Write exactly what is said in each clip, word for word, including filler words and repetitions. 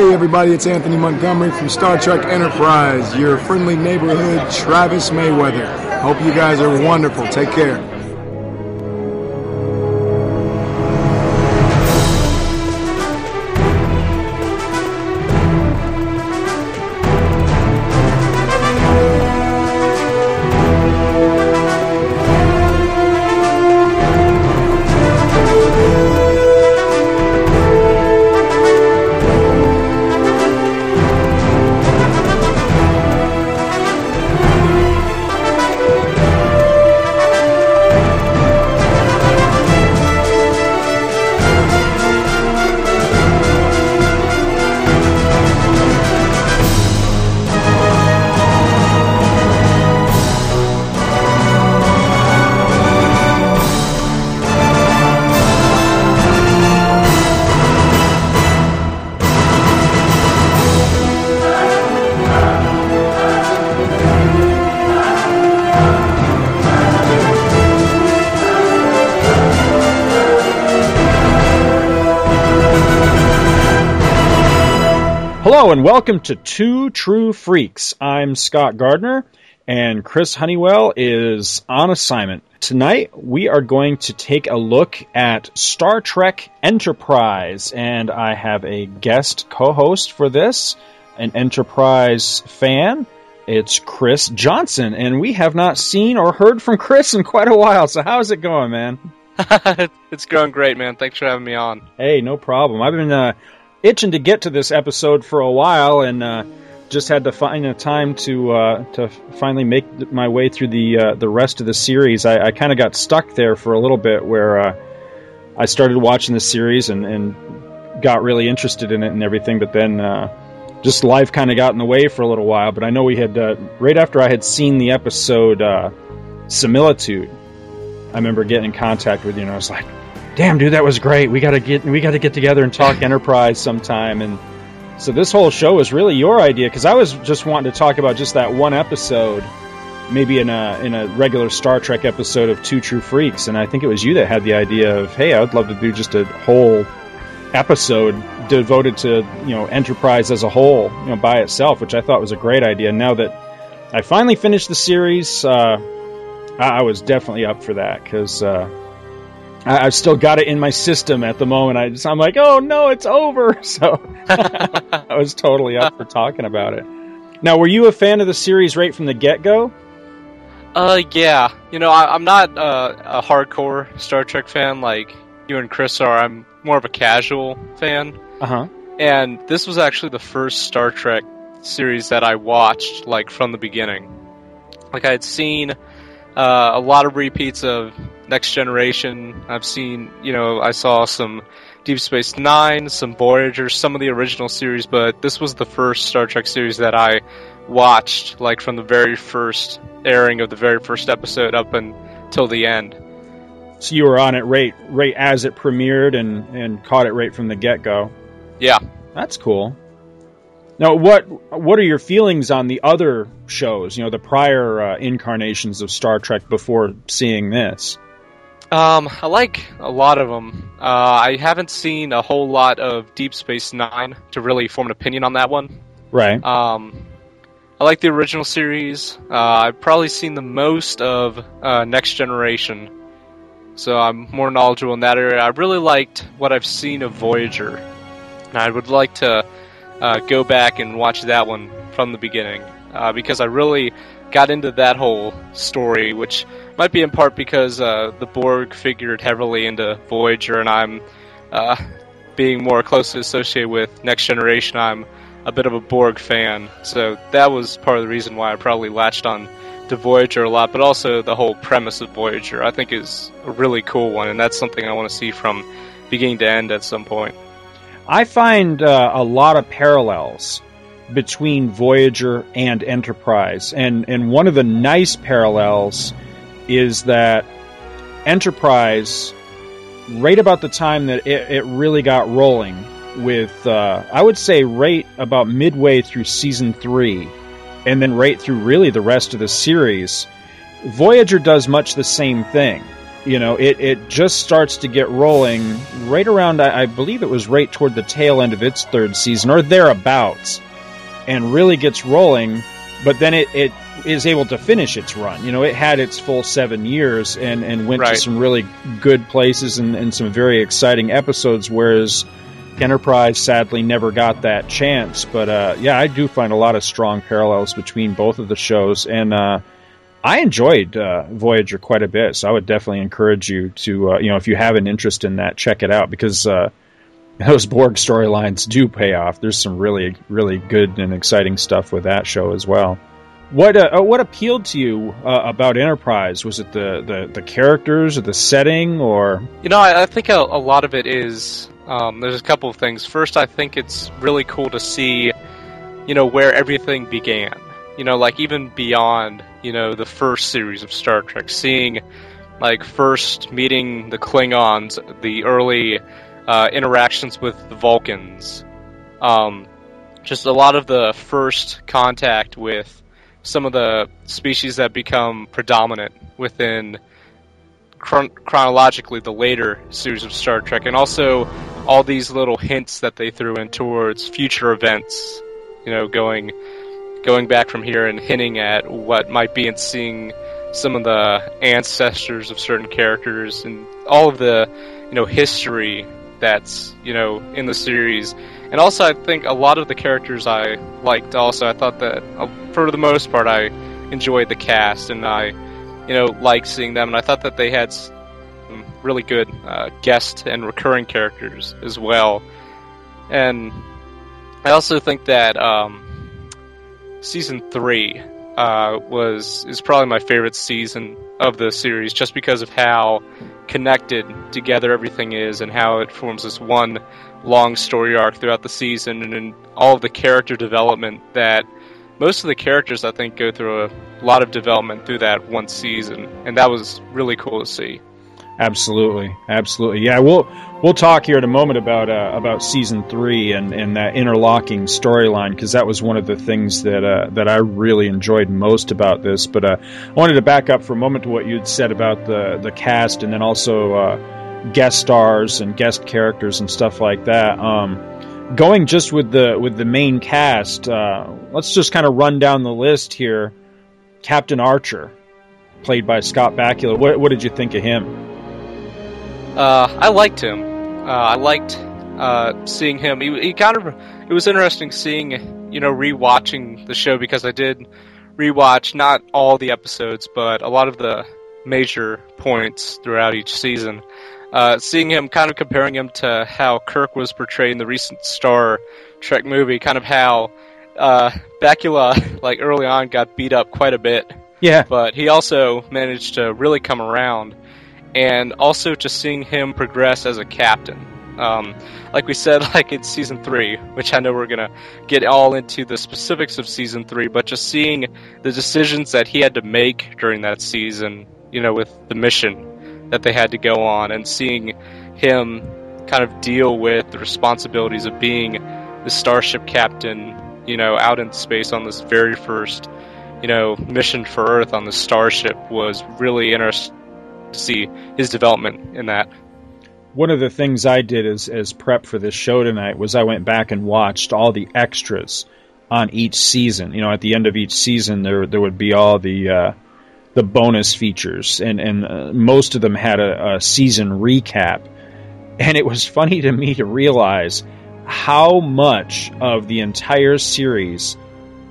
Hey everybody, it's Anthony Montgomery from Star Trek Enterprise, your friendly neighborhood Travis Mayweather. Hope you guys are wonderful. Take care. Hello and welcome to Two True Freaks. I'm Scott Gardner and Chris Honeywell is on assignment. Tonight we are going to take a look at Star Trek Enterprise, and I have a guest co-host for this, an Enterprise fan. It's Chris Johnson, and we have not seen or heard from Chris in quite a while, so how's it going, man? It's going great, man. Thanks for having me on. Hey, no problem. I've been... Uh, itching to get to this episode for a while, and uh, just had to find a time to uh, to finally make my way through the uh, the rest of the series. I, I kind of got stuck there for a little bit, where uh, I started watching the series and, and got really interested in it and everything, but then uh, just life kind of got in the way for a little while. But I know we had, uh, right after I had seen the episode uh, Similitude, I remember getting in contact with you, and I was like, damn, dude, that was great. We gotta get we gotta get together and talk Enterprise sometime. And so this whole show was really your idea, because I was just wanting to talk about just that one episode, maybe in a in a regular Star Trek episode of Two True Freaks. And I think it was you that had the idea of, hey, I would love to do just a whole episode devoted to, you know, Enterprise as a whole, you know, by itself, which I thought was a great idea. Now that I finally finished the series, uh, I was definitely up for that, because. Uh, I've still got it in my system at the moment. I just, I'm like, oh, no, it's over. So I was totally up for talking about it. Now, were you a fan of the series right from the get-go? Uh, yeah. You know, I, I'm not uh, a hardcore Star Trek fan like you and Chris are. I'm more of a casual fan. Uh-huh. And this was actually the first Star Trek series that I watched, like, from the beginning. Like, I had seen uh, a lot of repeats of Next Generation. I've seen, you know, I saw some Deep Space Nine, some Voyager, some of the original series, but this was the first Star Trek series that I watched, like, from the very first airing of the very first episode up until the end. So you were on it right, right as it premiered, and, and caught it right from the get-go. Yeah. That's cool. Now, what what are your feelings on the other shows, you know, the prior uh, incarnations of Star Trek before seeing this? Um, I like a lot of them. Uh, I haven't seen a whole lot of Deep Space Nine to really form an opinion on that one. Right. Um, I like the original series. Uh, I've probably seen the most of uh, Next Generation, so I'm more knowledgeable in that area. I really liked what I've seen of Voyager, and I would like to uh, go back and watch that one from the beginning, uh, because I really got into that whole story, which might be in part because uh, the Borg figured heavily into Voyager, and I'm uh, being more closely associated with Next Generation. I'm a bit of a Borg fan, so that was part of the reason why I probably latched on to Voyager a lot, but also the whole premise of Voyager I think is a really cool one, and that's something I want to see from beginning to end at some point. I find uh, a lot of parallels between Voyager and Enterprise, and and one of the nice parallels is that Enterprise, right about the time that it, it really got rolling with, uh, I would say right about midway through season three, and then right through really the rest of the series, Voyager does much the same thing. you know, it, it just starts to get rolling right around, I, I believe it was right toward the tail end of its third season, or thereabouts, and really gets rolling, but then it, it is able to finish its run. You know, it had its full seven years and, and went right. to some really good places and, and some very exciting episodes, whereas Enterprise sadly never got that chance. But uh, yeah, I do find a lot of strong parallels between both of the shows, and uh, I enjoyed uh, Voyager quite a bit, so I would definitely encourage you to, uh, you know, if you have an interest in that, check it out, because uh, those Borg storylines do pay off. There's some really, really good and exciting stuff with that show as well. What uh, what appealed to you uh, about Enterprise? Was it the, the, the characters or the setting, or...? You know, I, I think a, a lot of it is... Um, there's a couple of things. First, I think it's really cool to see, you know, where everything began. You know, like, even beyond, you know, the first series of Star Trek, seeing, like, first meeting the Klingons, the early uh, interactions with the Vulcans, um, just a lot of the first contact with some of the species that become predominant within chron- chronologically the later series of Star Trek, and also all these little hints that they threw in towards future events, you know, going... going back from here and hinting at what might be, and seeing some of the ancestors of certain characters and all of the, you know, history that's, you know, in the series. And also, I think a lot of the characters I liked also. I thought that, for the most part, I enjoyed the cast, and I, you know, liked seeing them. And I thought that they had some really good uh, guest and recurring characters as well. And I also think that... Um, Season three uh, was is probably my favorite season of the series, just because of how connected together everything is and how it forms this one long story arc throughout the season, and, and all of the character development that most of the characters, I think, go through a lot of development through that one season, and that was really cool to see. Absolutely, absolutely. Yeah, we'll we'll talk here in a moment about uh, about season three and, and that interlocking storyline, because that was one of the things that uh, that I really enjoyed most about this. But uh, I wanted to back up for a moment to what you'd said about the the cast, and then also uh, guest stars and guest characters and stuff like that. Um, going just with the with the main cast, uh, let's just kind of run down the list here. Captain Archer, played by Scott Bakula. What, what did you think of him? Uh, I liked him. Uh, I liked uh, seeing him. He, he kind of. It was interesting seeing, you know, rewatching the show, because I did rewatch not all the episodes, but a lot of the major points throughout each season. Uh, seeing him, kind of comparing him to how Kirk was portrayed in the recent Star Trek movie, kind of how uh, Bakula, like early on, got beat up quite a bit. Yeah. But he also managed to really come around. And also just seeing him progress as a captain. Um, like we said, like in season three, which I know we're going to get all into the specifics of season three, but just seeing the decisions that he had to make during that season, you know, with the mission that they had to go on, and seeing him kind of deal with the responsibilities of being the starship captain, you know, out in space on this very first, you know, mission for Earth on the starship was really interesting. To see his development in that. One of the things I did as, as prep for this show tonight was I went back and watched all the extras on each season. You know, at the end of each season, there there would be all the uh, the bonus features, and and uh, most of them had a, a season recap. And it was funny to me to realize how much of the entire series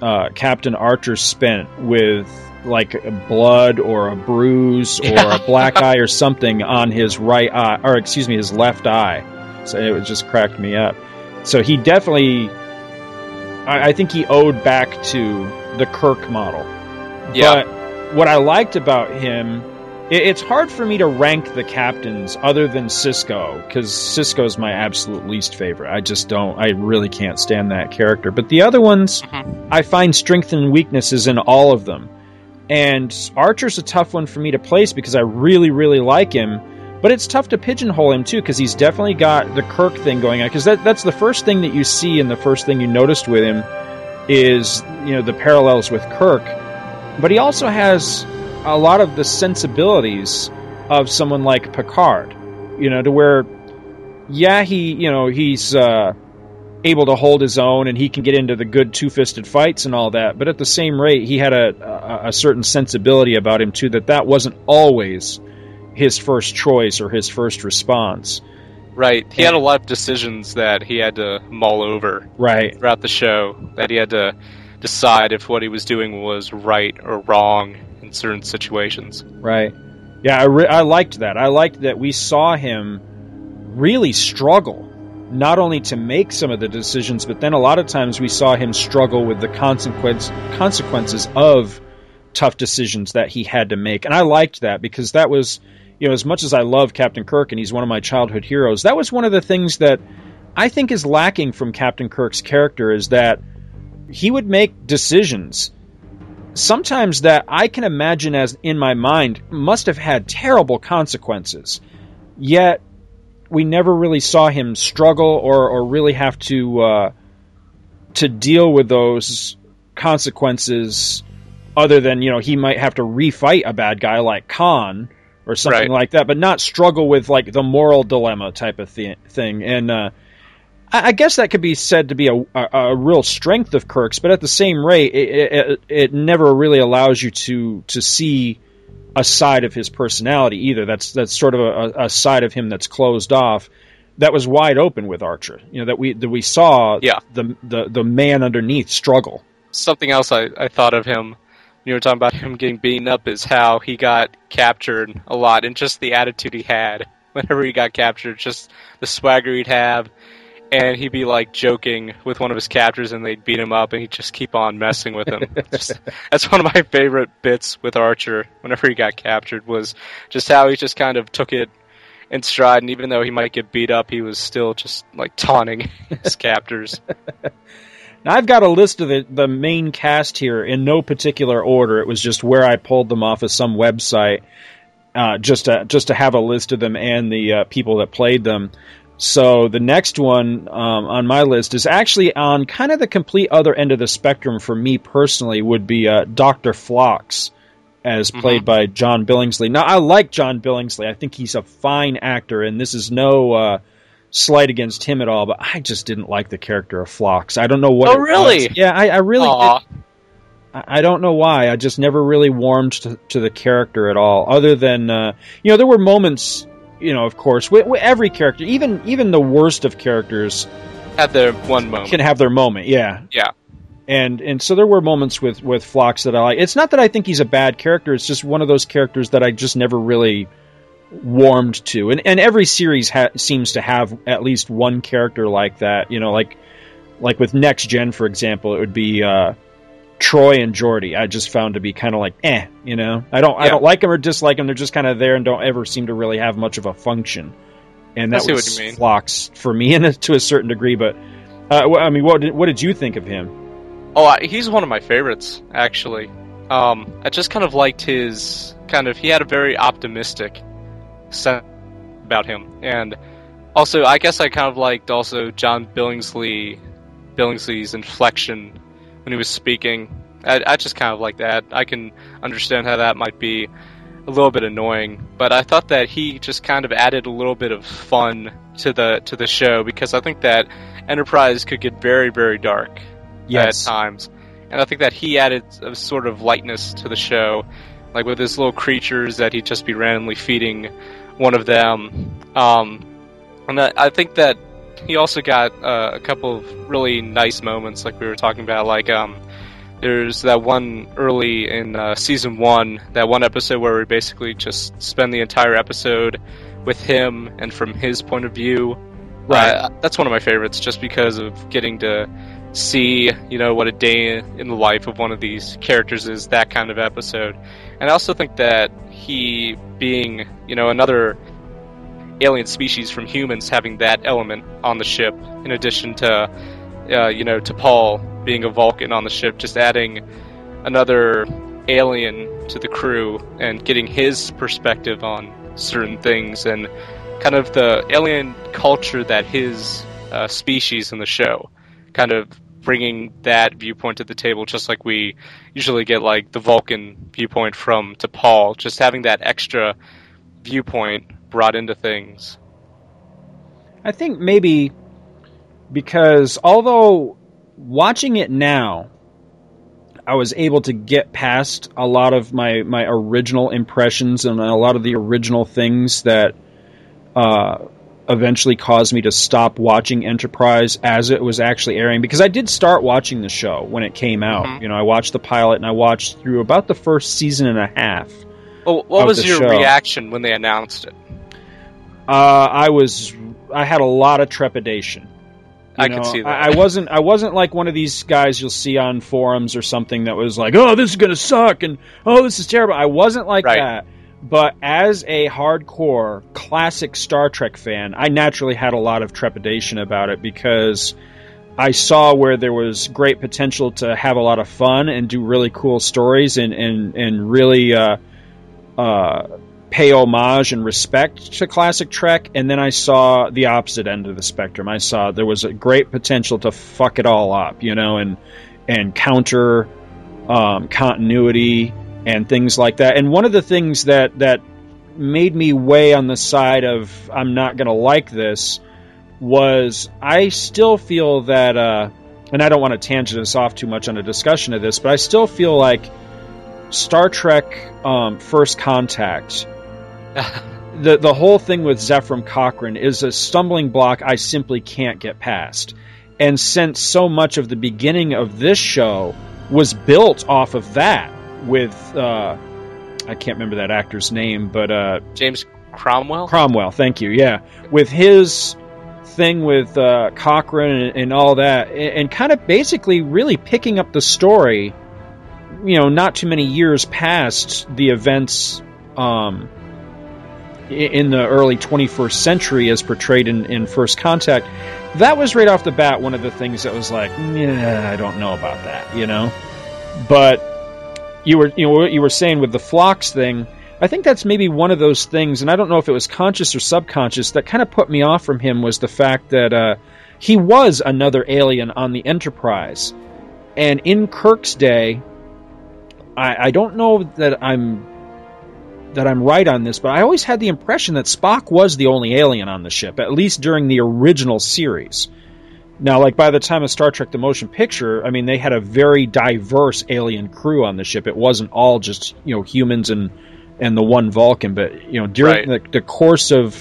uh, Captain Archer spent with. Like a blood or a bruise or a black eye or something on his right eye, or excuse me, his left eye. So it just cracked me up. So he definitely, I, I think he owed back to the Kirk model. Yeah. But what I liked about him, it, it's hard for me to rank the captains other than Sisko, because Sisko's my absolute least favorite. I just don't, I really can't stand that character. But the other ones, mm-hmm. I find strengths and weaknesses in all of them. And Archer's a tough one for me to place because I really, really like him. But it's tough to pigeonhole him, too, because he's definitely got the Kirk thing going on. Because that, that's the first thing that you see, and the first thing you noticed with him is, you know, the parallels with Kirk. But he also has a lot of the sensibilities of someone like Picard, you know, to where, yeah, he, you know, he's uh, able to hold his own and he can get into the good two-fisted fights and all that, but at the same rate, he had a, a, a certain sensibility about him, too, that that wasn't always his first choice or his first response. Right. He and, had a lot of decisions that he had to mull over right. throughout the show, that he had to decide if what he was doing was right or wrong in certain situations. Right. Yeah, I, re- I liked that. I liked that we saw him really struggle, not only to make some of the decisions, but then a lot of times we saw him struggle with the consequence consequences of tough decisions that he had to make. And I liked that because that was, you know, as much as I love Captain Kirk and he's one of my childhood heroes, that was one of the things that I think is lacking from Captain Kirk's character is that he would make decisions sometimes that I can imagine as in my mind must have had terrible consequences. Yet we never really saw him struggle or, or really have to uh, to deal with those consequences other than, you know, he might have to refight a bad guy like Khan or something right. like that, but not struggle with like the moral dilemma type of th- thing. And uh, I, I guess that could be said to be a, a, a real strength of Kirk's, but at the same rate, it, it, it never really allows you to, to see a side of his personality either. That's that's sort of a, a side of him that's closed off, that was wide open with Archer. You know, that we that we saw yeah. the, the the man underneath struggle. Something else I, I thought of him, you were talking about him getting beaten up, is how he got captured a lot and just the attitude he had whenever he got captured, just the swagger he'd have. And he'd be, like, joking with one of his captors, and they'd beat him up, and he'd just keep on messing with him. Just, that's one of my favorite bits with Archer whenever he got captured, was just how he just kind of took it in stride, and even though he might get beat up, he was still just, like, taunting his captors. Now, I've got a list of the, the main cast here in no particular order. It was just where I pulled them off of some website, uh, just, to, just to have a list of them and the uh, people that played them. So the next one um, on my list is actually on kind of the complete other end of the spectrum for me personally, would be uh, Doctor Phlox, as played mm-hmm. by John Billingsley. Now, I like John Billingsley. I think he's a fine actor, and this is no uh, slight against him at all, but I just didn't like the character of Phlox. I don't know what oh, it really? was. Yeah, I, I really I, I don't know why. I just never really warmed to, to the character at all, other than, uh, you know, there were moments... You know, of course, with, with every character, even even the worst of characters, have their one moment. Can have their moment, yeah, yeah. And and so there were moments with with Phlox that I like. It's not that I think he's a bad character. It's just one of those characters that I just never really warmed to. And and every series ha- seems to have at least one character like that. You know, like like with Next Gen, for example, it would be uh, Troy and Geordi. I just found to be kind of like, eh, you know, I don't, yeah. I don't like them or dislike them. They're just kind of there and don't ever seem to really have much of a function. And that was Phlox for me, and to a certain degree. But uh, I mean, what did, what did you think of him? Oh, I, he's one of my favorites, actually. Um, I just kind of liked his kind of. He had a very optimistic sense about him, and also, I guess I kind of liked also John Billingsley, Billingsley's inflection. When he was speaking, I, I just kind of like that. I can understand how that might be a little bit annoying, but I thought that he just kind of added a little bit of fun to the to the show, because I think that Enterprise could get very, very dark yes. at times, and I think that he added a sort of lightness to the show, like with his little creatures that he'd just be randomly feeding one of them, um, and I, I think that he also got uh, a couple of really nice moments, like we were talking about. Like, um, there's that one early in uh, season one, that one episode where we basically just spend the entire episode with him and from his point of view. Right. Uh, that's one of my favorites, just because of getting to see, you know, what a day in the life of one of these characters is. That kind of episode, and I also think that he being, you know, another alien species from humans, having that element on the ship, in addition to uh, you know, T'Pol being a Vulcan on the ship, just adding another alien to the crew and getting his perspective on certain things and kind of the alien culture that his uh, species in the show, kind of bringing that viewpoint to the table, just like we usually get like the Vulcan viewpoint from T'Pol, just having that extra viewpoint brought into things. I think maybe because although watching it now, I was able to get past a lot of my, my original impressions and a lot of the original things that uh, eventually caused me to stop watching Enterprise as it was actually airing. Because I did start watching the show when it came out. Mm-hmm. You know, I watched the pilot and I watched through about the first season and a half. Well, what was your show. reaction when they announced it? Uh, I was I had a lot of trepidation. You I know, could see that. I, I wasn't. I wasn't like one of these guys you'll see on forums or something that was like, "Oh, this is gonna suck," and "Oh, this is terrible." I wasn't like right. that. But as a hardcore classic Star Trek fan, I naturally had a lot of trepidation about it because I saw where there was great potential to have a lot of fun and do really cool stories and and and really uh, uh, pay homage and respect to classic Trek, and then I saw the opposite end of the spectrum. I saw there was a great potential to fuck it all up, you know, and and counter um, continuity and things like that. And one of the things that, that made me weigh on the side of I'm not going to like this was I still feel that, uh, and I don't want to tangent us off too much on a discussion of this, but I still feel like Star Trek um, First Contact... the the whole thing with Zephram Cochran is a stumbling block I simply can't get past. And since so much of the beginning of this show was built off of that with, uh, I can't remember that actor's name, but... Uh, James Cromwell? Cromwell, thank you, yeah. With his thing with uh, Cochran and, and all that, and, and kind of basically really picking up the story, you know, not too many years past the events... Um, in the early twenty-first century as portrayed in, in First Contact, that was right off the bat one of the things that was like, yeah, I don't know about that, you know? But you were you know what you were saying with the Phlox thing, I think that's maybe one of those things, and I don't know if it was conscious or subconscious, that kind of put me off from him was the fact that uh, he was another alien on the Enterprise. And in Kirk's day, I, I don't know that I'm... that I'm right on this, but I always had the impression that Spock was the only alien on the ship, at least during the original series. Now, like, by the time of Star Trek the Motion Picture, I mean, they had a very diverse alien crew on the ship. It wasn't all just, you know, humans and and the one Vulcan, but, you know, during right. the, the course of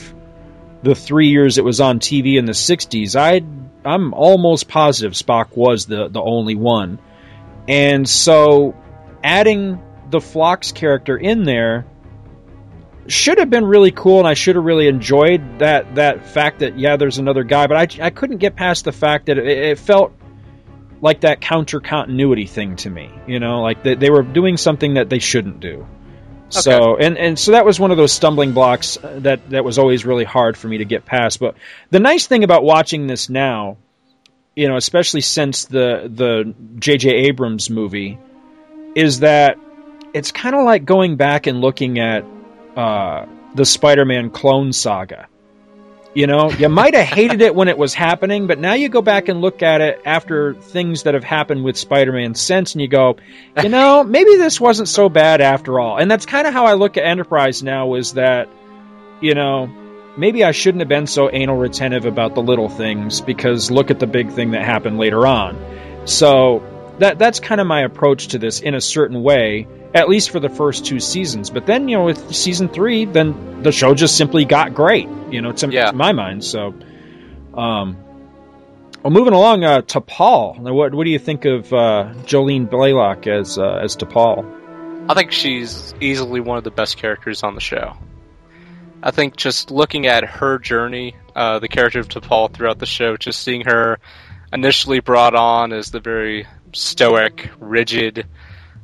the three years it was on T V in the sixties, I, I'm almost positive Spock was the, the only one. And so, adding the Phlox character in there... should have been really cool, and I should have really enjoyed that that fact that, yeah, there's another guy, but I, I couldn't get past the fact that it, it felt like that counter-continuity thing to me, you know, like they, they were doing something that they shouldn't do. Okay. So and, and so that was one of those stumbling blocks that, that was always really hard for me to get past. But the nice thing about watching this now, you know, especially since the the J J Abrams movie, is that it's kind of like going back and looking at Uh, the Spider-Man clone saga. You know, you might have hated it when it was happening, but now you go back and look at it after things that have happened with Spider-Man since, and you go, you know, maybe this wasn't so bad after all. And that's kind of how I look at Enterprise now, is that, you know, maybe I shouldn't have been so anal retentive about the little things, because look at the big thing that happened later on. So that that's kind of my approach to this in a certain way, at least for the first two seasons. But then, you know, with season three, then the show just simply got great, you know, to, yeah. to my mind. So, um, well, moving along, uh, T'Pol. Now, what, what do you think of uh, Jolene Blalock as uh, as T'Pol? I think she's easily one of the best characters on the show. I think just looking at her journey, uh, the character of T'Pol throughout the show, just seeing her initially brought on as the very stoic, rigid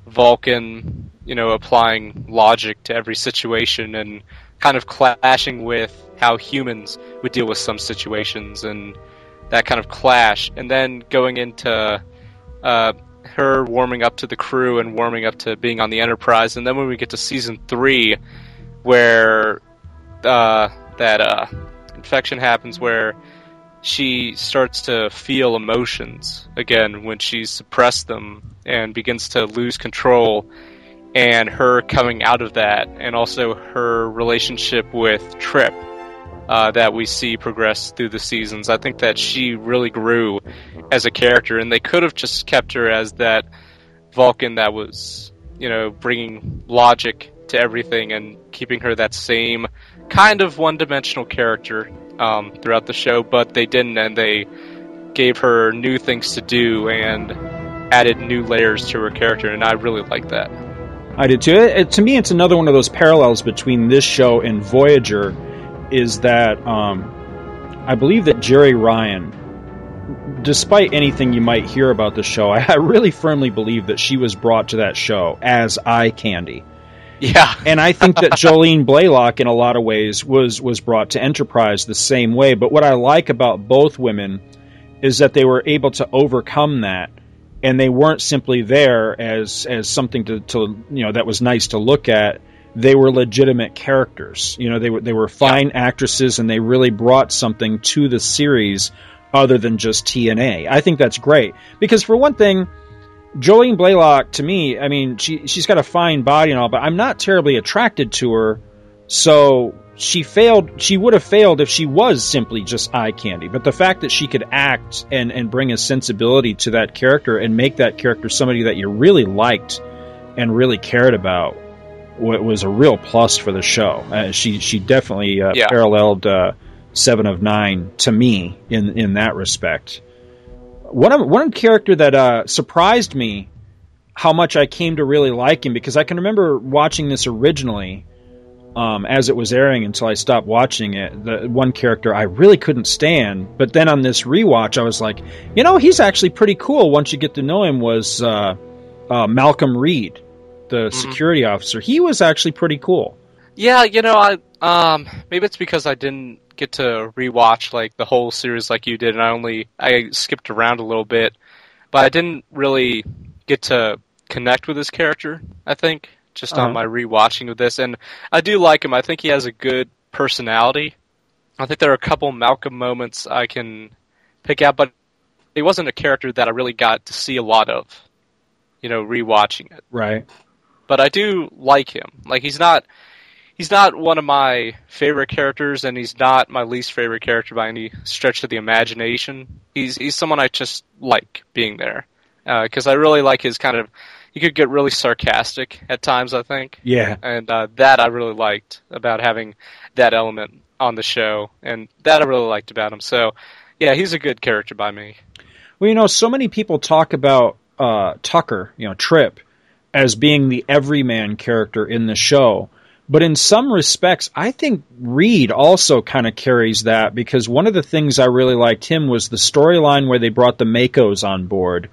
Vulcan, you know, applying logic to every situation and kind of clashing with how humans would deal with some situations and that kind of clash, and then going into uh, her warming up to the crew and warming up to being on the Enterprise. And then when we get to season three, where uh, that uh, infection happens, where she starts to feel emotions again when she's suppressed them and begins to lose control. and her coming out of that, and also her relationship with Trip uh, that we see progress through the seasons. I think that she really grew as a character, and they could have just kept her as that Vulcan that was, you know, bringing logic to everything and keeping her that same kind of one-dimensional character um, throughout the show, but they didn't, and they gave her new things to do and added new layers to her character, and I really like that. I did too. It, to me, it's another one of those parallels between this show and Voyager, is that um, I believe that Jerry Ryan, despite anything you might hear about the show, I, I really firmly believe that she was brought to that show as eye candy. Yeah. And I think that Jolene Blalock, in a lot of ways, was, was brought to Enterprise the same way. But what I like about both women is that they were able to overcome that, and they weren't simply there as as something to, to you know that was nice to look at. They were legitimate characters. You know, they were they were fine yeah. actresses, and they really brought something to the series other than just T N A. I think that's great, because for one thing, Jolene Blalock, to me, I mean, she, she's got a fine body and all, but I'm not terribly attracted to her, so she failed. She would have failed if she was simply just eye candy, but the fact that she could act and, and bring a sensibility to that character and make that character somebody that you really liked and really cared about was a real plus for the show. Uh, she, she definitely uh, yeah. paralleled uh, Seven of Nine to me in, in that respect. One one character that uh, surprised me how much I came to really like him, because I can remember watching this originally um, as it was airing until I stopped watching it. The one character I really couldn't stand, but then on this rewatch I was like, you know, he's actually pretty cool once you get to know him, was uh, uh, Malcolm Reed, the mm-hmm. security officer. He was actually pretty cool. Yeah, you know, I um, maybe it's because I didn't get to rewatch like the whole series like you did, and I only I skipped around a little bit, but I didn't really get to connect with his character, I think, just uh-huh. on my rewatching of this. And I do like him. I think he has a good personality. I think there are a couple Malcolm moments I can pick out, but he wasn't a character that I really got to see a lot of, you know, rewatching it. Right. But I do like him. Like, he's not He's not one of my favorite characters, and he's not my least favorite character by any stretch of the imagination. He's he's someone I just like being there, because uh, I really like his kind of... He could get really sarcastic at times, I think. Yeah. And uh, that I really liked about having that element on the show, and that I really liked about him. So, yeah, he's a good character by me. Well, you know, so many people talk about uh, Tucker, you know, Trip, as being the everyman character in the show. But in some respects, I think Reed also kind of carries that, because one of the things I really liked him was the storyline where they brought the Makos on board,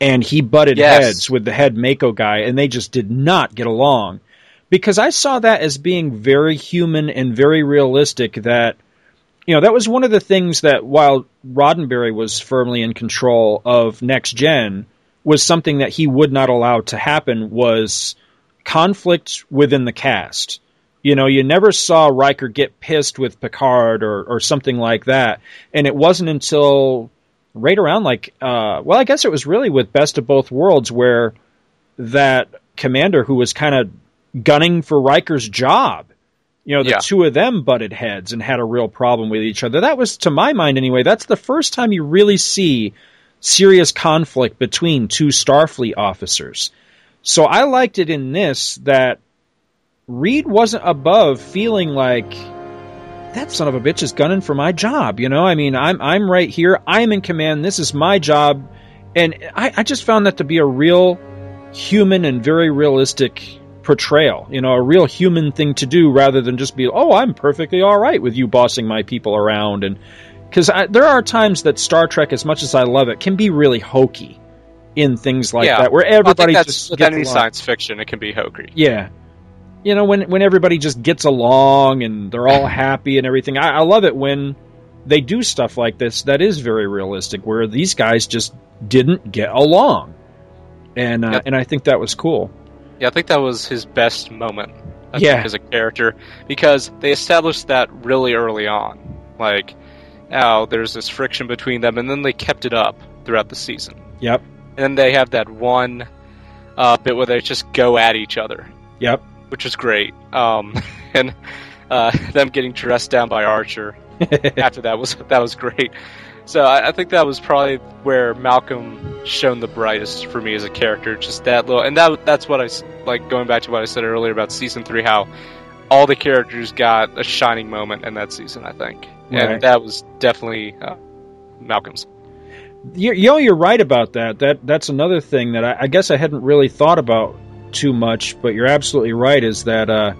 and he butted yes. heads with the head Mako guy, and they just did not get along. Because I saw that as being very human and very realistic, that, you know, that was one of the things that, while Roddenberry was firmly in control of Next Gen, was something that he would not allow to happen, was conflict within the cast. You know, you never saw Riker get pissed with Picard or, or something like that. And it wasn't until right around like, uh, well, I guess it was really with Best of Both Worlds, where that commander who was kind of gunning for Riker's job, you know, the yeah. two of them butted heads and had a real problem with each other. That was, to my mind anyway, that's the first time you really see serious conflict between two Starfleet officers. So I liked it in this that Reed wasn't above feeling like, that son of a bitch is gunning for my job. You know, I mean, I'm I'm right here. I'm in command. This is my job. And I, I just found that to be a real human and very realistic portrayal, you know, a real human thing to do, rather than just be, oh, I'm perfectly all right with you bossing my people around. And because there are times that Star Trek, as much as I love it, can be really hokey in things like yeah. that, where everybody I think that's, just with gets any along. Science fiction, it can be hokey. Yeah. You know, when, when everybody just gets along and they're all happy and everything. I, I love it when they do stuff like this that is very realistic, where these guys just didn't get along. And uh, yeah. and I think that was cool. Yeah, I think that was his best moment I yeah. think, as a character, because they established that really early on. Like, oh, there's this friction between them, and then they kept it up throughout the season. Yep. And then they have that one uh, bit where they just go at each other. Yep. Which was great. Um, and uh, them getting dressed down by Archer after that was that was great. So I, I think that was probably where Malcolm shone the brightest for me as a character. Just that little, and that that's what I like. Going back to what I said earlier about season three, how all the characters got a shining moment in that season, I think, right. And that was definitely uh, Malcolm's. You, you know, you're right about that. That that's another thing that I, I guess I hadn't really thought about too much, but you're absolutely right. Is that uh,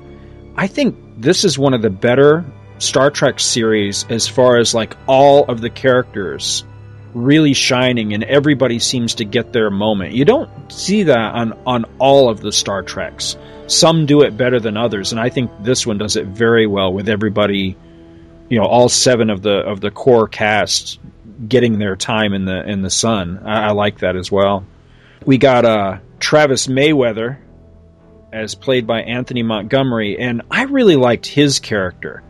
I think this is one of the better Star Trek series as far as like all of the characters really shining and everybody seems to get their moment. You don't see that on, on all of the Star Treks. Some do it better than others, and I think this one does it very well with everybody, you know, all seven of the of the core cast getting their time in the in the sun. I, I like that as well. We got uh, Travis Mayweather as played by Anthony Montgomery, and I really liked his character.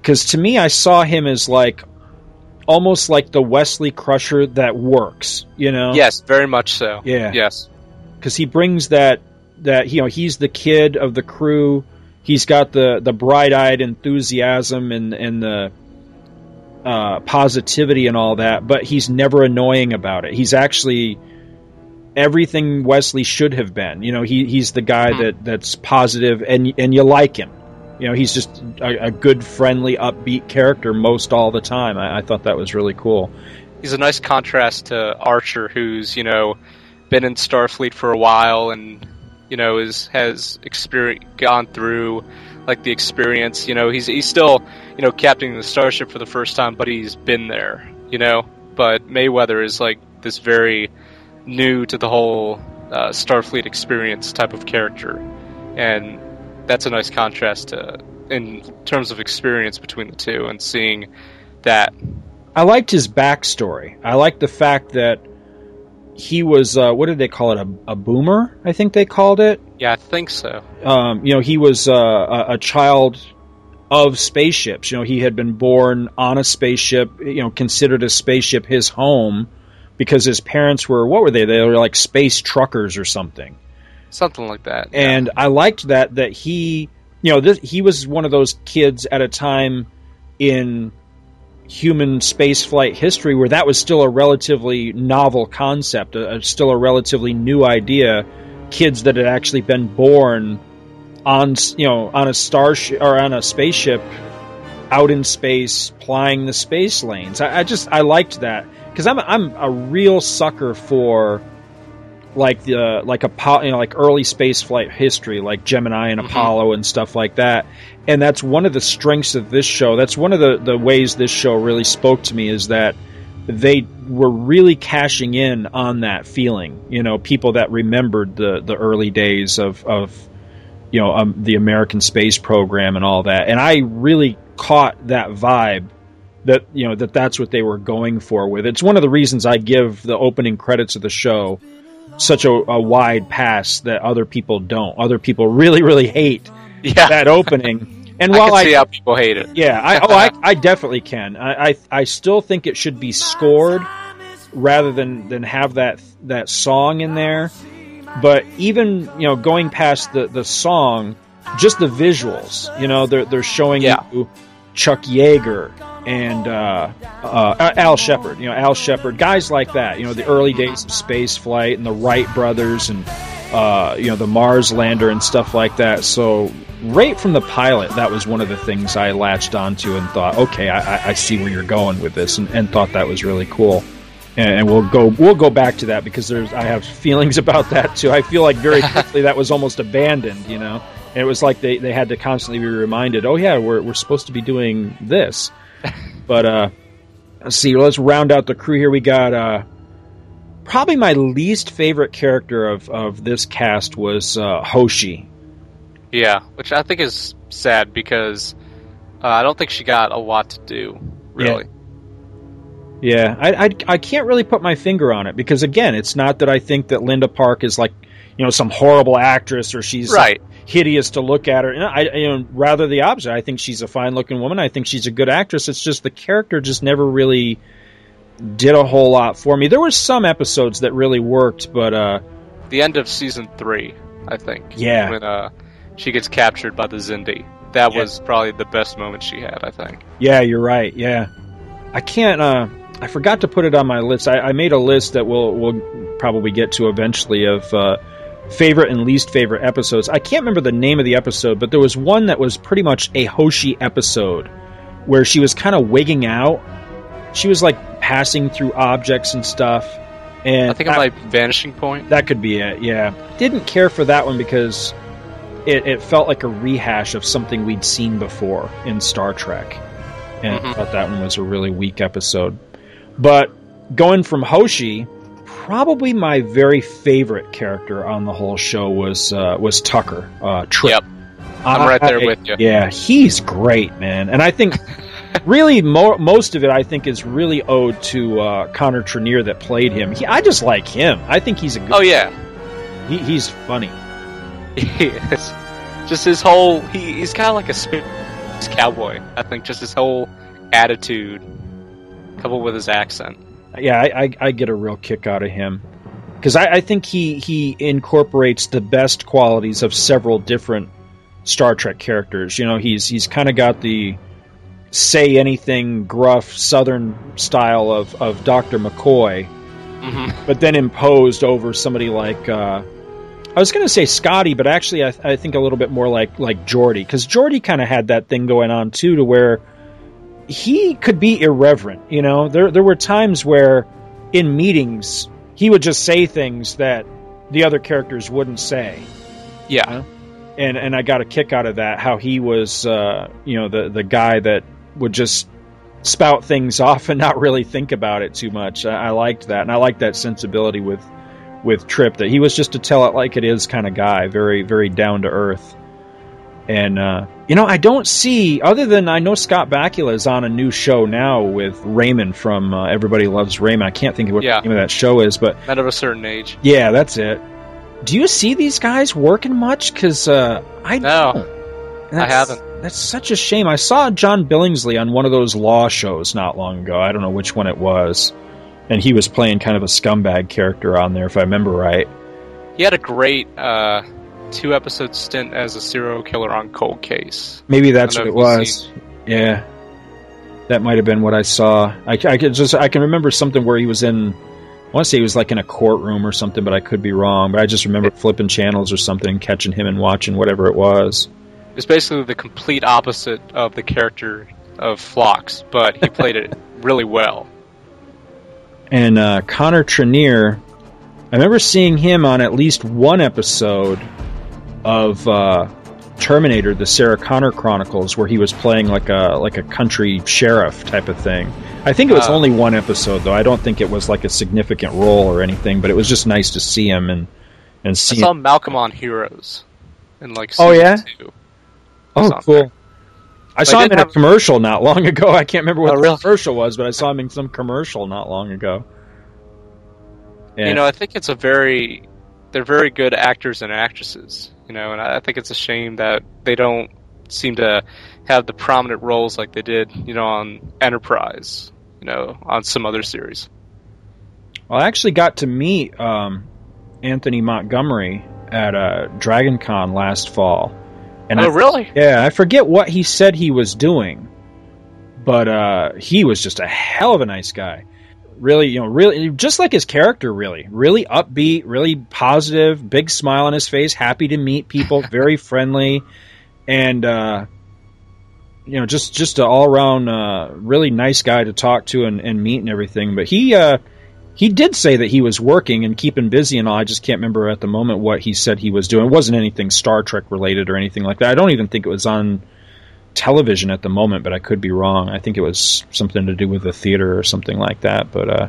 Because to me, I saw him as like almost like the Wesley Crusher that works, you know? Yes, very much so. Yeah. Yes. Because he brings that, that, you know, he's the kid of the crew. He's got the, the bright-eyed enthusiasm and, and the uh, positivity and all that, but he's never annoying about it. He's actually everything Wesley should have been. You know, he he's the guy mm-hmm. that, that's positive, and and you like him. You know, he's just a, a good, friendly, upbeat character most all the time. I, I thought that was really cool. He's a nice contrast to Archer, who's, you know, been in Starfleet for a while and, you know, is, has experience, gone through, like, the experience. You know, he's he's still, you know, captaining the starship for the first time, but he's been there, you know? But Mayweather is, like, this very new to the whole uh, Starfleet experience type of character. And that's a nice contrast to, in terms of experience between the two, and seeing that. I liked his backstory. I liked the fact that he was, uh, what did they call it, a, a boomer, I think they called it? Yeah, I think so. Um, you know, he was uh, a, a child of spaceships. You know, he had been born on a spaceship, you know, considered a spaceship his home, because his parents were, what were they? They were like space truckers or something. Something like that. Yeah. And I liked that, that he, you know, this, he was one of those kids at a time in human spaceflight history where that was still a relatively novel concept, a, a, still a relatively new idea. Kids that had actually been born on, you know, on a starship or on a spaceship out in space plying the space lanes. I, I just, I liked that, because I'm, I'm a real sucker for like the like Apollo, you know, like early space flight history, like Gemini and mm-hmm. Apollo and stuff like that. And that's one of the strengths of this show. That's one of the, the ways this show really spoke to me, is that they were really cashing in on that feeling. You know, people that remembered the, the early days of, of you know, um, the American space program and all that. And I really caught that vibe, that, you know, that that's what they were going for with it. It's one of the reasons I give the opening credits of the show such a, a wide pass that other people don't. Other people really, really hate yeah. that opening. And while I can see I, how people hate it. Yeah, I, oh, I, I definitely can. I, I, I still think it should be scored rather than, than have that that song in there. But even, you know, going past the, the song, just the visuals. You know, they're they're showing yeah. you Chuck Yeager and uh, uh, Al Shepard, you know, Al Shepard, guys like that, you know, the early days of space flight and the Wright brothers and, uh, you know, the Mars lander and stuff like that. So right from the pilot, that was one of the things I latched onto and thought, okay, I, I see where you're going with this, and, and thought that was really cool. And, and we'll go we'll go back to that, because there's I have feelings about that, too. I feel like very quickly that was almost abandoned, you know. And it was like they, they had to constantly be reminded, oh, yeah, we're we're supposed to be doing this. But uh, let's see, let's round out the crew here. We got uh, probably my least favorite character of, of this cast was uh, Hoshi. Yeah, which I think is sad, because uh, I don't think she got a lot to do, really. Yeah, yeah. I, I, I can't really put my finger on it, because, again, it's not that I think that Linda Park is like, you know, some horrible actress, or she's right. like, hideous to look at her. And I, you know, rather the opposite. I think she's a fine-looking woman. I think she's a good actress. It's just the character just never really did a whole lot for me. There were some episodes that really worked, but uh, the end of season three, I think. Yeah. When uh, she gets captured by the Xindi. That yeah. was probably the best moment she had, I think. Yeah, you're right. Yeah. I can't... Uh, I forgot to put it on my list. I, I made a list that we'll, we'll probably get to eventually of... Uh, favorite and least favorite episodes. I can't remember the name of the episode, but there was one that was pretty much a Hoshi episode where she was kind of wigging out. She was like passing through objects and stuff. And I think I'm like Vanishing Point. That could be it, yeah. Didn't care for that one because it, it felt like a rehash of something we'd seen before in Star Trek. And mm-hmm. I thought that one was a really weak episode. But going from Hoshi... Probably my very favorite character on the whole show was uh, was Tucker. Uh, Trip. Yep. I'm I, right there with you. Yeah, he's great, man. And I think really mo- most of it I think is really owed to uh, Connor Trinneer that played him. He, I just like him. I think he's a good... Oh, yeah. He, he's funny. He is. Just his whole... He, he's kind of like a space cowboy. I think just his whole attitude coupled with his accent. Yeah, I, I, I get a real kick out of him. Because I, I think he, he incorporates the best qualities of several different Star Trek characters. You know, he's he's kind of got the say-anything, gruff, southern style of, of Doctor McCoy, mm-hmm. but then imposed over somebody like... Uh, I was going to say Scotty, but actually I, I think a little bit more like, like Geordi. Because Geordi kind of had that thing going on, too, to where... He could be irreverent, you know. There there were times where, in meetings, he would just say things that the other characters wouldn't say. Yeah. You know? And and I got a kick out of that, how he was, uh, you know, the, the guy that would just spout things off and not really think about it too much. I, I liked that, and I liked that sensibility with, with Trip, that he was just a tell-it-like-it-is kind of guy, very, very down-to-earth. And, uh, you know, I don't see, other than I know Scott Bakula is on a new show now with Raymond from uh, Everybody Loves Raymond. I can't think of what yeah. the name of that show is, but... Men of a Certain Age. Yeah, that's it. Do you see these guys working much? Because uh, I no, don't. I haven't. That's such a shame. I saw John Billingsley on one of those law shows not long ago. I don't know which one it was. And he was playing kind of a scumbag character on there, if I remember right. He had a great... Uh... two episode stint as a serial killer on Cold Case. Maybe that's what it was. Seen. Yeah, that might have been what I saw. I, I could just I can remember something where he was in. I want to say he was like in a courtroom or something, but I could be wrong. But I just remember it, flipping channels or something, and catching him and watching whatever it was. It's basically the complete opposite of the character of Phlox, but he played it really well. And uh, Connor Trinneer, I remember seeing him on at least one episode of uh, Terminator, the Sarah Connor Chronicles, where he was playing like a like a country sheriff type of thing. I think it was uh, only one episode, though. I don't think it was like a significant role or anything, but it was just nice to see him and and see. I saw him. Malcolm on Heroes, in like season oh yeah, two. Oh cool. There. I but saw I him in have... a commercial not long ago. I can't remember what oh, the really? commercial was, but I saw him in some commercial not long ago. Yeah. You know, I think it's a very they're very good actors and actresses. You know, and I think it's a shame that they don't seem to have the prominent roles like they did, you know, on Enterprise, you know, on some other series. Well, I actually got to meet um, Anthony Montgomery at uh, Dragon Con last fall. And oh, I, really? Yeah, I forget what he said he was doing, but uh, he was just a hell of a nice guy. Really, you know, really, just like his character, really, really upbeat, really positive, big smile on his face, happy to meet people, very friendly, and, uh, you know, just, just an all-around uh, really nice guy to talk to and, and meet and everything. But he uh, he did say that he was working and keeping busy and all. I just can't remember at the moment what he said he was doing. It wasn't anything Star Trek related or anything like that. I don't even think it was on television at the moment, but I could be wrong. I think it was something to do with the theater or something like that. But uh,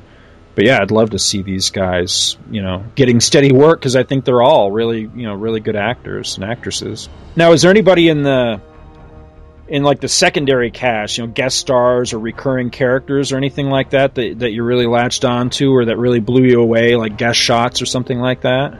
but yeah, I'd love to see these guys, you know, getting steady work, because I think they're all really, you know, really good actors and actresses. Now, is there anybody in the in like the secondary cast, you know, guest stars or recurring characters or anything like that that, that you really latched on to or that really blew you away, like guest shots or something like that?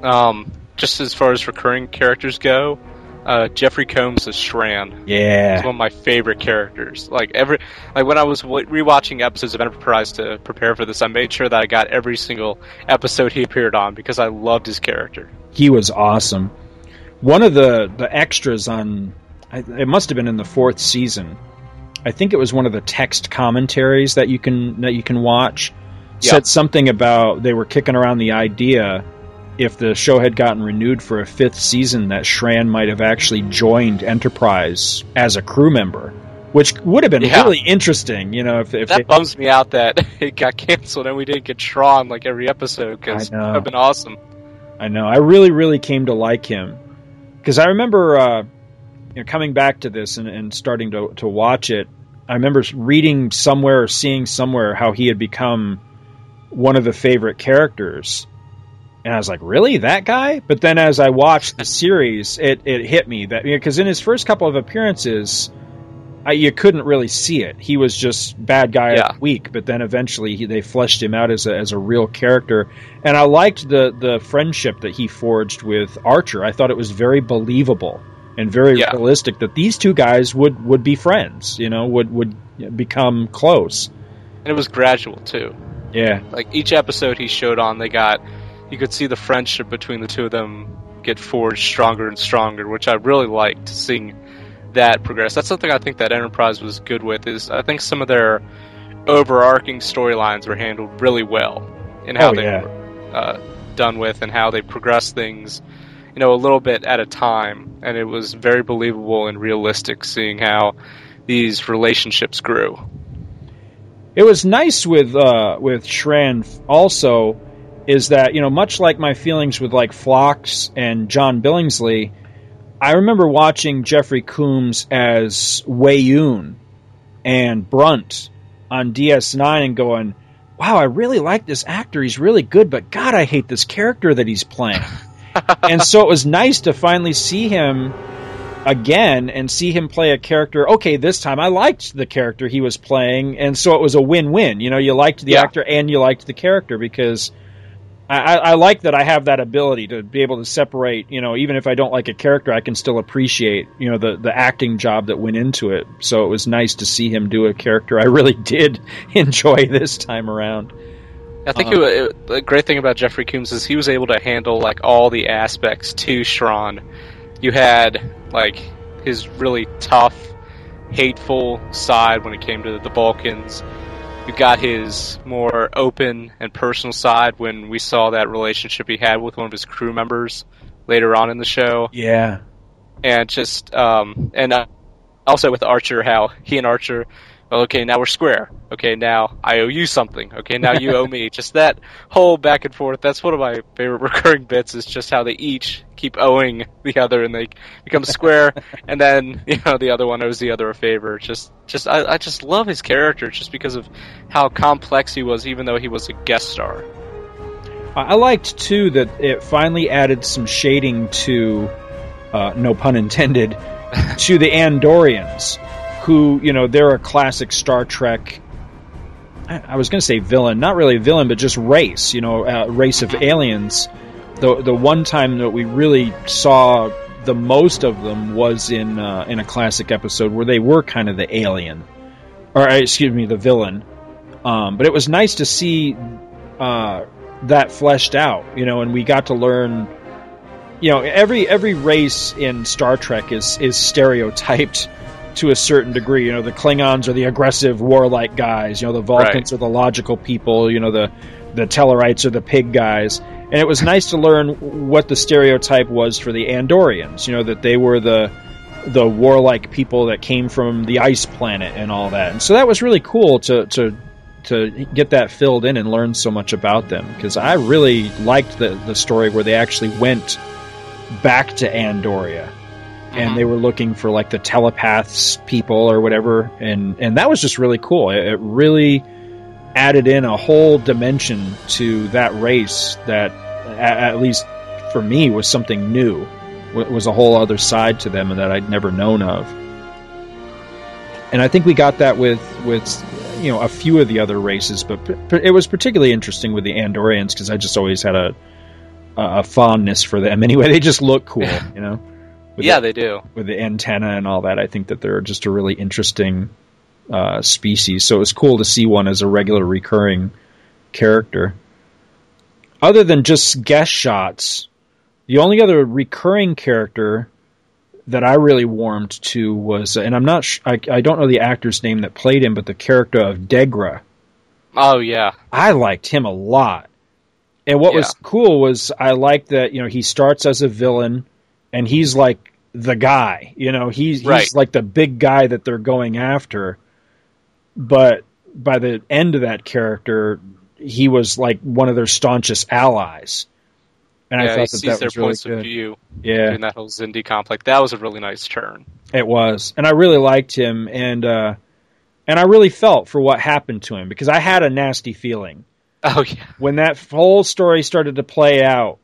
Um, just as far as recurring characters go, uh, Jeffrey Combs as Shran. Yeah, he's one of my favorite characters. Like every, like when I was w- rewatching episodes of Enterprise to prepare for this, I made sure that I got every single episode he appeared on because I loved his character. He was awesome. One of the the extras on, it must have been in the fourth season. I think it was one of the text commentaries that you can that you can watch. Yeah. Said something about they were kicking around the idea, if the show had gotten renewed for a fifth season, that Shran might have actually joined Enterprise as a crew member, which would have been yeah. really interesting. You know, if, if that they, bums me out that it got canceled and we didn't get Shran like every episode, because it would have been awesome. I know. I really, really came to like him because I remember uh, you know, coming back to this and, and starting to, to watch it. I remember reading somewhere or seeing somewhere how he had become one of the favorite characters. And I was like, really? That guy? But then as I watched the series, it, it hit me that, because you know, in his first couple of appearances, I, you couldn't really see it. He was just bad guy yeah. of the week. But then eventually he, they fleshed him out as a, as a real character. And I liked the, the friendship that he forged with Archer. I thought it was very believable and very yeah. realistic that these two guys would, would be friends, you know, would, would become close. And it was gradual too. Yeah. Like each episode he showed on, they got... you could see the friendship between the two of them get forged stronger and stronger, which I really liked seeing that progress. That's something I think that Enterprise was good with, is I think some of their overarching storylines were handled really well in how oh, they yeah. were uh, done with and how they progressed things, you know, a little bit at a time. And it was very believable and realistic seeing how these relationships grew. It was nice with, uh, with Shran also, is that, you know, much like my feelings with, like, Phlox and John Billingsley, I remember watching Jeffrey Combs as Wayoon and Brunt on D S nine and going, wow, I really like this actor. He's really good, but God, I hate this character that he's playing. And so it was nice to finally see him again and see him play a character. Okay, this time I liked the character he was playing, and so it was a win-win. You know, you liked the yeah. actor and you liked the character, because... I, I like that I have that ability to be able to separate, you know, even if I don't like a character, I can still appreciate, you know, the, the acting job that went into it. So it was nice to see him do a character I really did enjoy this time around. I think um, it, it, the great thing about Jeffrey Combs is he was able to handle, like, all the aspects to Shran. You had, like, his really tough, hateful side when it came to the Balkans. You got his more open and personal side when we saw that relationship he had with one of his crew members later on in the show. Yeah. And just, um, and uh, also with Archer, how he and Archer, well, okay, now we're square. Okay, now I owe you something. Okay, now you owe me. Just that whole back and forth, that's one of my favorite recurring bits, is just how they each keep owing the other and they become square, and then, you know, the other one owes the other a favor. Just, just I, I just love his character just because of how complex he was, even though he was a guest star. I liked, too, that it finally added some shading to, uh, no pun intended, to the Andorians, who, you know, they're a classic Star Trek, I was going to say villain, not really a villain, but just race, you know, uh, race of aliens. The the one time that we really saw the most of them was in uh, in a classic episode where they were kind of the alien, or excuse me, the villain. Um, but it was nice to see uh, that fleshed out, you know, and we got to learn, you know, every every race in Star Trek is is stereotyped to a certain degree. You know, the Klingons are the aggressive, warlike guys. You know, the Vulcans right. are the logical people. You know, the the Tellarites are the pig guys. And it was nice to learn what the stereotype was for the Andorians. You know, that they were the the warlike people that came from the ice planet and all that. And so that was really cool to to to get that filled in and learn so much about them, because I really liked the the story where they actually went back to Andoria. And they were looking for, like, the telepaths people or whatever. And, and that was just really cool. It, it really added in a whole dimension to that race that, at, at least for me, was something new. It was a whole other side to them that I'd never known of. And I think we got that with, with you know, a few of the other races. But it was particularly interesting with the Andorians because I just always had a, a fondness for them. Anyway, they just look cool, you know? With yeah, the, they do. With the antenna and all that, I think that they're just a really interesting uh, species. So it was cool to see one as a regular recurring character. Other than just guest shots, the only other recurring character that I really warmed to was, and I'm not, sh- I, I don't know the actor's name that played him, but the character of Degra. Oh, yeah. I liked him a lot. And what yeah. was cool was I liked that, you know, he starts as a villain, and he's like the guy, you know, he's, he's right. like the big guy that they're going after. But by the end of that character, he was like one of their staunchest allies. And yeah, I thought that that was really good. He sees their points of view yeah. in that whole Xindi complex. That was a really nice turn. It was. And I really liked him. And, uh, and I really felt for what happened to him, because I had a nasty feeling. Oh, yeah. When that whole story started to play out,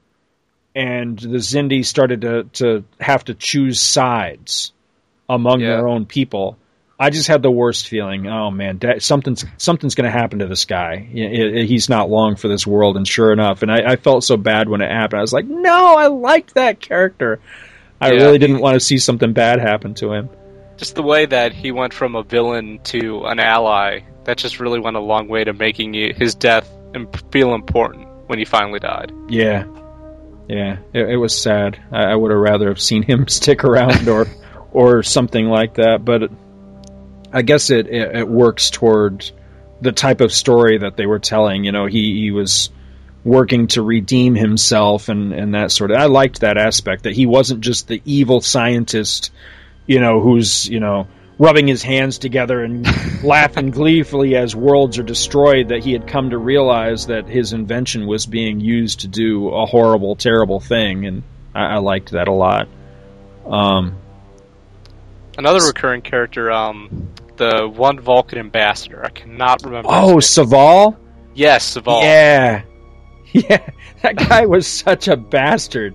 and the Xindi started to, to have to choose sides among yeah. their own people. I just had the worst feeling. Oh, man, that, something's something's going to happen to this guy. It, it, he's not long for this world, and sure enough. And I, I felt so bad when it happened. I was like, no, I liked that character. I yeah, really didn't he, want to see something bad happen to him. Just the way that he went from a villain to an ally, that just really went a long way to making his death feel important when he finally died. Yeah. Yeah, it, it was sad. I, I would have rather have seen him stick around or or something like that. But it, I guess it, it, it works toward the type of story that they were telling. You know, he, he was working to redeem himself and, and that sort of... I liked that aspect, that he wasn't just the evil scientist, you know, who's, you know, rubbing his hands together and laughing gleefully as worlds are destroyed, that he had come to realize that his invention was being used to do a horrible, terrible thing, and I, I liked that a lot. Um, Another recurring character, um, the one Vulcan ambassador. I cannot remember. Oh, Soval? Yes, Soval. Yeah. Yeah, that guy was such a bastard.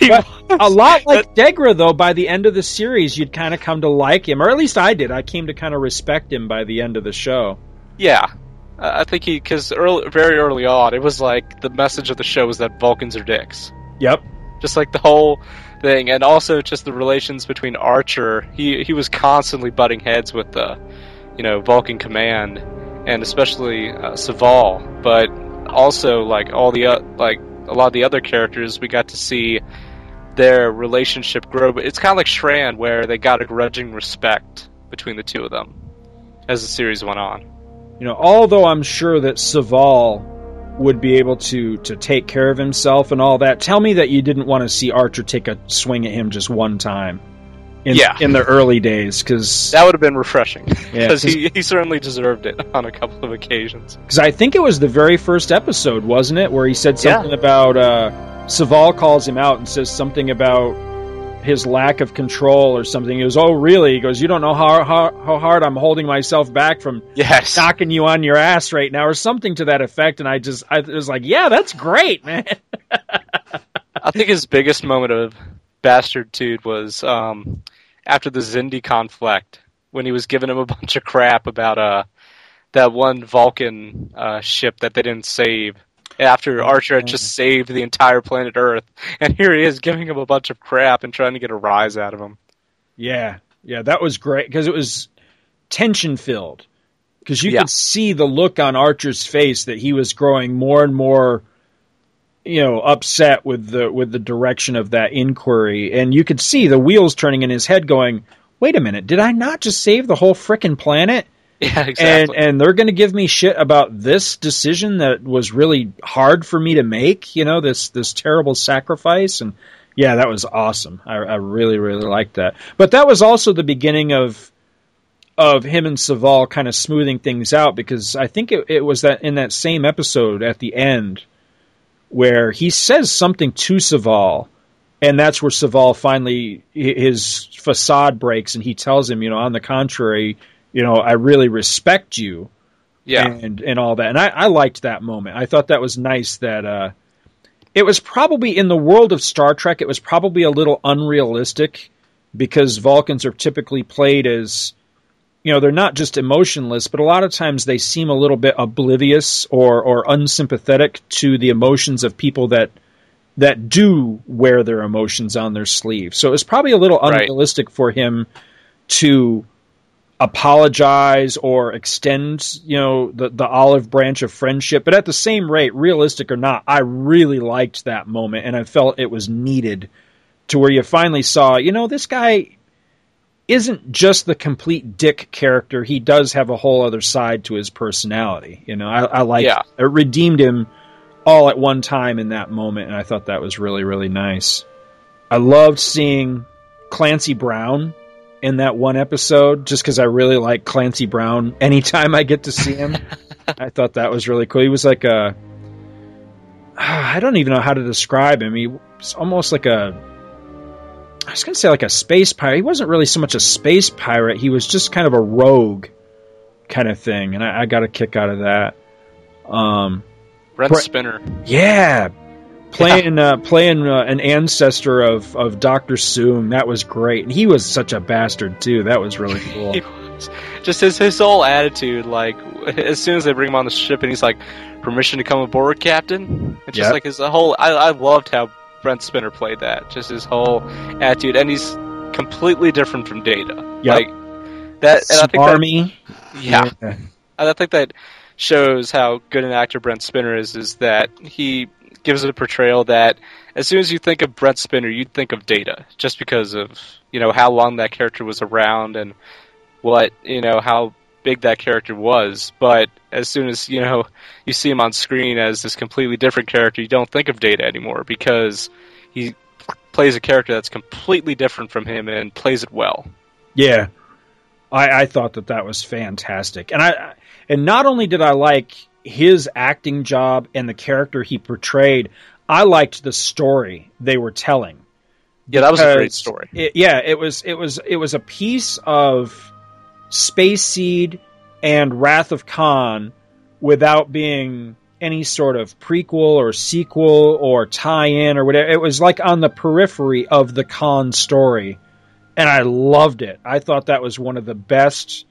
But a lot like Degra, though, by the end of the series, you'd kind of come to like him. Or at least I did. I came to kind of respect him by the end of the show. Yeah. Uh, I think he, because very early on, it was like the message of the show was that Vulcans are dicks. Yep. Just like the whole thing. And also just the relations between Archer. He, he was constantly butting heads with the, you know, Vulcan command. And especially uh, Soval. But... also, like all the uh, like a lot of the other characters, we got to see their relationship grow. But it's kind of like Shran, where they got a grudging respect between the two of them as the series went on. You know, although I'm sure that Soval would be able to to take care of himself and all that. Tell me that you didn't want to see Archer take a swing at him just one time. In, yeah. in the early days, because that would have been refreshing. Because yeah, he, he certainly deserved it on a couple of occasions. Because I think it was the very first episode, wasn't it, where he said something yeah. about uh, Soval calls him out and says something about his lack of control or something. He goes, "Oh, really?" He goes, "You don't know how how, how hard I'm holding myself back from yes. knocking you on your ass right now," or something to that effect. And I just, I was like, "Yeah, that's great, man." I think his biggest moment of bastarditude was um, after the Xindi conflict, when he was giving him a bunch of crap about uh, that one Vulcan uh, ship that they didn't save, after Archer had just saved the entire planet Earth, and here he is giving him a bunch of crap and trying to get a rise out of him. Yeah, yeah, that was great, because it was tension-filled, because you yeah. could see the look on Archer's face that he was growing more and more, you know, upset with the with the direction of that inquiry. And you could see the wheels turning in his head going, wait a minute, did I not just save the whole frickin' planet? Yeah, exactly. And, and they're going to give me shit about this decision that was really hard for me to make, you know, this, this terrible sacrifice. And yeah, that was awesome. I, I really, really liked that. But that was also the beginning of of him and Soval kind of smoothing things out, because I think it, it was that in that same episode at the end, where he says something to Soval, and that's where Soval finally, his facade breaks, and he tells him, you know, on the contrary, you know, I really respect you, yeah, and, and all that. And I, I liked that moment. I thought that was nice that uh, it was probably, in the world of Star Trek, it was probably a little unrealistic, because Vulcans are typically played as, you know, they're not just emotionless, but a lot of times they seem a little bit oblivious or, or unsympathetic to the emotions of people that that do wear their emotions on their sleeve. So it's probably a little unrealistic right. for him to apologize or extend, you know, the, the olive branch of friendship. But at the same rate, realistic or not, I really liked that moment, and I felt it was needed to where you finally saw, you know, this guy isn't just the complete dick character. He does have a whole other side to his personality. You know, I, I liked yeah. it. It redeemed him all at one time in that moment, and I thought that was really, really nice. I loved seeing Clancy Brown in that one episode, just because I really like Clancy Brown anytime I get to see him. I thought that was really cool. He was like a... I don't even know how to describe him. He was almost like a... I was going to say like a space pirate. He wasn't really so much a space pirate. He was just kind of a rogue kind of thing, and I, I got a kick out of that. Um... Brent Spinner. Yeah. Playing yeah. Uh, playing uh, an ancestor of, of Doctor Soong. That was great. And he was such a bastard, too. That was really cool. He was. Just his, his whole attitude, like, as soon as they bring him on the ship and he's like, permission to come aboard, Captain? It's just yep. like his whole... I, I loved how Brent Spinner played that. Just his whole attitude. And he's completely different from Data. Yep. Like, that... And I think Army. That, yeah. yeah. I think that... shows how good an actor Brent Spinner is, is that he gives it a portrayal that as soon as you think of Brent Spinner, you'd think of Data, just because of, you know, how long that character was around and what, you know, how big that character was. But as soon as, you know, you see him on screen as this completely different character, you don't think of Data anymore, because he plays a character that's completely different from him and plays it well. Yeah. I, I thought that that was fantastic. And I... And not only did I like his acting job and the character he portrayed, I liked the story they were telling. Yeah, that was a great story. It, yeah, it was it was it was a piece of Space Seed and Wrath of Khan without being any sort of prequel or sequel or tie-in or whatever. It was like on the periphery of the Khan story, and I loved it. I thought that was one of the best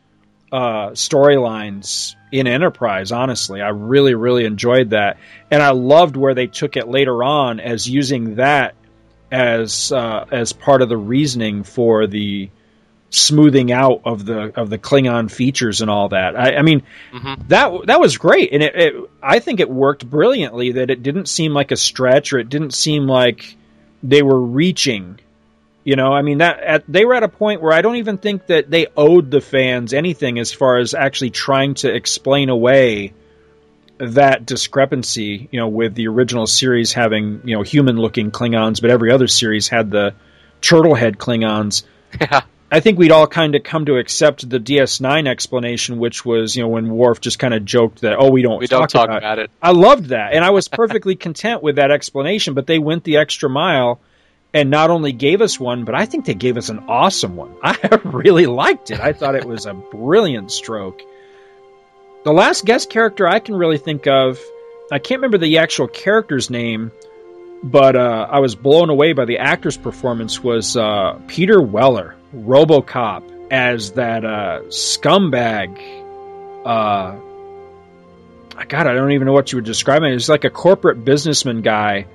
Uh, storylines in Enterprise, honestly. I really, really enjoyed that. And I loved where they took it later on as using that as uh, as part of the reasoning for the smoothing out of the of the Klingon features and all that. I, I mean, mm-hmm. that that was great. And it, it, I think it worked brilliantly, that it didn't seem like a stretch, or it didn't seem like they were reaching. You know, I mean, that at, they were at a point where I don't even think that they owed the fans anything as far as actually trying to explain away that discrepancy, you know, with the original series having, you know, human-looking Klingons, but every other series had the turtle-head Klingons. Yeah. I think we'd all kind of come to accept the D S nine explanation, which was, you know, when Worf just kind of joked that, oh, we don't, we talk, don't talk about, about it. it. I loved that, and I was perfectly content with that explanation, but they went the extra mile and not only gave us one, but I think they gave us an awesome one. I really liked it. I thought it was a brilliant stroke. The last guest character I can really think of, I can't remember the actual character's name, but uh, I was blown away by the actor's performance, was uh, Peter Weller, RoboCop, as that uh, scumbag... Uh, God, I don't even know what you would describe him. It was like a corporate businessman guy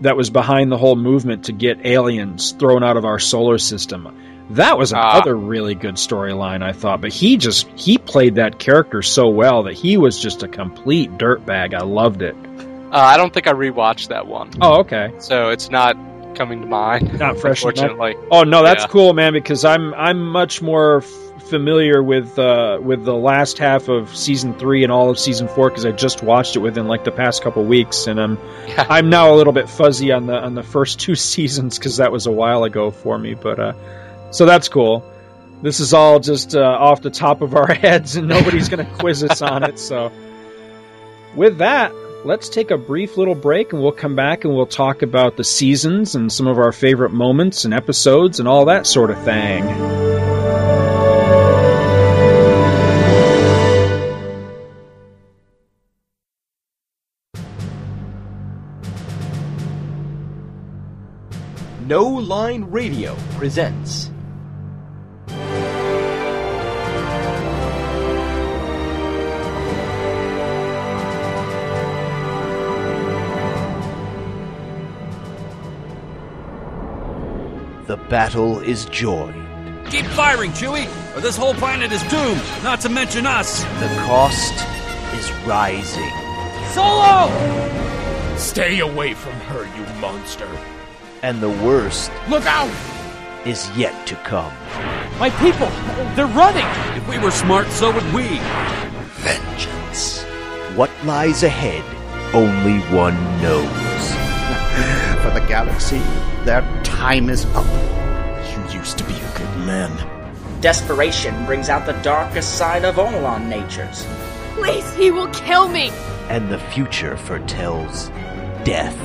that was behind the whole movement to get aliens thrown out of our solar system. That was another ah. really good storyline, I thought. But he just, he played that character so well that he was just a complete dirtbag. I loved it. Uh, I don't think I rewatched that one. Oh, okay. So it's not coming to mind. Not fresh, unfortunately. Enough. Oh, no, that's yeah. cool, man, because I'm I'm much more f- familiar with uh, with the last half of season three and all of season four, because I just watched it within like the past couple weeks, and I'm yeah. I'm now a little bit fuzzy on the on the first two seasons, because that was a while ago for me. But uh, so that's cool. This is all just uh, off the top of our heads, and nobody's going to quiz us on it. So with that, let's take a brief little break, and we'll come back and we'll talk about the seasons and some of our favorite moments and episodes and all that sort of thing. No Line Radio presents... the battle is joined. Keep firing, Chewie, or this whole planet is doomed, not to mention us. The cost is rising. Solo! Stay away from her, you monster. And the worst... Look out! ...is yet to come. My people, they're running! If we were smart, so would we. Vengeance. What lies ahead, only one knows. For the galaxy, their time is up. You used to be a good man. Desperation brings out the darkest side of all our natures. Please, he will kill me! And the future foretells death.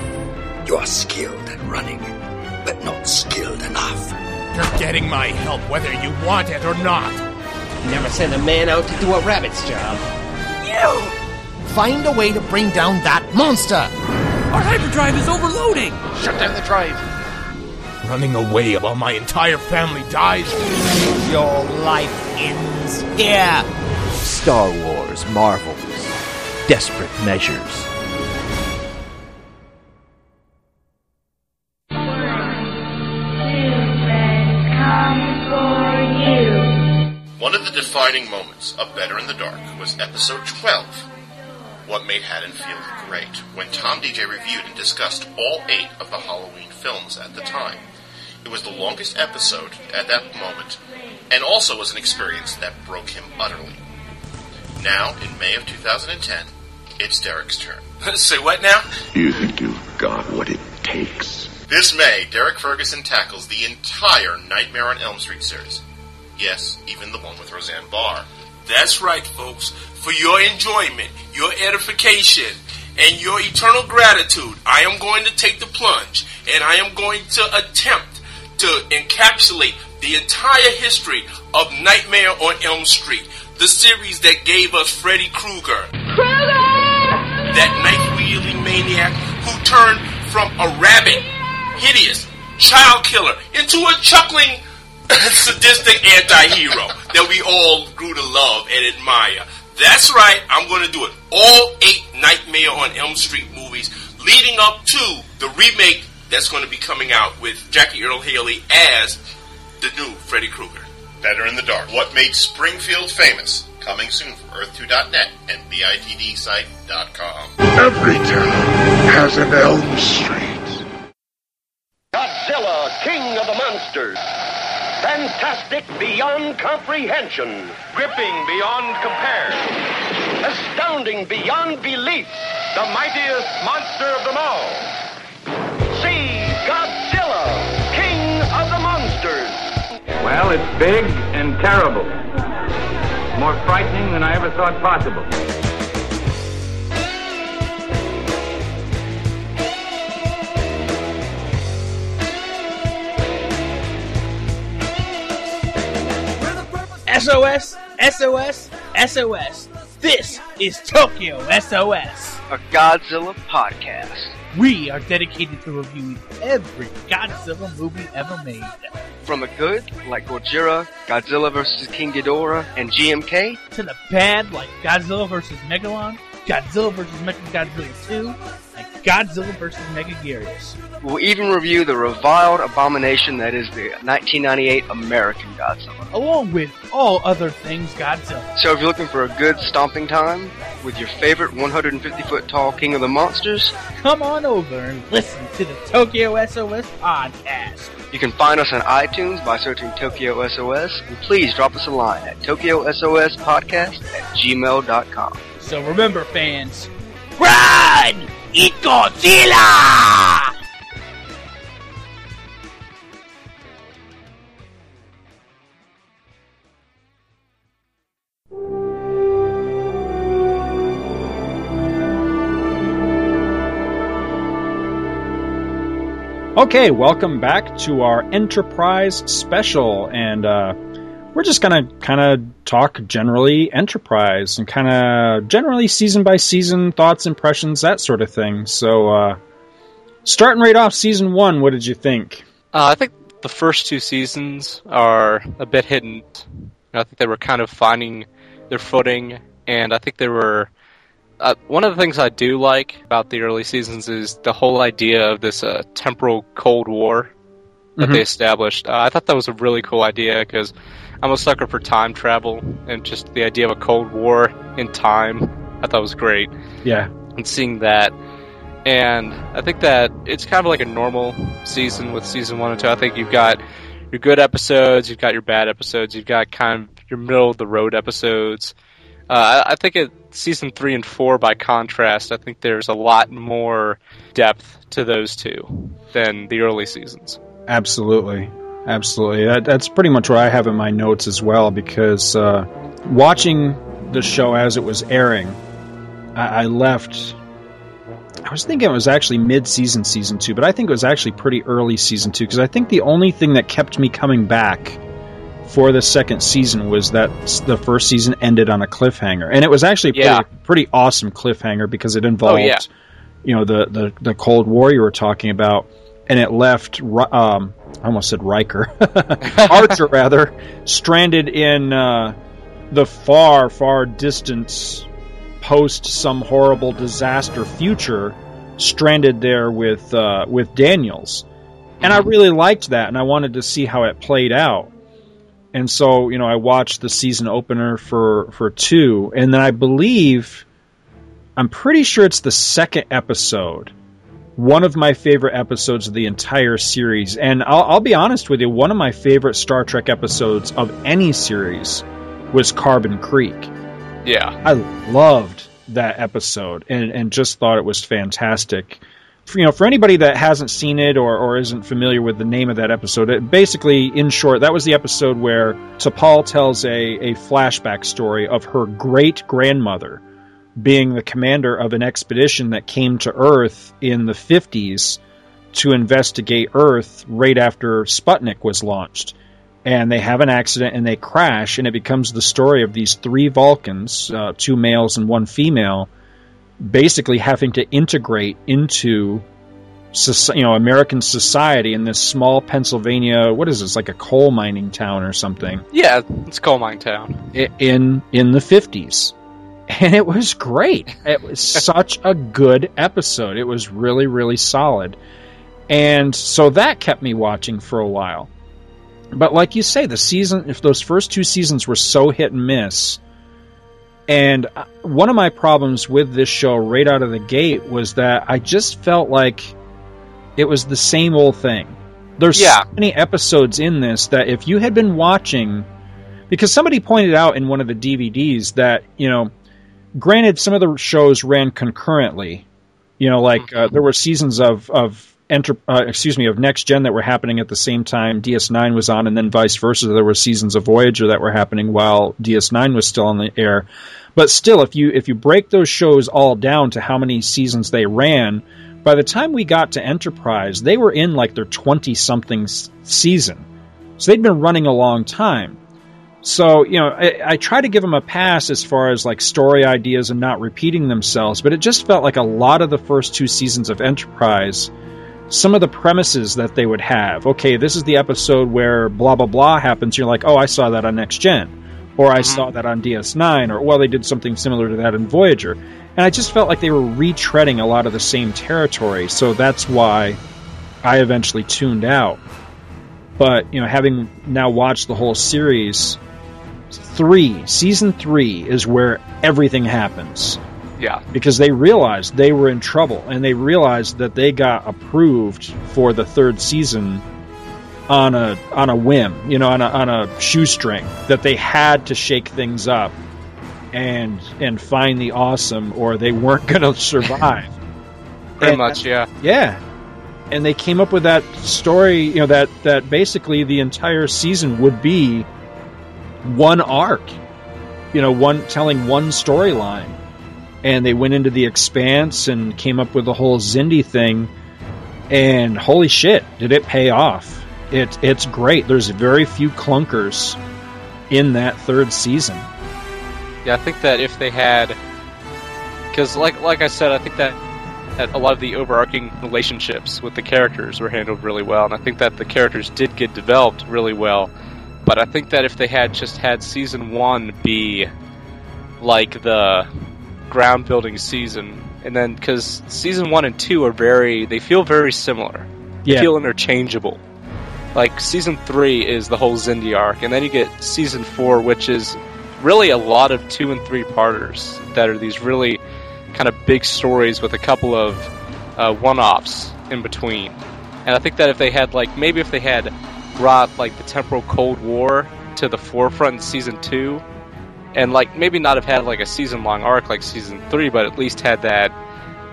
You are skilled at running, but not skilled enough. You're getting my help whether you want it or not. Never send a man out to do a rabbit's job. You! Find a way to bring down that monster! Our hyperdrive is overloading! Shut down the drive! Running away while my entire family dies? Your life ends here! Star Wars marvels. Desperate measures. One of the defining moments of Better in the Dark was episode twelve, What Made Haddonfield Great, when Tom D J reviewed and discussed all eight of the Halloween films at the time. It was the longest episode at that moment, and also was an experience that broke him utterly. Now, in May of two thousand ten, it's Derek's turn. Say what now? You think you've got what it takes? This May, Derek Ferguson tackles the entire Nightmare on Elm Street series. Yes, even the one with Roseanne Barr. That's right, folks. For your enjoyment, your edification, and your eternal gratitude, I am going to take the plunge, and I am going to attempt to encapsulate the entire history of Nightmare on Elm Street, the series that gave us Freddy Krueger. Krueger! That knife-wielding maniac who turned from a rabid, hideous child killer into a chuckling, sadistic anti-hero that we all grew to love and admire. That's right, I'm going to do it. All eight Nightmare on Elm Street movies leading up to the remake that's going to be coming out with Jackie Earle Haley as the new Freddy Krueger. Better in the Dark. What made Springfield famous? Coming soon from earth two dot net and bitd site dot com. Every town has an Elm Street. Godzilla, king of the monsters. Fantastic beyond comprehension. Gripping beyond compare. Astounding beyond belief. The mightiest monster of them all. See Godzilla, king of the monsters. Well, it's big and terrible. More frightening than I ever thought possible. S O S, S O S, S O S. This is Tokyo S O S, a Godzilla podcast. We are dedicated to reviewing every Godzilla movie ever made. From the good, like Gojira, Godzilla versus. King Ghidorah, and G M K, to the bad, like Godzilla versus. Megalon, Godzilla versus. Mechagodzilla two, and Godzilla versus. Megaguirus. We'll even review the reviled abomination that is the nineteen ninety-eight American Godzilla, along with all other things Godzilla. So if you're looking for a good stomping time with your favorite one hundred fifty foot tall King of the Monsters, come on over and listen to the Tokyo S O S podcast. You can find us on iTunes by searching Tokyo S O S, and please drop us a line at tokyo s o s podcast at gmail dot com. So remember, fans, run! Eat Godzilla! Okay, welcome back to our Enterprise special, and uh, we're just going to kind of talk generally Enterprise, and kind of generally season by season, thoughts, impressions, that sort of thing. So, uh, starting right off season one, what did you think? Uh, I think the first two seasons are a bit hidden. I think they were kind of finding their footing, and I think they were... Uh, one of the things I do like about the early seasons is the whole idea of this uh, temporal Cold War that mm-hmm. they established. Uh, I thought that was a really cool idea because I'm a sucker for time travel and just the idea of a Cold War in time. I thought was great. Yeah. And seeing that. And I think that it's kind of like a normal season with season one and two. I think you've got your good episodes, you've got your bad episodes, you've got kind of your middle-of-the-road episodes. Uh, I, I think it, season three and four, by contrast, I think there's a lot more depth to those two than the early seasons. Absolutely. Absolutely. That, that's pretty much what I have in my notes as well, because uh, watching the show as it was airing, I, I left... I was thinking it was actually mid-season season two, but I think it was actually pretty early season two, because I think the only thing that kept me coming back for the second season was that the first season ended on a cliffhanger. And it was actually a pretty, yeah. pretty awesome cliffhanger, because it involved oh, yeah. you know, the, the, the Cold War you were talking about, and it left, um, I almost said Riker, Archer rather, stranded in uh, the far, far distance... post some horrible disaster future, stranded there with uh, with Daniels. And I really liked that, and I wanted to see how it played out. And so, you know, I watched the season opener for, for two, and then I believe, I'm pretty sure it's the second episode, one of my favorite episodes of the entire series. And I'll, I'll be honest with you, one of my favorite Star Trek episodes of any series was Carbon Creek. Yeah, I loved that episode and, and just thought it was fantastic. For, you know, for anybody that hasn't seen it or, or isn't familiar with the name of that episode, it basically, in short, that was the episode where T'Pol tells a, a flashback story of her great-grandmother being the commander of an expedition that came to Earth in the fifties to investigate Earth right after Sputnik was launched. And they have an accident, and they crash, and it becomes the story of these three Vulcans, uh, two males and one female, basically having to integrate into, so- you know, American society in this small Pennsylvania. What is this? Like a coal mining town or something? Yeah, it's a coal mine town in in the fifties, and it was great. It was such a good episode. It was really, really solid, and so that kept me watching for a while. But like you say, the season, if those first two seasons were so hit and miss, and one of my problems with this show right out of the gate was that I just felt like it was the same old thing. There's yeah. so many episodes in this that if you had been watching, because somebody pointed out in one of the D V Ds that, you know, granted some of the shows ran concurrently, you know, like uh, there were seasons of, of, Enter, uh, excuse me, of Next Gen that were happening at the same time D S nine was on, and then vice versa. There were seasons of Voyager that were happening while D S nine was still on the air. But still, if you if you break those shows all down to how many seasons they ran, by the time we got to Enterprise, they were in like their twenty-something season. So they'd been running a long time. So, you know, I, I try to give them a pass as far as like story ideas and not repeating themselves, but it just felt like a lot of the first two seasons of Enterprise, some of the premises that they would have, okay, this is the episode where blah, blah, blah happens. You're like, oh, I saw that on Next Gen, or I saw that on D S nine, or, well, they did something similar to that in Voyager. And I just felt like they were retreading a lot of the same territory. So that's why I eventually tuned out. But, you know, having now watched the whole series, three, season three is where everything happens. Yeah, because they realized they were in trouble, and they realized that they got approved for the third season on a on a whim, you know, on a on a shoestring, that they had to shake things up and and find the awesome, or they weren't going to survive. Pretty and, much, yeah, yeah. And they came up with that story, you know, that that basically the entire season would be one arc, you know, one telling one storyline. And they went into the Expanse and came up with the whole Xindi thing. And holy shit, did it pay off. It, it's great. There's very few clunkers in that third season. Yeah, I think that if they had... Because like like I said, I think that, that a lot of the overarching relationships with the characters were handled really well. And I think that the characters did get developed really well. But I think that if they had just had season one be like the... ground building season, and then because season one and two are very, they feel very similar, yeah. they feel interchangeable, Like, season three is the whole Xindi arc, and then you get season four, which is really a lot of two and three parters that are these really kind of big stories with a couple of uh, one-offs in between. And I think that if they had, like, maybe if they had brought, like, the temporal Cold War to the forefront in season two, and, like, maybe not have had, like, a season-long arc like season three, but at least had that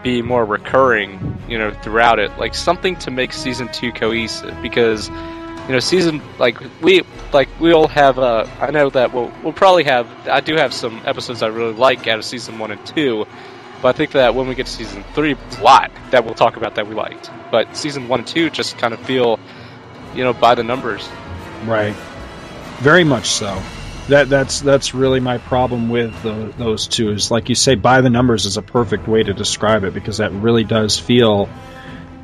be more recurring, you know, throughout it, like something to make season two cohesive, because, you know, season, like, we like we all have uh I know that we'll we'll probably have I do have some episodes I really like out of season one and two, but I think that when we get to season three, a lot that we'll talk about that we liked, but season one and two just kind of feel, you know, by the numbers. Right, very much so. That that's that's really my problem with the, those two, is like you say, by the numbers is a perfect way to describe it, because that really does feel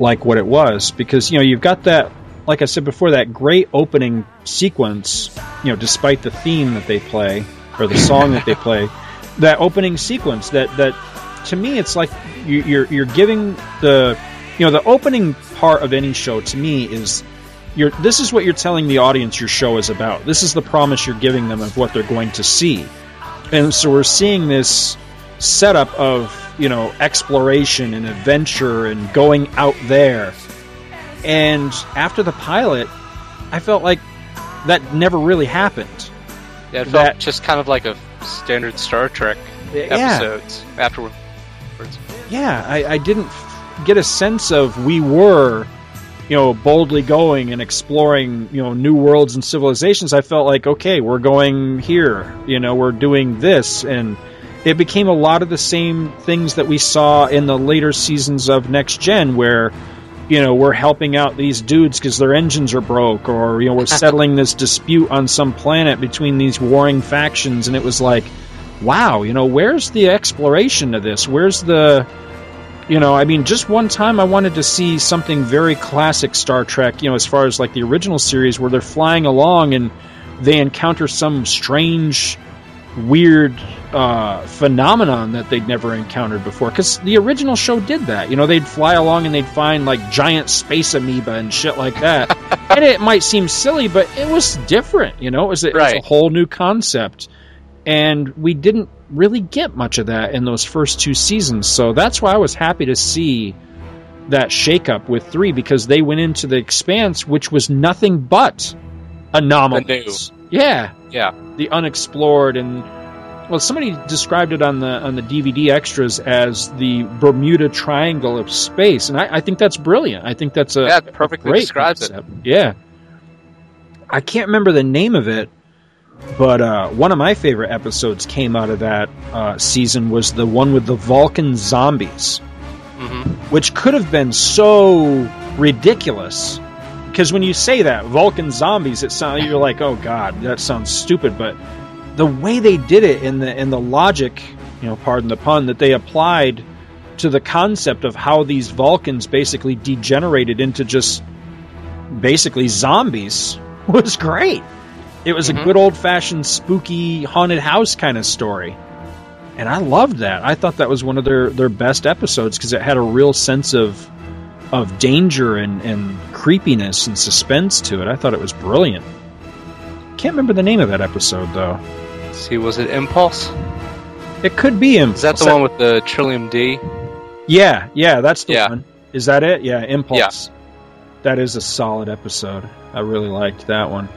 like what it was. Because, you know, you've got that, like I said before, that great opening sequence, you know, despite the theme that they play or the song that they play, that opening sequence that, that to me, it's like you, you're you're giving the, you know, the opening part of any show to me is, You're, this is what you're telling the audience your show is about. This is the promise you're giving them of what they're going to see. And so we're seeing this setup of, you know, exploration and adventure and going out there. And after the pilot, I felt like that never really happened. Yeah, it felt that, just kind of like a standard Star Trek episodes yeah. afterwards. Yeah, I, I didn't get a sense of we were... you know, boldly going and exploring, you know, new worlds and civilizations. I felt like, okay, we're going here, you know, we're doing this. And it became a lot of the same things that we saw in the later seasons of Next Gen, where, you know, we're helping out these dudes because their engines are broke, or, you know, we're settling this dispute on some planet between these warring factions. And it was like, wow, you know, where's the exploration of this? Where's the... You know, I mean, just one time I wanted to see something very classic Star Trek, you know, as far as like the original series, where they're flying along and they encounter some strange, weird uh, phenomenon that they'd never encountered before. Because the original show did that. You know, they'd fly along and they'd find like giant space amoeba and shit like that. And it might seem silly, but it was different, you know, it was, it right. was a whole new concept. And we didn't really get much of that in those first two seasons. So that's why I was happy to see that shakeup with three, because they went into the Expanse, which was nothing but anomalies. Yeah. Yeah. The unexplored, and well, somebody described it on the on the D V D extras as the Bermuda Triangle of space. And I, I think that's brilliant. I think that's a yeah, perfectly a great describes concept. It. Yeah. I can't remember the name of it. But uh, one of my favorite episodes came out of that uh, season was the one with the Vulcan zombies, mm-hmm. which could have been so ridiculous, because when you say that, Vulcan zombies, it sound, you're like, oh God, that sounds stupid. But the way they did it and the and the logic, you know, pardon the pun, that they applied to the concept of how these Vulcans basically degenerated into just basically zombies was great. It was mm-hmm. a good old-fashioned, spooky, haunted house kind of story. And I loved that. I thought that was one of their, their best episodes, because it had a real sense of of danger and, and creepiness and suspense to it. I thought it was brilliant. Can't remember the name of that episode, though. Let's see, was it Impulse? It could be Impulse. Is that the that... one with the Trillium D? Yeah, yeah, that's the yeah. one. Is that it? Yeah, Impulse. Yeah. That is a solid episode. I really liked that one.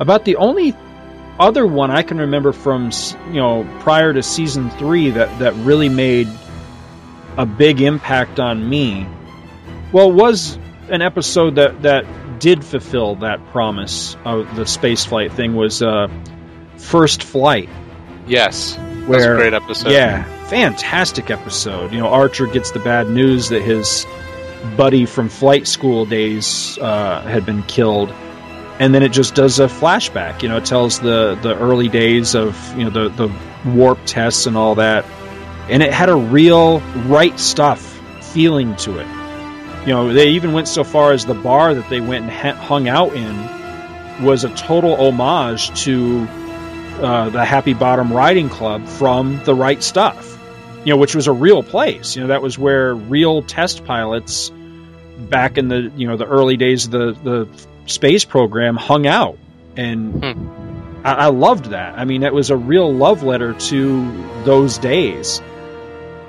About the only other one I can remember from, you know, prior to season three that, that really made a big impact on me, well, was an episode that, that did fulfill that promise of the space flight thing, was uh, First Flight. Yes, that was a great episode. Yeah, fantastic episode. You know, Archer gets the bad news that his buddy from flight school days uh, had been killed. And then it just does a flashback, you know, it tells the, the early days of, you know, the, the warp tests and all that. And it had a real right stuff feeling to it. You know, they even went so far as the bar that they went and hung out in was a total homage to uh, the Happy Bottom Riding Club from The Right Stuff, you know, which was a real place. You know, that was where real test pilots back in the, you know, the early days of the, the space program hung out. And hmm. I, I loved that. I mean, it was a real love letter to those days.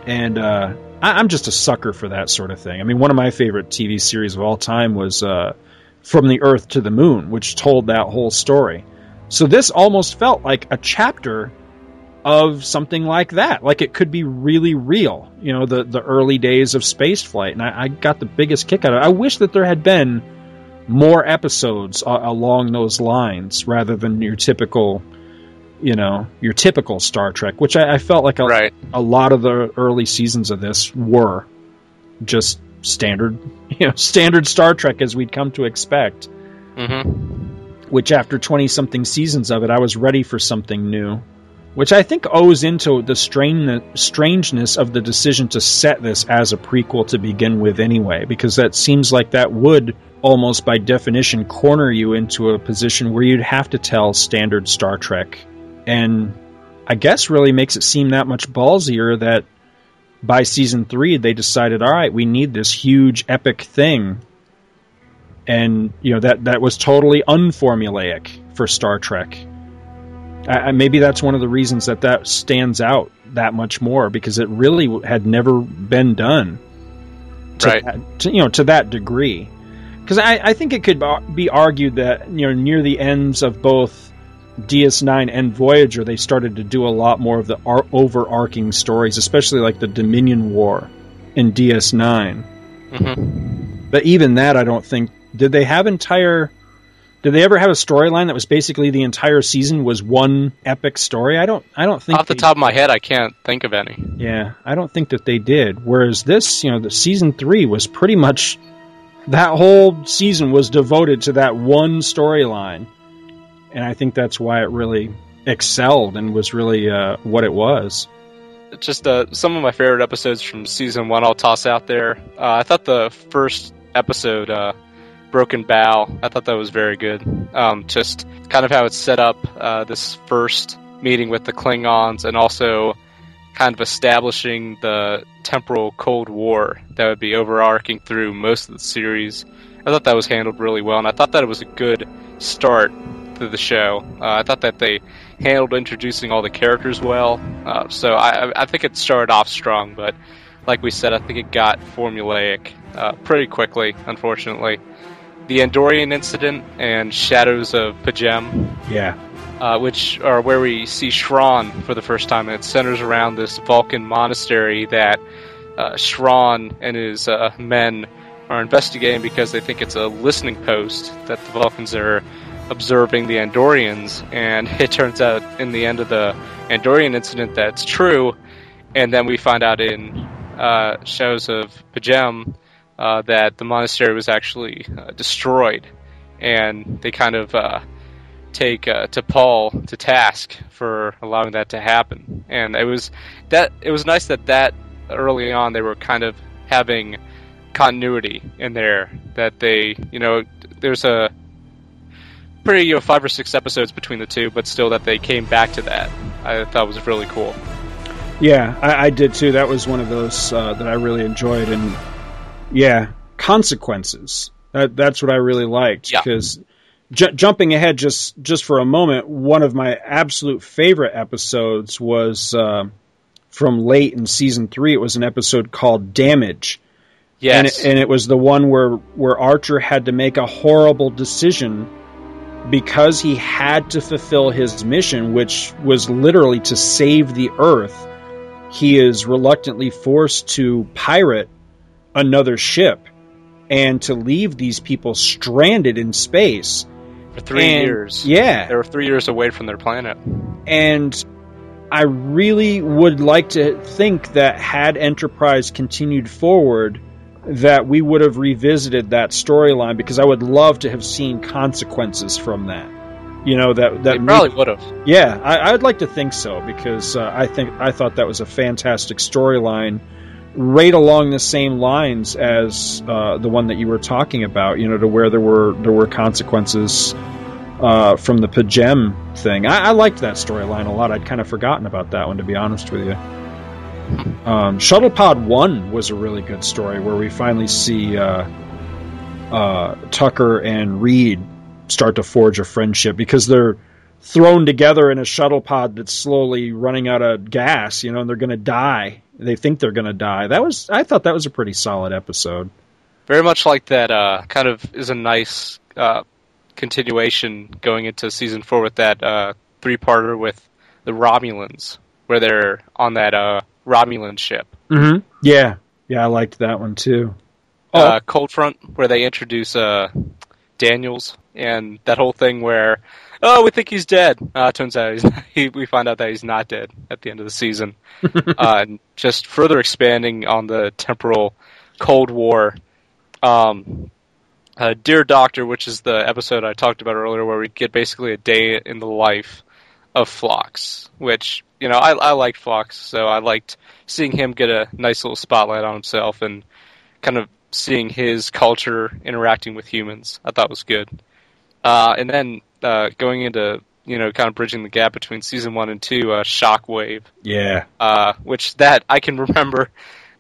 And uh, I, I'm just a sucker for that sort of thing. I mean, one of my favorite T V series of all time was uh, From the Earth to the Moon, which told that whole story. So this almost felt like a chapter of something like that. Like it could be really real, you know, the, the early days of space flight. And I, I got the biggest kick out of it. I wish that there had been more episodes uh, along those lines rather than your typical, you know, your typical Star Trek, which I, I felt like a, right. a lot of the early seasons of this were just standard, you know, standard Star Trek as we'd come to expect. Mm-hmm. Which after twenty-something seasons of it, I was ready for something new. Which I think owes into the strain, strangeness of the decision to set this as a prequel to begin with anyway, because that seems like that would almost by definition corner you into a position where you'd have to tell standard Star Trek. And I guess really makes it seem that much ballsier that by season three they decided, all right, we need this huge epic thing. And, you know, that, that was totally unformulaic for Star Trek. I, maybe that's one of the reasons that that stands out that much more, because it really had never been done to, right. that, to, you know, to that degree. Because I, I think it could be argued that, you know, near the ends of both D S nine and Voyager, they started to do a lot more of the ar- overarching stories, especially like the Dominion War in D S nine. Mm-hmm. But even that, I don't think... Did they have entire... Did they ever have a storyline that was basically the entire season was one epic story? I don't I don't think off the top of my head I can't think of any. Yeah, I don't think that they did. Whereas this, you know, the season three was pretty much that whole season was devoted to that one storyline. And I think that's why it really excelled and was really uh, what it was. Just uh, some of my favorite episodes from season one I'll toss out there. Uh, I thought the first episode uh Broken Bow, I thought that was very good. Um, just kind of how it's set up, uh, this first meeting with the Klingons, and also kind of establishing the temporal Cold War that would be overarching through most of the series. I thought that was handled really well, and I thought that it was a good start to the show. Uh, I thought that they handled introducing all the characters well, uh, so I, I think it started off strong, but like we said, I think it got formulaic uh, pretty quickly, unfortunately. The Andorian Incident and Shadows of Pajem, yeah, uh, which are where we see Shran for the first time, and it centers around this Vulcan monastery that uh, Shran and his uh, men are investigating because they think it's a listening post that the Vulcans are observing the Andorians, and it turns out in the end of the Andorian Incident that's true, and then we find out in uh, Shadows of Pajem Uh, that the monastery was actually uh, destroyed, and they kind of uh, take uh, T'Pol to task for allowing that to happen. And it was that it was nice that that early on they were kind of having continuity in there. That they, you know, there's a pretty, you know, five or six episodes between the two, but still that they came back to that. I thought was really cool. Yeah, I, I did too. That was one of those uh, that I really enjoyed. And yeah, consequences. That, that's what I really liked. Because yeah. ju- jumping ahead just, just for a moment, one of my absolute favorite episodes was uh, from late in season three. It was an episode called Damage. Yes. And it, and it was the one where, where Archer had to make a horrible decision because he had to fulfill his mission, which was literally to save the Earth. He is reluctantly forced to pirate another ship and to leave these people stranded in space for three and, years. Yeah. They were three years away from their planet. And I really would like to think that had Enterprise continued forward, that we would have revisited that storyline, because I would love to have seen consequences from that. You know, that, that they probably would have. Yeah. I, I'd like to think so, because uh, I think, I thought that was a fantastic storyline, right along the same lines as uh, the one that you were talking about, you know, to where there were there were consequences uh, from the Pajem thing. I, I liked that storyline a lot. I'd kind of forgotten about that one, to be honest with you. Um, Shuttlepod one was a really good story, where we finally see uh, uh, Tucker and Reed start to forge a friendship, because they're thrown together in a shuttle pod that's slowly running out of gas, you know, and they're going to die. They think they're going to die. That was, I thought that was a pretty solid episode. Very much like that. Uh, kind of is a nice uh, continuation going into season four with that uh, three-parter with the Romulans, where they're on that uh, Romulan ship. Mm-hmm. Yeah, yeah, I liked that one too. Oh. Uh, Cold Front, where they introduce uh, Daniels and that whole thing where, oh, we think he's dead. Uh, turns out he's not, he, we find out that he's not dead at the end of the season. uh, and just further expanding on the temporal Cold War. Um, uh, Dear Doctor, which is the episode I talked about earlier, where we get basically a day in the life of Phlox, which, you know, I, I liked Phlox, so I liked seeing him get a nice little spotlight on himself and kind of seeing his culture interacting with humans. I thought was good. Uh, and then uh, going into, you know, kind of bridging the gap between season one and two, uh, Shockwave. Yeah. Uh, which that, I can remember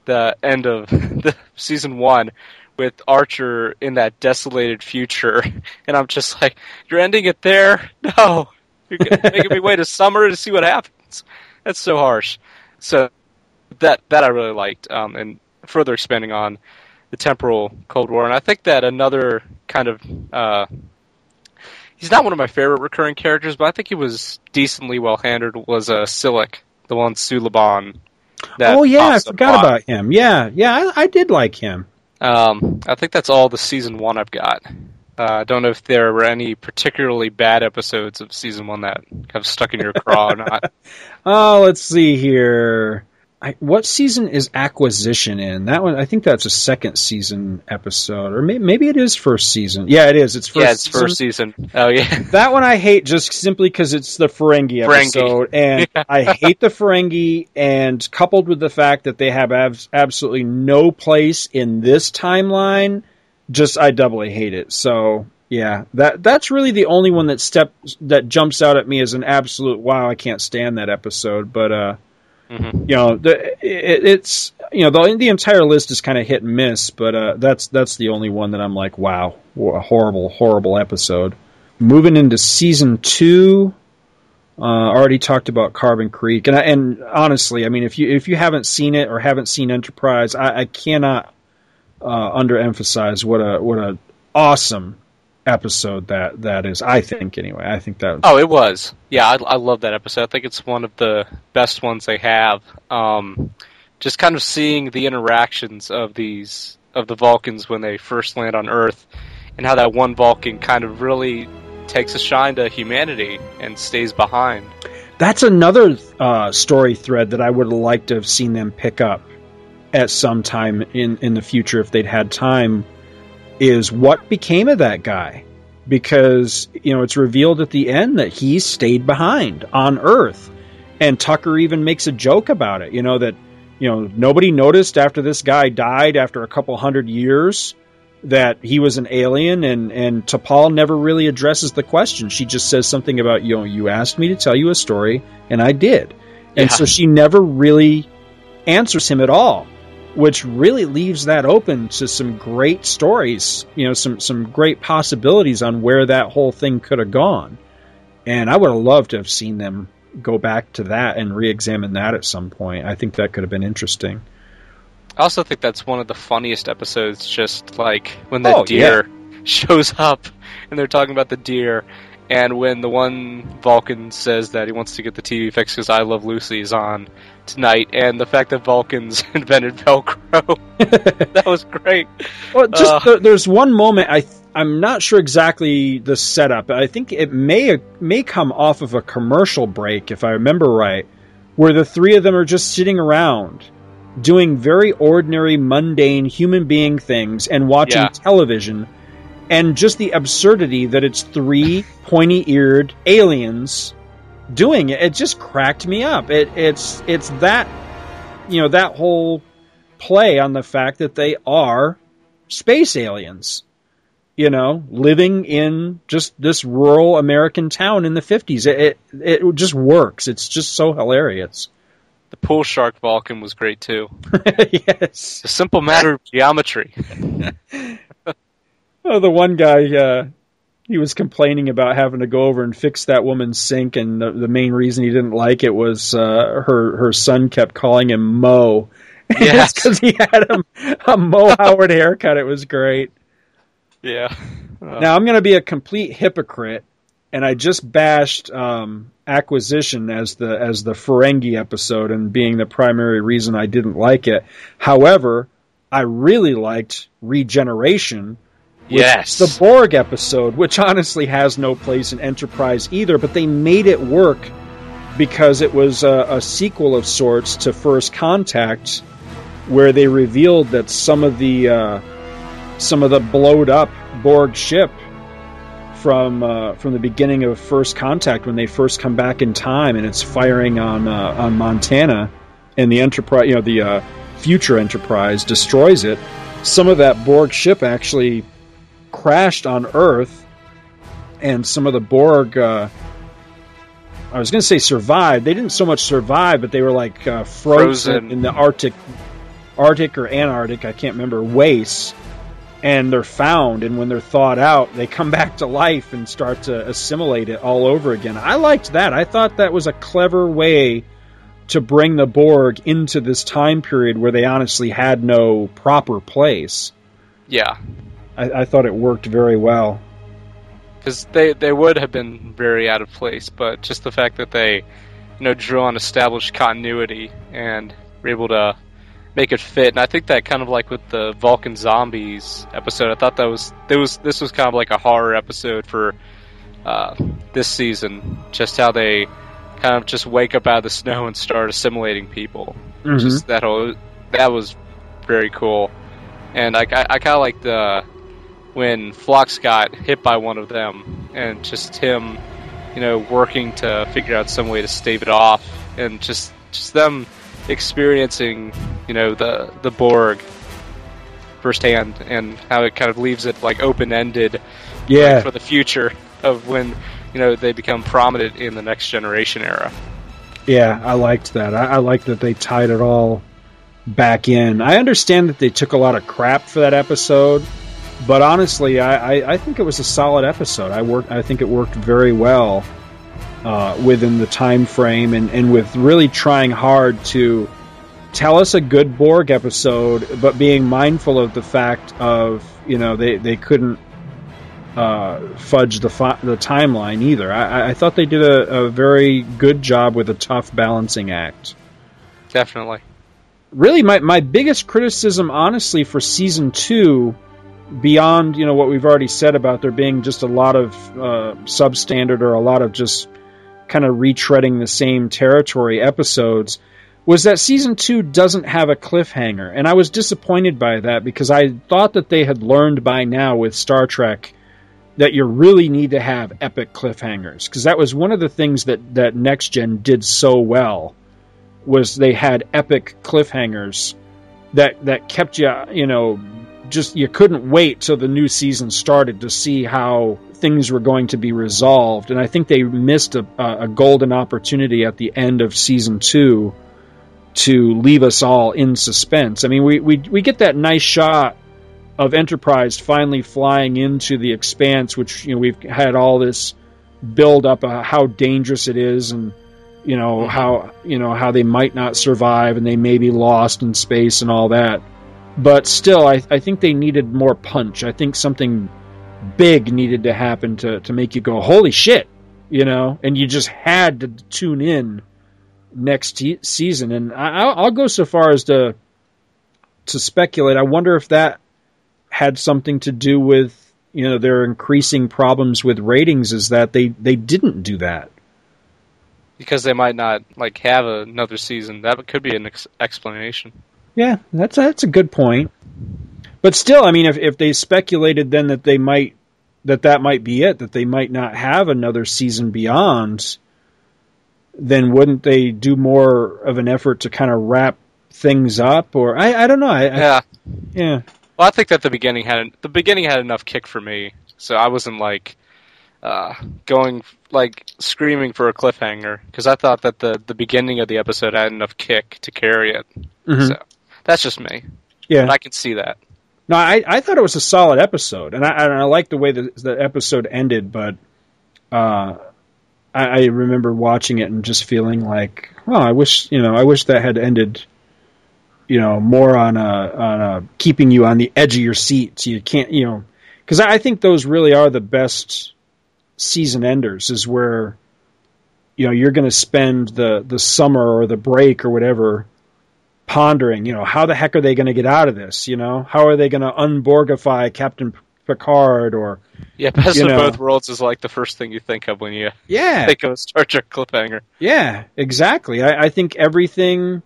the end of the season one, with Archer in that desolated future, and I'm just like, you're ending it there? No. You're making me wait a summer to see what happens. That's so harsh. So that that I really liked, um, and further expanding on the temporal Cold War. And I think that another kind of... Uh, he's not one of my favorite recurring characters, but I think he was decently well-handled, was uh, Silic, the one Suliban. Oh, yeah, I forgot about him. Yeah, yeah, I, I did like him. Um, I think that's all the season one I've got. Uh, I don't know if there were any particularly bad episodes of season one that kind of stuck in your craw or not. Oh, let's see here. I, what season is Acquisition in? That one, I think that's a second season episode, or may, maybe it is first season. Yeah, it is. It's first. Yeah, it's season. First season. Oh, yeah. That one I hate just simply because it's the Ferengi episode, Ferengi. And yeah. I hate the Ferengi, and coupled with the fact that they have ab- absolutely no place in this timeline, just I doubly hate it. So yeah, that that's really the only one that step that jumps out at me as an absolute wow. I can't stand that episode, but. uh Mm-hmm. You know, the, it, it's you know the the entire list is kind of hit and miss, but uh, that's that's the only one that I'm like, wow, a horrible, horrible episode. Moving into season two, uh, already talked about Carbon Creek, and I, and honestly, I mean, if you if you haven't seen it or haven't seen Enterprise, I, I cannot uh, underemphasize what a what a awesome episode that that is. I think anyway. I think that was... Oh, it was. Yeah, I, I love that episode. I think it's one of the best ones they have. Um, just kind of seeing the interactions of these of the Vulcans when they first land on Earth, and how that one Vulcan kind of really takes a shine to humanity and stays behind. That's another uh, story thread that I would have liked to have seen them pick up at some time in in the future if they'd had time. Is what became of that guy? Because, you know, it's revealed at the end that he stayed behind on Earth. And Tucker even makes a joke about it, you know, that, you know, nobody noticed after this guy died after a couple hundred years that he was an alien, and, and T'Pol never really addresses the question. She just says something about, you know, you asked me to tell you a story, and I did. And yeah. So she never really answers him at all, which really leaves that open to some great stories, you know, some, some great possibilities on where that whole thing could have gone. And I would have loved to have seen them go back to that and re-examine that at some point. I think that could have been interesting. I also think that's one of the funniest episodes, just like when the oh, deer yeah. shows up and they're talking about the deer. And when the one Vulcan says that he wants to get the T V fixed because I Love Lucy is on tonight, and the fact that Vulcans invented Velcro, that was great. Well, just uh, there, there's one moment I th- I'm not sure exactly the setup. I think it may may come off of a commercial break, if I remember right, where the three of them are just sitting around doing very ordinary, mundane human being things and watching yeah. television. And just the absurdity that it's three pointy-eared aliens doing it. It just cracked me up. It, it's it's that, you know, that whole play on the fact that they are space aliens, you know, living in just this rural American town in the fifties. It, it, it just works. It's just so hilarious. The pool shark Vulcan was great, too. Yes. The simple matter of geometry. Oh, the one guy, uh, he was complaining about having to go over and fix that woman's sink, and the, the main reason he didn't like it was uh, her her son kept calling him Mo. Yes, because he had a, a Mo Howard haircut. It was great. Yeah. Uh, now, I'm going to be a complete hypocrite, and I just bashed um, Acquisition as the as the Ferengi episode and being the primary reason I didn't like it. However, I really liked Regeneration. Yes. The Borg episode, which honestly has no place in Enterprise either, but they made it work because it was a, a sequel of sorts to First Contact, where they revealed that some of the uh, some of the blowed up Borg ship from uh, from the beginning of First Contact, when they first come back in time and it's firing on uh, on Montana, and the Enterprise, you know, the uh, future Enterprise destroys it. Some of that Borg ship actually crashed on Earth, and some of the Borg uh, I was going to say survived. They didn't so much survive, but they were like uh, frozen, frozen in the Arctic Arctic or Antarctic, I can't remember, wastes, and they're found, and when they're thawed out, they come back to life and start to assimilate it all over again. I liked that. I thought that was a clever way to bring the Borg into this time period where they honestly had no proper place. Yeah. I, I thought it worked very well. Because they, they would have been very out of place, but just the fact that they, you know, drew on established continuity and were able to make it fit. And I think that kind of like with the Vulcan Zombies episode, I thought that was, there was this was kind of like a horror episode for uh, this season. Just how they kind of just wake up out of the snow and start assimilating people. Mm-hmm. Just that whole, that was very cool. And I, I, I kind of like the... when Phlox got hit by one of them, and just him, you know, working to figure out some way to stave it off, and just just them experiencing, you know, the the Borg firsthand, and how it kind of leaves it like open-ended, yeah, like, for the future of when, you know, they become prominent in the Next Generation era. Yeah, I liked that. I, I liked that they tied it all back in. I understand that they took a lot of crap for that episode. But honestly, I, I, I think it was a solid episode. I worked. I think it worked very well uh, within the time frame, and, and with really trying hard to tell us a good Borg episode, but being mindful of the fact of, you know, they they couldn't uh, fudge the fi- the timeline either. I, I thought they did a, a very good job with a tough balancing act. Definitely. Really, my my biggest criticism, honestly, for season two. Beyond, you know, what we've already said about there being just a lot of uh, substandard or a lot of just kind of retreading the same territory episodes, was that season two doesn't have a cliffhanger. And I was disappointed by that because I thought that they had learned by now with Star Trek that you really need to have epic cliffhangers, because that was one of the things that, that Next Gen did so well, was they had epic cliffhangers that, that kept you, you know... just you couldn't wait till the new season started to see how things were going to be resolved. And I think they missed a, a golden opportunity at the end of season two to leave us all in suspense. I mean, we, we, we get that nice shot of Enterprise finally flying into the Expanse, which, you know, we've had all this build up of how dangerous it is, and, you know, how, you know, how they might not survive and they may be lost in space and all that. But still, I, I think they needed more punch. I think something big needed to happen to, to make you go, holy shit, you know? And you just had to tune in next te- season. And I, I'll go so far as to to speculate. I wonder if that had something to do with, you know, their increasing problems with ratings, is that they, they didn't do that. Because they might not, like, have another season. That could be an ex- explanation. Yeah, that's a, that's a good point. But still, I mean, if, if they speculated then that they might that that might be it, that they might not have another season beyond, then wouldn't they do more of an effort to kind of wrap things up? Or I, I don't know. I, yeah, I, yeah. Well, I think that the beginning had the beginning had enough kick for me, so I wasn't like uh, going like screaming for a cliffhanger, because I thought that the the beginning of the episode had enough kick to carry it. Mm-hmm. So. That's just me. Yeah. But I can see that. No, I, I thought it was a solid episode, and I, and I like the way the, the episode ended, but uh, I, I remember watching it and just feeling like, well, I wish, you know, I wish that had ended, you know, more on a, on a keeping you on the edge of your seat, so you can't, you know, because I think those really are the best season enders, is where, you know, you're going to spend the, the summer or the break or whatever pondering, you know, how the heck are they going to get out of this? You know, how are they going to unborgify Captain Picard? Or yeah, best of know. both worlds is like the first thing you think of when you yeah. think of a Star Trek cliffhanger. Yeah, exactly. I, I think everything,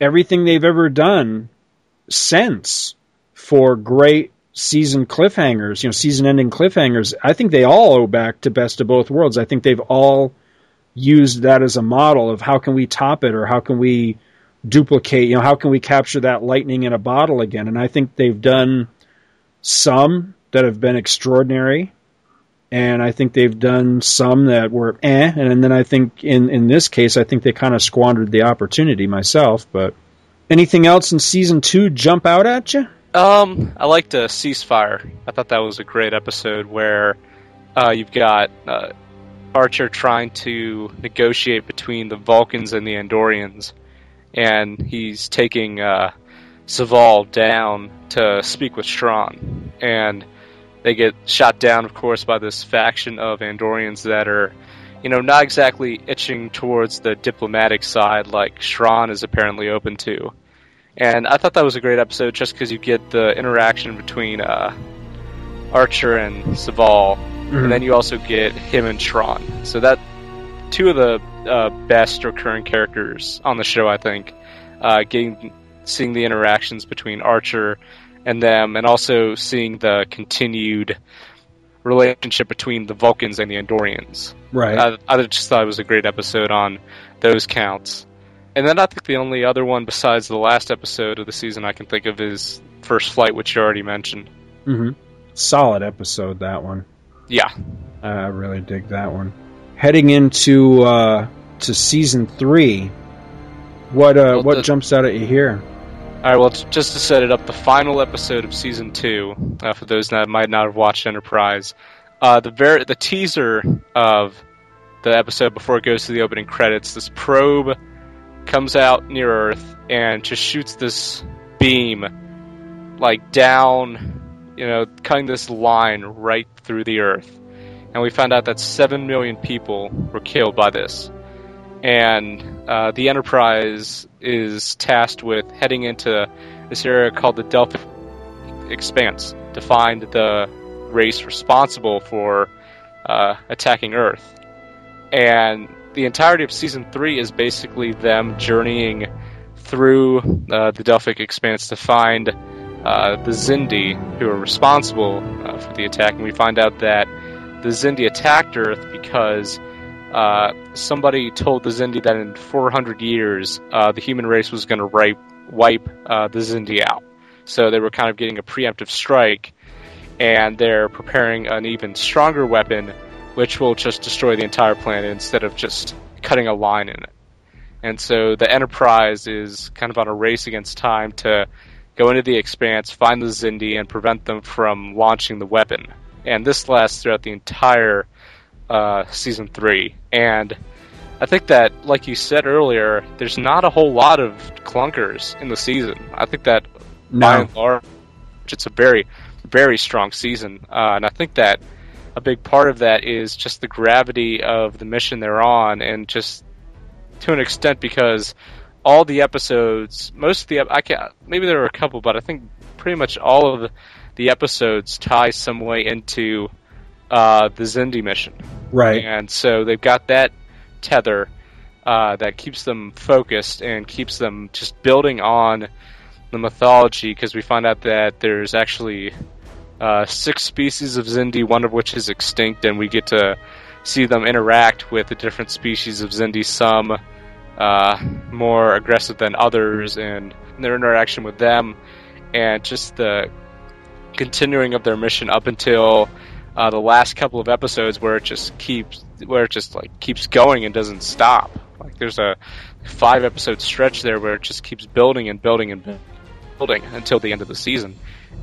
everything they've ever done since for great season cliffhangers, you know, season ending cliffhangers, I think they all owe back to Best of Both Worlds. I think they've all used that as a model of how can we top it, or how can we duplicate, you know, how can we capture that lightning in a bottle again? And I think they've done some that have been extraordinary, and I think they've done some that were eh, and then I think in, in this case, I think they kind of squandered the opportunity myself. But anything else in season two jump out at you? Um, I liked uh, Ceasefire. I thought that was a great episode where uh, you've got uh, Archer trying to negotiate between the Vulcans and the Andorians, and he's taking uh, Soval down to speak with Shran. And they get shot down, of course, by this faction of Andorians that are, you know, not exactly itching towards the diplomatic side like Shran is apparently open to. And I thought that was a great episode just because you get the interaction between uh, Archer and Soval, mm-hmm. and then you also get him and Shran. So that... two of the uh, best recurring characters on the show, I think. Uh, getting, seeing the interactions between Archer and them, and also seeing the continued relationship between the Vulcans and the Andorians. Right. I, I just thought it was a great episode on those counts. And then I think the only other one besides the last episode of the season I can think of is First Flight, which you already mentioned. Mm-hmm. Solid episode, that one. Yeah. Uh, I really dig that one. Heading into uh, to season three, what uh, well, what the, jumps out at you here? All right, well, just to set it up, the final episode of season two, uh, for those that might not have watched Enterprise, uh, the ver- the teaser of the episode before it goes to the opening credits, this probe comes out near Earth and just shoots this beam like down, you know, cutting this line right through the Earth. And we found out that seven million people were killed by this. And uh, the Enterprise is tasked with heading into this area called the Delphic Expanse to find the race responsible for uh, attacking Earth. And the entirety of Season three is basically them journeying through uh, the Delphic Expanse to find uh, the Xindi, who are responsible uh, for the attack. And we find out that the Xindi attacked Earth because uh, somebody told the Xindi that in four hundred years uh, the human race was going to wipe, wipe uh, the Xindi out. So they were kind of getting a preemptive strike, and they're preparing an even stronger weapon, which will just destroy the entire planet instead of just cutting a line in it. And so the Enterprise is kind of on a race against time to go into the Expanse, find the Xindi, and prevent them from launching the weapon. And this lasts throughout the entire uh, season three. And I think that, like you said earlier, there's not a whole lot of clunkers in the season. I think that, no. by and large, it's a very, very strong season. Uh, and I think that a big part of that is just the gravity of the mission they're on, and just to an extent because all the episodes, most of the, I can't, maybe there were a couple, but I think pretty much all of the, the episodes tie some way into uh, the Xindi mission. Right. And so they've got that tether uh, that keeps them focused and keeps them just building on the mythology, because we find out that there's actually uh, six species of Xindi, one of which is extinct, and we get to see them interact with the different species of Xindi, some uh, more aggressive than others, and their interaction with them, and just the continuing of their mission up until uh, the last couple of episodes, where it just keeps, where it just like keeps going and doesn't stop. Like there's a five episode stretch there where it just keeps building and building and building until the end of the season.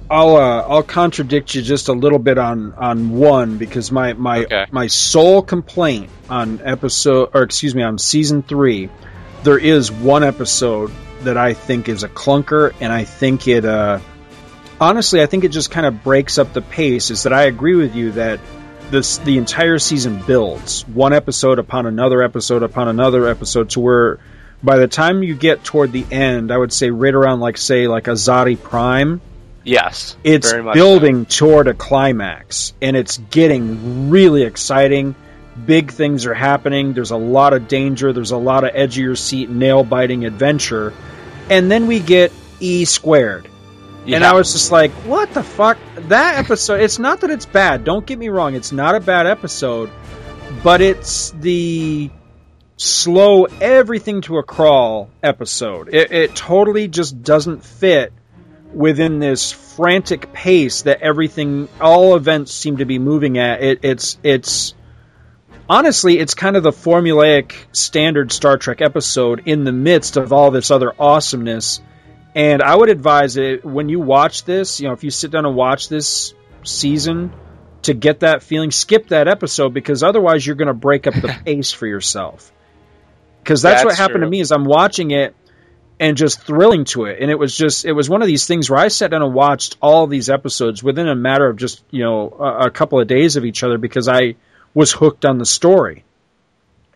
I'll uh, I'll contradict you just a little bit on, on one because my my, okay. my sole complaint on episode or excuse me on season three, there is one episode that I think is a clunker, and I think it uh, honestly I think it just kind of breaks up the pace. Is that I agree with you that this the entire season builds one episode upon another episode upon another episode to where by the time you get toward the end, I would say right around like say like Azadi Prime. Yes, it's very much building so. Toward a climax, and it's getting really exciting. Big things are happening. There's a lot of danger. There's a lot of edge of your seat, nail biting adventure, and then we get E squared, yeah. and I was just like, "What the fuck?" That episode. It's not that it's bad. Don't get me wrong. It's not a bad episode, but it's the slow everything to a crawl episode. It, it totally just doesn't fit within this frantic pace that everything, all events seem to be moving at. It, it's it's honestly, it's kind of the formulaic standard Star Trek episode in the midst of all this other awesomeness. And I would advise it when you watch this, you know, if you sit down and watch this season to get that feeling, skip that episode because otherwise you're going to break up the pace for yourself. Because that's, that's what happened true. to me is I'm watching it and just thrilling to it. And it was just, it was one of these things where I sat down and watched all these episodes within a matter of just, you know, a, a couple of days of each other because I was hooked on the story.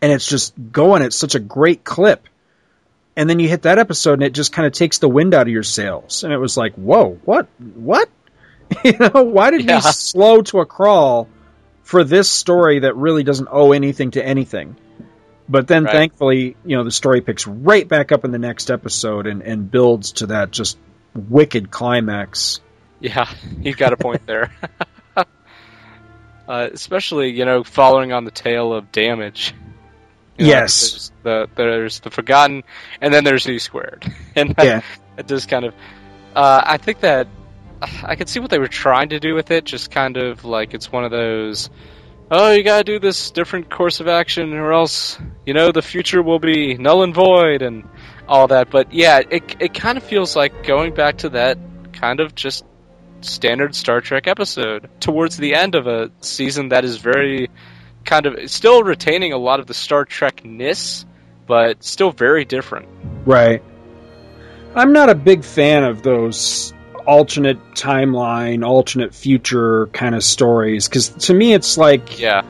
And it's just going at such a great clip. And then you hit that episode and it just kind of takes the wind out of your sails. And it was like, whoa, what, what? You know, why did yeah. we slow to a crawl for this story that really doesn't owe anything to anything? But then, right. thankfully, you know, the story picks right back up in the next episode and, and builds to that just wicked climax. Yeah, you've got a point there. uh, especially, you know, following on the tale of Damage. You know, yes. There's the, there's the Forgotten, and then there's E squared. And that, yeah. that just kind of... Uh, I think that... I could see what they were trying to do with it, just kind of like it's one of those... oh, you gotta do this different course of action or else, you know, the future will be null and void and all that. But yeah, it it kind of feels like going back to that kind of just standard Star Trek episode towards the end of a season that is very kind of still retaining a lot of the Star Trek-ness, but still very different. Right. I'm not a big fan of those alternate timeline, alternate future kind of stories, because to me it's like, yeah,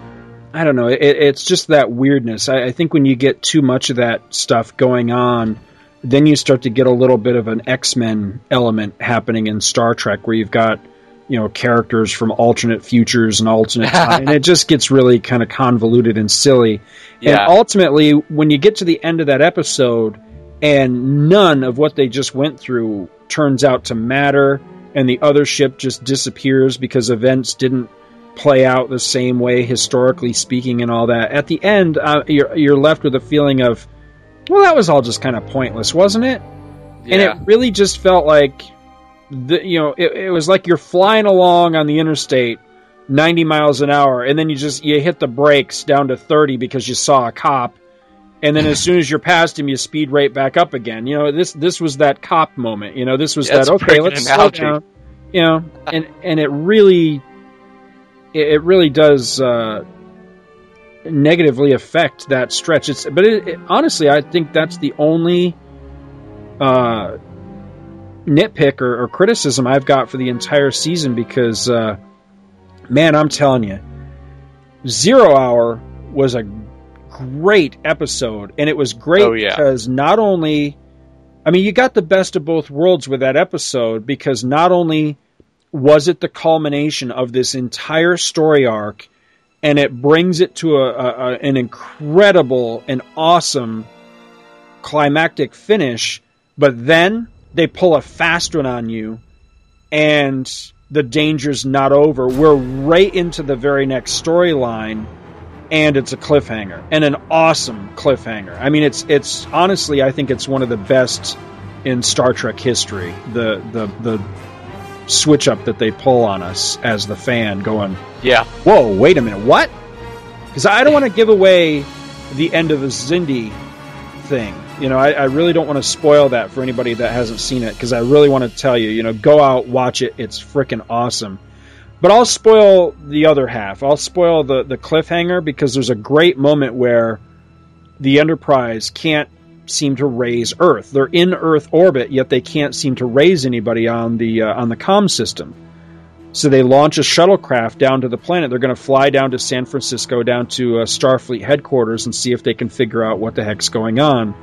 I don't know, it, it's just that weirdness. I, I think when you get too much of that stuff going on, then you start to get a little bit of an X-Men element happening in Star Trek, where you've got, you know, characters from alternate futures and alternate time, and it just gets really kind of convoluted and silly. Yeah. And ultimately, when you get to the end of that episode and none of what they just went through turns out to matter, and the other ship just disappears because events didn't play out the same way historically speaking and all that, at the end uh, you're, you're left with a feeling of, well, that was all just kind of pointless, wasn't it? Yeah. And it really just felt like the, you know, it, it was like you're flying along on the interstate ninety miles an hour, and then you just you hit the brakes down to thirty because you saw a cop. And then as soon as you're past him, you speed right back up again. You know, this this was that cop moment. You know, this was yeah, that, okay, let's slow down. You know, and, and it really, it really does uh, negatively affect that stretch. It's, but it, it, honestly, I think that's the only uh, nitpick or, or criticism I've got for the entire season because, uh, man, I'm telling you, Zero Hour was a great episode, and it was great oh, yeah. because not only, I mean, you got the best of both worlds with that episode, because not only was it the culmination of this entire story arc, and it brings it to a, a, a an incredible and awesome climactic finish, but then they pull a fast one on you, and the danger's not over. We're right into the very next storyline. And it's a cliffhanger, and an awesome cliffhanger. I mean, it's it's honestly, I think it's one of the best in Star Trek history. The the the switch up that they pull on us as the fan, going, yeah, whoa, wait a minute, what? Because I don't want to give away the end of the Xindi thing, you know, I, I really don't want to spoil that for anybody that hasn't seen it, because I really want to tell you, you know, go out, watch it. It's freaking awesome. But I'll spoil the other half. I'll spoil the, the cliffhanger, because there's a great moment where the Enterprise can't seem to raise Earth. They're in Earth orbit, yet they can't seem to raise anybody on the uh, on the comm system. So they launch a shuttlecraft down to the planet. They're going to fly down to San Francisco, down to uh, Starfleet headquarters, and see if they can figure out what the heck's going on.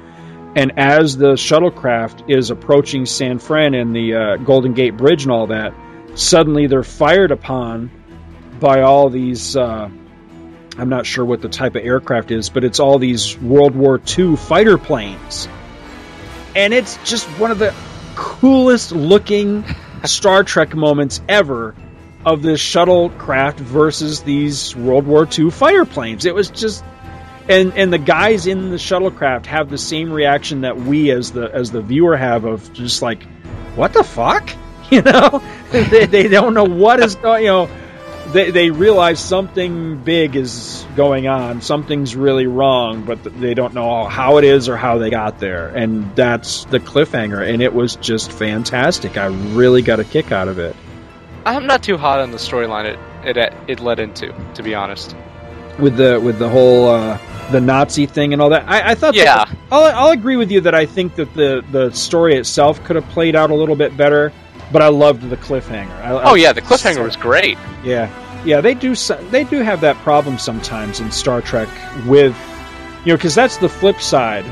And as the shuttlecraft is approaching San Fran and the uh, Golden Gate Bridge and all that, suddenly they're fired upon by all these, uh, I'm not sure what the type of aircraft is, but it's all these World War Two fighter planes. And it's just one of the coolest looking Star Trek moments ever, of this shuttlecraft versus these World War Two fighter planes. It was just, and and the guys in the shuttlecraft have the same reaction that we as the as the viewer have, of just like, what the fuck? You know, they, they don't know what is going, you know, they, they realize something big is going on. Something's really wrong, but they don't know how it is or how they got there. And that's the cliffhanger. And it was just fantastic. I really got a kick out of it. I'm not too hot on the storyline it, it it led into, to be honest. With the with the whole uh, the Nazi thing and all that, I, I thought. Yeah, that, I'll I'll agree with you that I think that the, the story itself could have played out a little bit better, but I loved the cliffhanger. I, oh I, yeah, the cliffhanger so, was great. Yeah, yeah, they do they do have that problem sometimes in Star Trek with, you know, because that's the flip side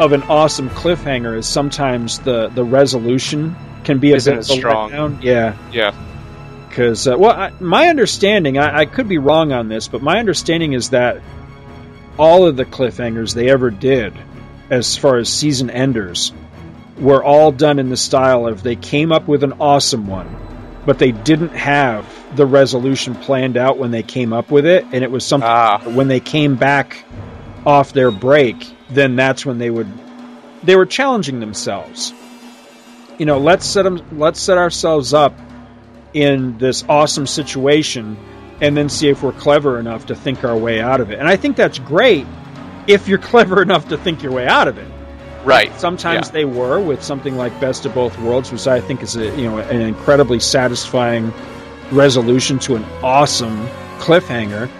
of an awesome cliffhanger, is sometimes the, the resolution can be a Isn't bit of a strong. Letdown. Yeah, yeah. Because, uh, well, I, my understanding, I, I could be wrong on this, but my understanding is that all of the cliffhangers they ever did, as far as season enders, were all done in the style of, they came up with an awesome one, but they didn't have the resolution planned out when they came up with it, and it was something ah. when they came back off their break, then that's when they would, they were challenging themselves. You know, let's set them, let's set ourselves up in this awesome situation, and then see if we're clever enough to think our way out of it. And I think that's great if you're clever enough to think your way out of it. Right. Sometimes yeah. they were, with something like Best of Both Worlds, which I think is a, you know, an incredibly satisfying resolution to an awesome cliffhanger.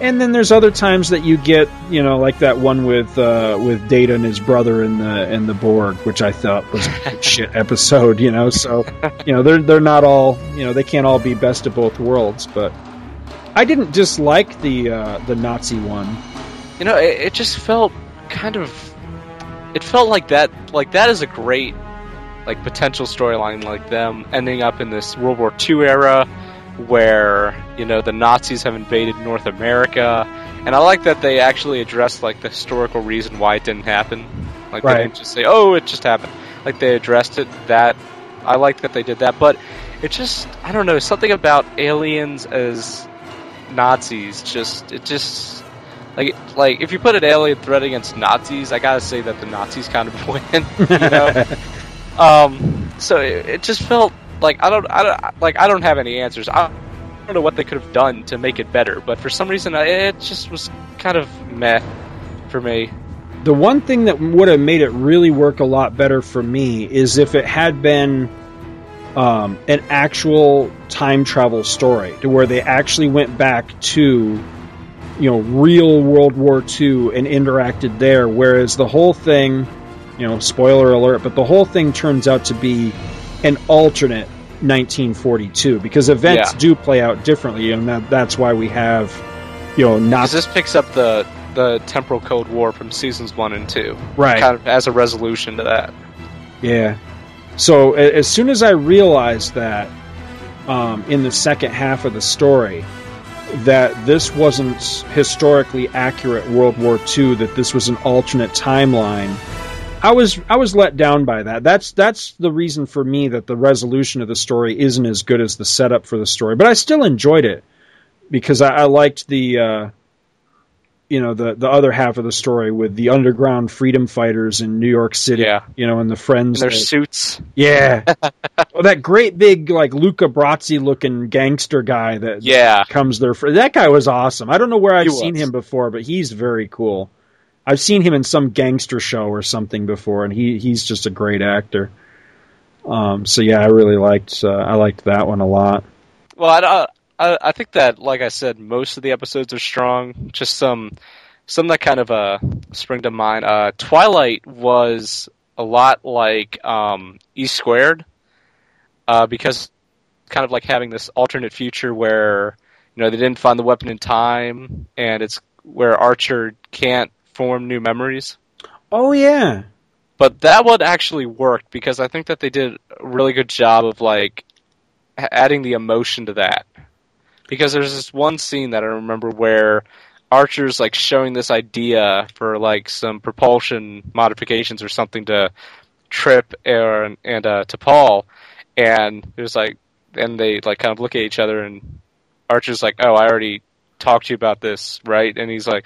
And then there's other times that you get, you know, like that one with uh, with Data and his brother and the and the Borg, which I thought was a shit episode, you know. So, you know, they're they're not all, you know, they can't all be Best of Both Worlds. But I didn't dislike the uh, the Nazi one. You know, it, it just felt kind of, it felt like that, like that is a great, like, potential storyline, like them ending up in this World War Two era, where, you know, the Nazis have invaded North America, and I like that they actually addressed, like, the historical reason why it didn't happen. Like, right. They didn't just say, oh, it just happened. Like, they addressed it. That, I like that they did that, but it just, I don't know, something about aliens as Nazis, just, it just, like, like if you put an alien threat against Nazis, I gotta say that the Nazis kind of win, you know? um, so it, it just felt Like I don't, I don't, like I don't have any answers. I don't know what they could have done to make it better, but for some reason, it just was kind of meh for me. The one thing that would have made it really work a lot better for me is if it had been um, an actual time travel story, to where they actually went back to, you know, real World War Two and interacted there. Whereas the whole thing, you know, spoiler alert, but the whole thing turns out to be an alternate nineteen forty-two, because events yeah. do play out differently, and that, that's why we have, you know, not. Because this picks up the the temporal Cold War from seasons one and two, right? Kind of as a resolution to that. Yeah. So as soon as I realized that, um, in the second half of the story, that this wasn't historically accurate World War Two, that this was an alternate timeline, I was I was let down by that. That's that's the reason for me that the resolution of the story isn't as good as the setup for the story. But I still enjoyed it, because I, I liked the uh, you know, the the other half of the story with the underground freedom fighters in New York City. Yeah. You know, and the friends. And their that, suits. Yeah. Well, that great big, like, Luca Brasi looking gangster guy that yeah. becomes their friend. That guy was awesome. I don't know where I've he seen was. him before, but he's very cool. I've seen him in some gangster show or something before, and he he's just a great actor. Um, so yeah, I really liked uh, I liked that one a lot. Well, I, I I think that, like I said, most of the episodes are strong. Just some some that kind of uh, spring to mind. Uh, Twilight was a lot like um, E squared, uh, because kind of like having this alternate future where, you know, they didn't find the weapon in time, and it's where Archer can't form new memories. Oh, yeah. But that one actually worked, because I think that they did a really good job of, like, adding the emotion to that. Because there's this one scene that I remember where Archer's, like, showing this idea for, like, some propulsion modifications or something to Trip and, and uh, T'Pol, and there's, like, and they, like, kind of look at each other, and Archer's like, oh, I already talked to you about this, right? And he's like,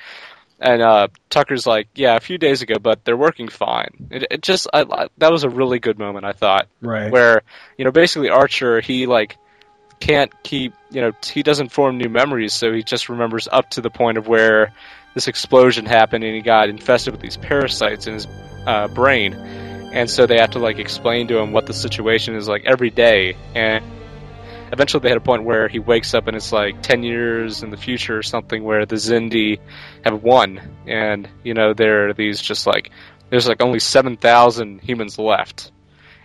and uh, Tucker's like, yeah, a few days ago, but they're working fine. It, it just, I, I, that was a really good moment, I thought. Right. Where, you know, basically Archer, he, like, can't keep, you know, he doesn't form new memories, so he just remembers up to the point of where this explosion happened and he got infested with these parasites in his uh, brain. And so they have to, like, explain to him what the situation is, like, every day. And eventually they had a point where he wakes up and it's like ten years in the future or something, where the Xindi have won. And, you know, there are these just like, there's like only seven thousand humans left.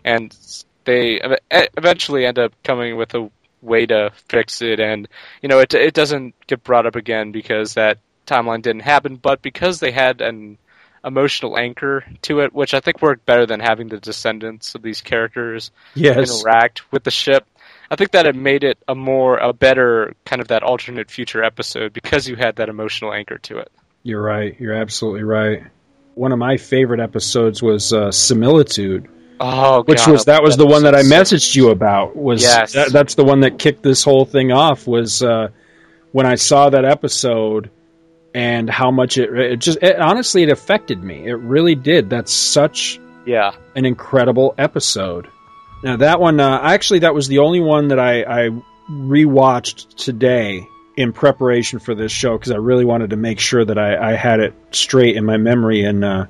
And they eventually end up coming with a way to fix it. And, you know, it it doesn't get brought up again because that timeline didn't happen. But because they had an emotional anchor to it, which I think worked better than having the descendants of these characters yes. interact with the ship. I think that it made it a more, a better kind of that alternate future episode because you had that emotional anchor to it. You're right. You're absolutely right. One of my favorite episodes was uh, Similitude. Oh, which God, was that was that the one that I messaged you about. Was yes. that, that's the one that kicked this whole thing off. Was uh, when I saw that episode and how much it, it just it, honestly it affected me. It really did. That's such yeah an incredible episode. Now that one, uh, actually, that was the only one that I, I rewatched today in preparation for this show because I really wanted to make sure that I, I had it straight in my memory. And uh,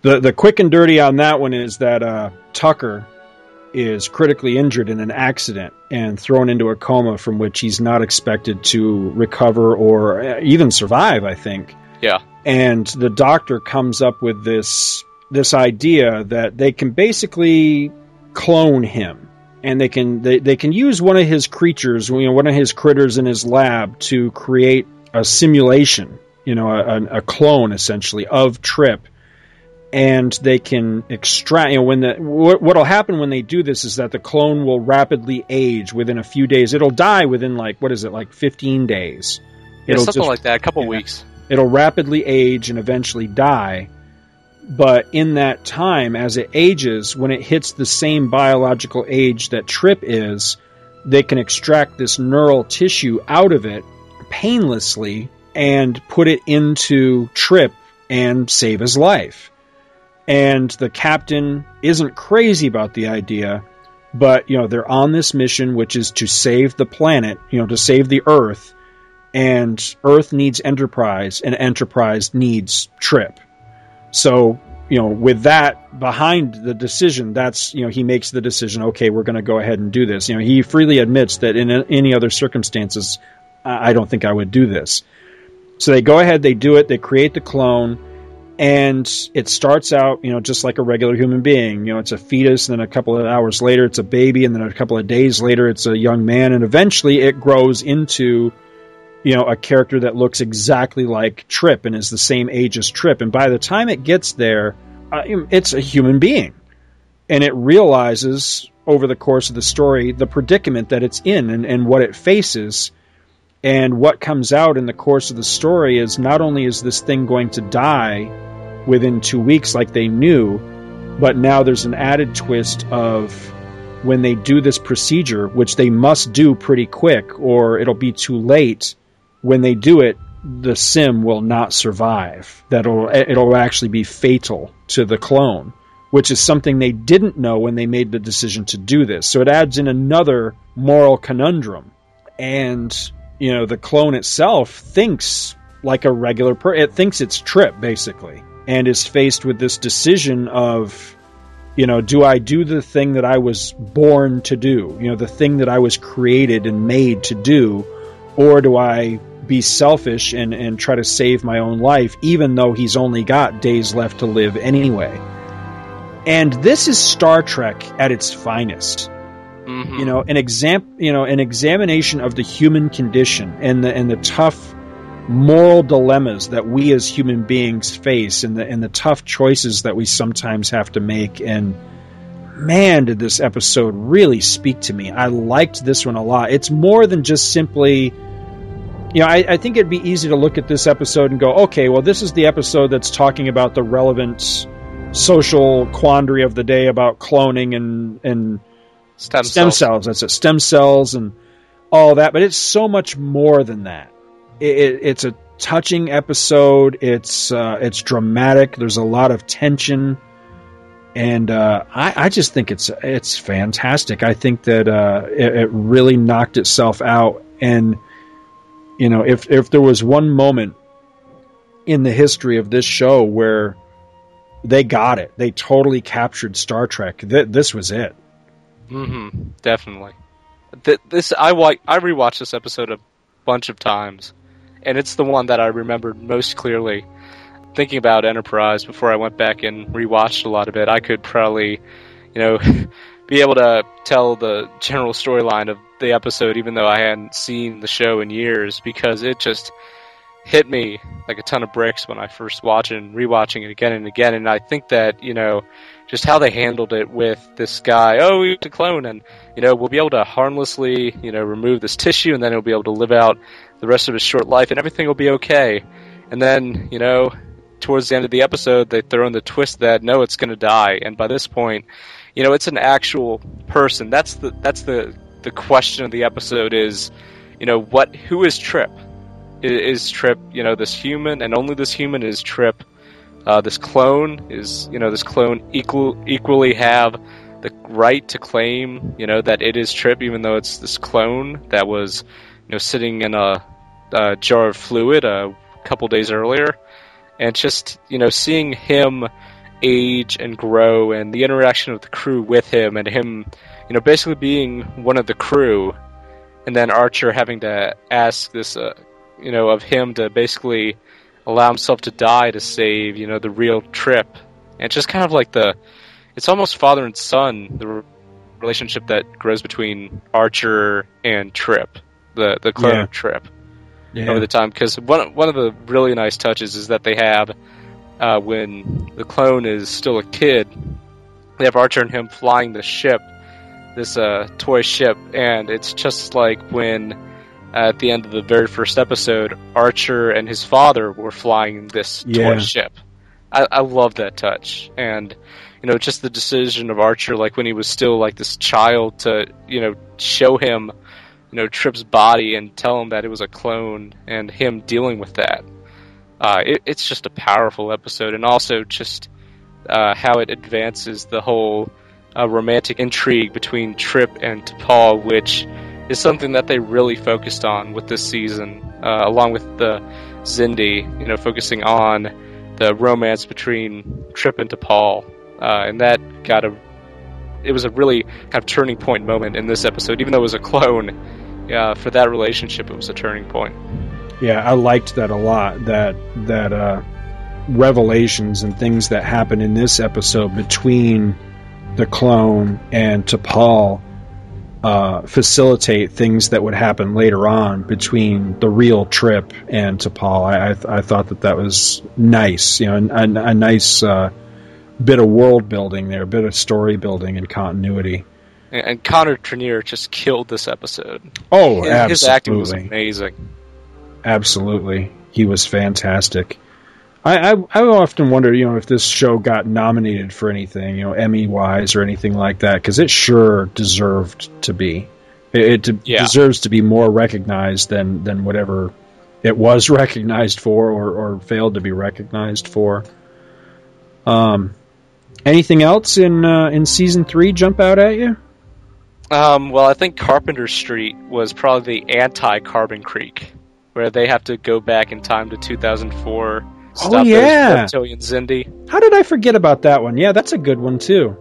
the the quick and dirty on that one is that uh, Tucker is critically injured in an accident and thrown into a coma from which he's not expected to recover or even survive, I think. Yeah. And the doctor comes up with this this idea that they can basically clone him, and they can they, they can use one of his creatures, you know, one of his critters in his lab to create a simulation, you know, a, a clone essentially of Trip, and they can extract. You know, when the what, what'll happen when they do this is that the clone will rapidly age within a few days. It'll die within like what is it like fifteen days? It'll yeah, something just, like that, a couple yeah, weeks. It'll rapidly age and eventually die. But in that time, as it ages, when it hits the same biological age that Trip is, they can extract this neural tissue out of it painlessly and put it into Trip and save his life. And the captain isn't crazy about the idea, but, you know, they're on this mission, which is to save the planet, you know, to save the Earth. And Earth needs Enterprise, and Enterprise needs Trip. So, you know, with that behind the decision, that's, you know, he makes the decision, okay, we're going to go ahead and do this. You know, he freely admits that in any other circumstances, I don't think I would do this. So they go ahead, they do it, they create the clone, and it starts out, you know, just like a regular human being. You know, it's a fetus, and then a couple of hours later, it's a baby, and then a couple of days later, it's a young man, and eventually it grows into, you know, a character that looks exactly like Trip and is the same age as Trip. And by the time it gets there, uh, it's a human being. And it realizes over the course of the story the predicament that it's in and, and what it faces. And what comes out in the course of the story is not only is this thing going to die within two weeks like they knew, but now there's an added twist of when they do this procedure, which they must do pretty quick or it'll be too late. When they do it, the sim will not survive. That'll it'll actually be fatal to the clone, which is something they didn't know when they made the decision to do this. So it adds in another moral conundrum. And, you know, the clone itself thinks like a regular person. It thinks it's Trip, basically, and is faced with this decision of, you know, do I do the thing that I was born to do? You know, the thing that I was created and made to do? Or do I be selfish and, and try to save my own life, even though he's only got days left to live anyway? And this is Star Trek at its finest. Mm-hmm. You know, an exam, you know, an examination of the human condition and the and the tough moral dilemmas that we as human beings face, and the and the tough choices that we sometimes have to make. And man, did this episode really speak to me. I liked this one a lot. It's more than just simply, you know, I, I think it'd be easy to look at this episode and go, okay, well, this is the episode that's talking about the relevant social quandary of the day about cloning and and Stem, stem cells. cells, that's it, stem cells and all that, but it's so much more than that. It, it, it's a touching episode, it's uh, it's dramatic, there's a lot of tension, and uh, I, I just think it's it's fantastic. I think that uh, it, it really knocked itself out, and you know, if if there was one moment in the history of this show where they got it, they totally captured Star Trek, th- this was it. Mm-hmm, definitely. Th- this I wa- I rewatched this episode a bunch of times, and it's the one that I remembered most clearly. Thinking about Enterprise before I went back and rewatched a lot of it, I could probably, you know, be able to tell the general storyline of the episode, even though I hadn't seen the show in years, because it just hit me like a ton of bricks when I first watched it and rewatching it again and again. And I think that, you know, just how they handled it with this guy, oh, we have to clone, and, you know, we'll be able to harmlessly, you know, remove this tissue, and then he'll be able to live out the rest of his short life, and everything will be okay. And then, you know, towards the end of the episode, they throw in the twist that, no, it's going to die. And by this point, you know, it's an actual person. That's the that's the, the question of the episode is, you know, what who is Trip? Is Trip, you know, this human, and only this human is Trip? Uh, this clone is, you know, this clone equal, equally have the right to claim, you know, that it is Trip, even though it's this clone that was, you know, sitting in a, a jar of fluid a couple days earlier. And just, you know, seeing him age and grow, and the interaction of the crew with him, and him, you know, basically being one of the crew, and then Archer having to ask this. Uh, you know, of him to basically allow himself to die to save, you know, the real Trip. And it's just kind of like the, it's almost father and son, the relationship that grows between Archer and Trip, the the clone yeah. Trip, yeah. over the time. Because one, one of the really nice touches is that they have, uh, when the clone is still a kid, they have Archer and him flying the ship, this uh, toy ship, and it's just like when... At the end of the very first episode, Archer and his father were flying this yeah. toy ship. I, I love that touch. And, you know, just the decision of Archer, like, when he was still, like, this child to, you know, show him, you know, Trip's body and tell him that it was a clone, and him dealing with that. Uh, it, it's just a powerful episode. And also just uh, how it advances the whole uh, romantic intrigue between Trip and T'Pol, which... is something that they really focused on with this season, uh, along with the Xindi, you know, focusing on the romance between Trip and T'Pol, uh, and that got a, it was a really kind of turning point moment in this episode. Even though it was a clone, uh, for that relationship, it was a turning point. Yeah, I liked that a lot. That that uh, revelations and things that happen in this episode between the clone and T'Pol. Uh, facilitate things that would happen later on between the real Trip and T'Pol. I I, th- I thought that that was nice, you know, a, a, a nice uh, bit of world building there, a bit of story building and continuity. And, and Connor Trinneer just killed this episode. Oh, his, absolutely! His acting was amazing. Absolutely, he was fantastic. I, I I often wonder, you know, if this show got nominated for anything, you know, Emmy-wise or anything like that, because it sure deserved to be. It, it de- yeah. deserves to be more recognized than, than whatever it was recognized for or, or failed to be recognized for. Um, anything else in uh, in season three jump out at you? Um, well, I think Carpenter Street was probably the anti-Carbon Creek. where they have to go back in time to two thousand four. Stop oh, yeah. Reptilian Xindi. How did I forget about that one? Yeah, that's a good one, too.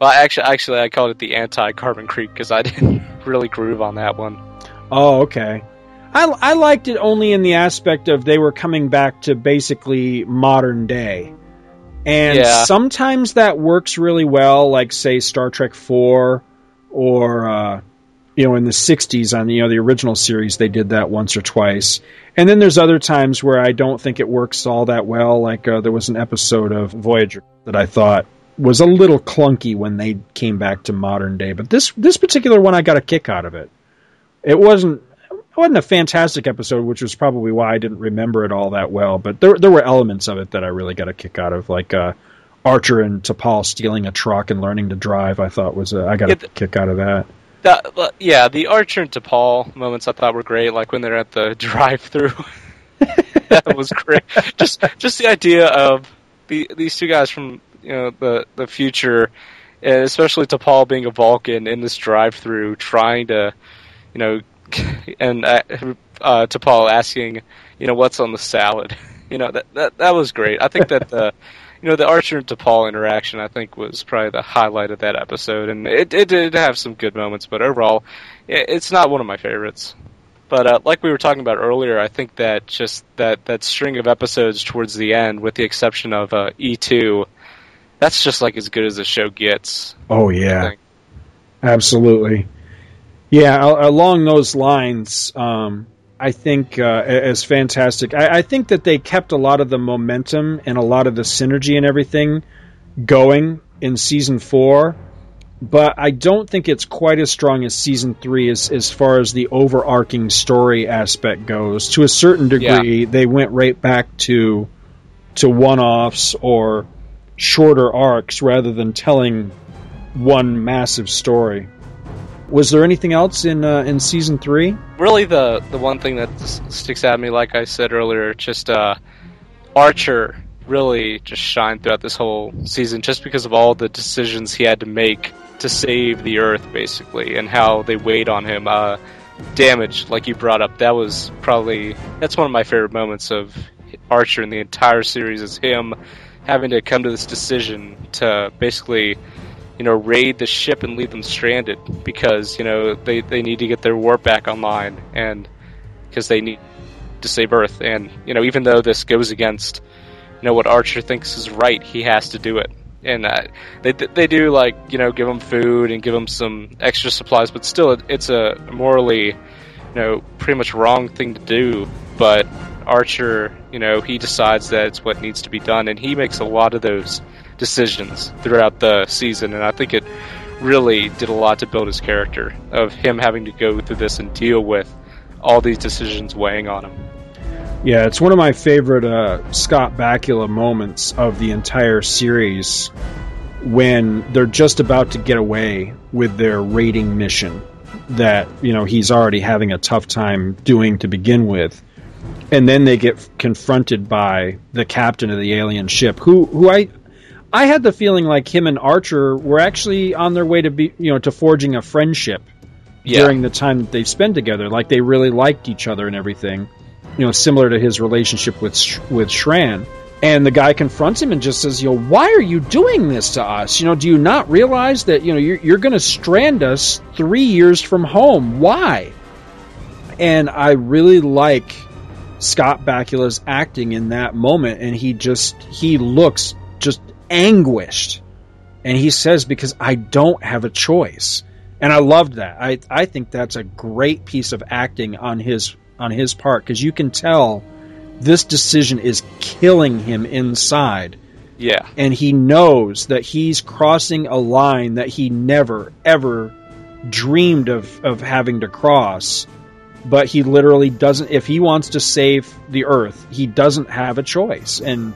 Well, actually, actually I called it the anti-Carbon Creek because I didn't really groove on that one. Oh, okay. I, I liked it only in the aspect of they were coming back to basically modern day. And yeah. sometimes that works really well, like, say, Star Trek four or... Uh, you know, in the sixties on, you know, the original series, they did that once or twice. And then there's other times where I don't think it works all that well. Like uh, there was an episode of Voyager that I thought was a little clunky when they came back to modern day. But this this particular one, I got a kick out of it. It wasn't it wasn't a fantastic episode, which was probably why I didn't remember it all that well. But there there were elements of it that I really got a kick out of, like uh, Archer and T'Pol stealing a truck and learning to drive. I thought was a, I got yeah, th- a kick out of that. That, yeah, the Archer and T'Pol moments I thought were great, like when they're at the drive-thru. That was great. Just, just the idea of the, these two guys from you know the the future, and especially T'Pol being a Vulcan in this drive-thru, trying to, you know, and uh, uh, T'Pol asking, you know, what's on the salad. You know, that that that was great. I think that the. You know, the Archer and T'Pol interaction, I think, was probably the highlight of that episode. And it, it did have some good moments, but overall, it's not one of my favorites. But uh, like we were talking about earlier, I think that just that, that string of episodes towards the end, with the exception of uh, E two, that's just like as good as the show gets. Oh, yeah. Absolutely. Yeah, along those lines, um, I think uh, as fantastic. I, I think that they kept a lot of the momentum and a lot of the synergy and everything going in season four, but I don't think it's quite as strong as season three as, as far as the overarching story aspect goes. To a certain degree, yeah. They went right back to to one-offs or shorter arcs rather than telling one massive story. Was there anything else in uh, in season three? Really, the, the one thing that s- sticks out at me, like I said earlier, just uh, Archer really just shined throughout this whole season, just because of all the decisions he had to make to save the Earth, basically, and how they weighed on him. Uh, damage, like you brought up, that was probably that's one of my favorite moments of Archer in the entire series, is him having to come to this decision to basically. You know, raid the ship and leave them stranded because, you know, they, they need to get their warp back online and because they need to save Earth. And, you know, even though this goes against, you know, what Archer thinks is right, he has to do it. And uh, they they do, like, you know, give him food and give him some extra supplies, but still it, it's a morally, you know, pretty much wrong thing to do. But Archer, you know, he decides that it's what needs to be done, and he makes a lot of those decisions throughout the season, and I think it really did a lot to build his character, of him having to go through this and deal with all these decisions weighing on him. Yeah, it's one of my favorite uh, Scott Bakula moments of the entire series, when they're just about to get away with their raiding mission that, you know, he's already having a tough time doing to begin with. And then they get confronted by the captain of the alien ship, who who I... I had the feeling like him and Archer were actually on their way to be, you know, to forging a friendship yeah. during the time that they've spent together. Like they really liked each other and everything, you know, similar to his relationship with with Shran. And the guy confronts him and just says, you know, why are you doing this to us? You know, do you not realize that, you know, you're, you're going to strand us three years from home? Why? And I really like Scott Bakula's acting in that moment. And he just, he looks just... anguished, and he says, because I don't have a choice. And I loved that. I, I think that's a great piece of acting on his on his part, because you can tell this decision is killing him inside. Yeah. And he knows that he's crossing a line that he never ever dreamed of, of having to cross, but he literally doesn't. If he wants to save the Earth, he doesn't have a choice. And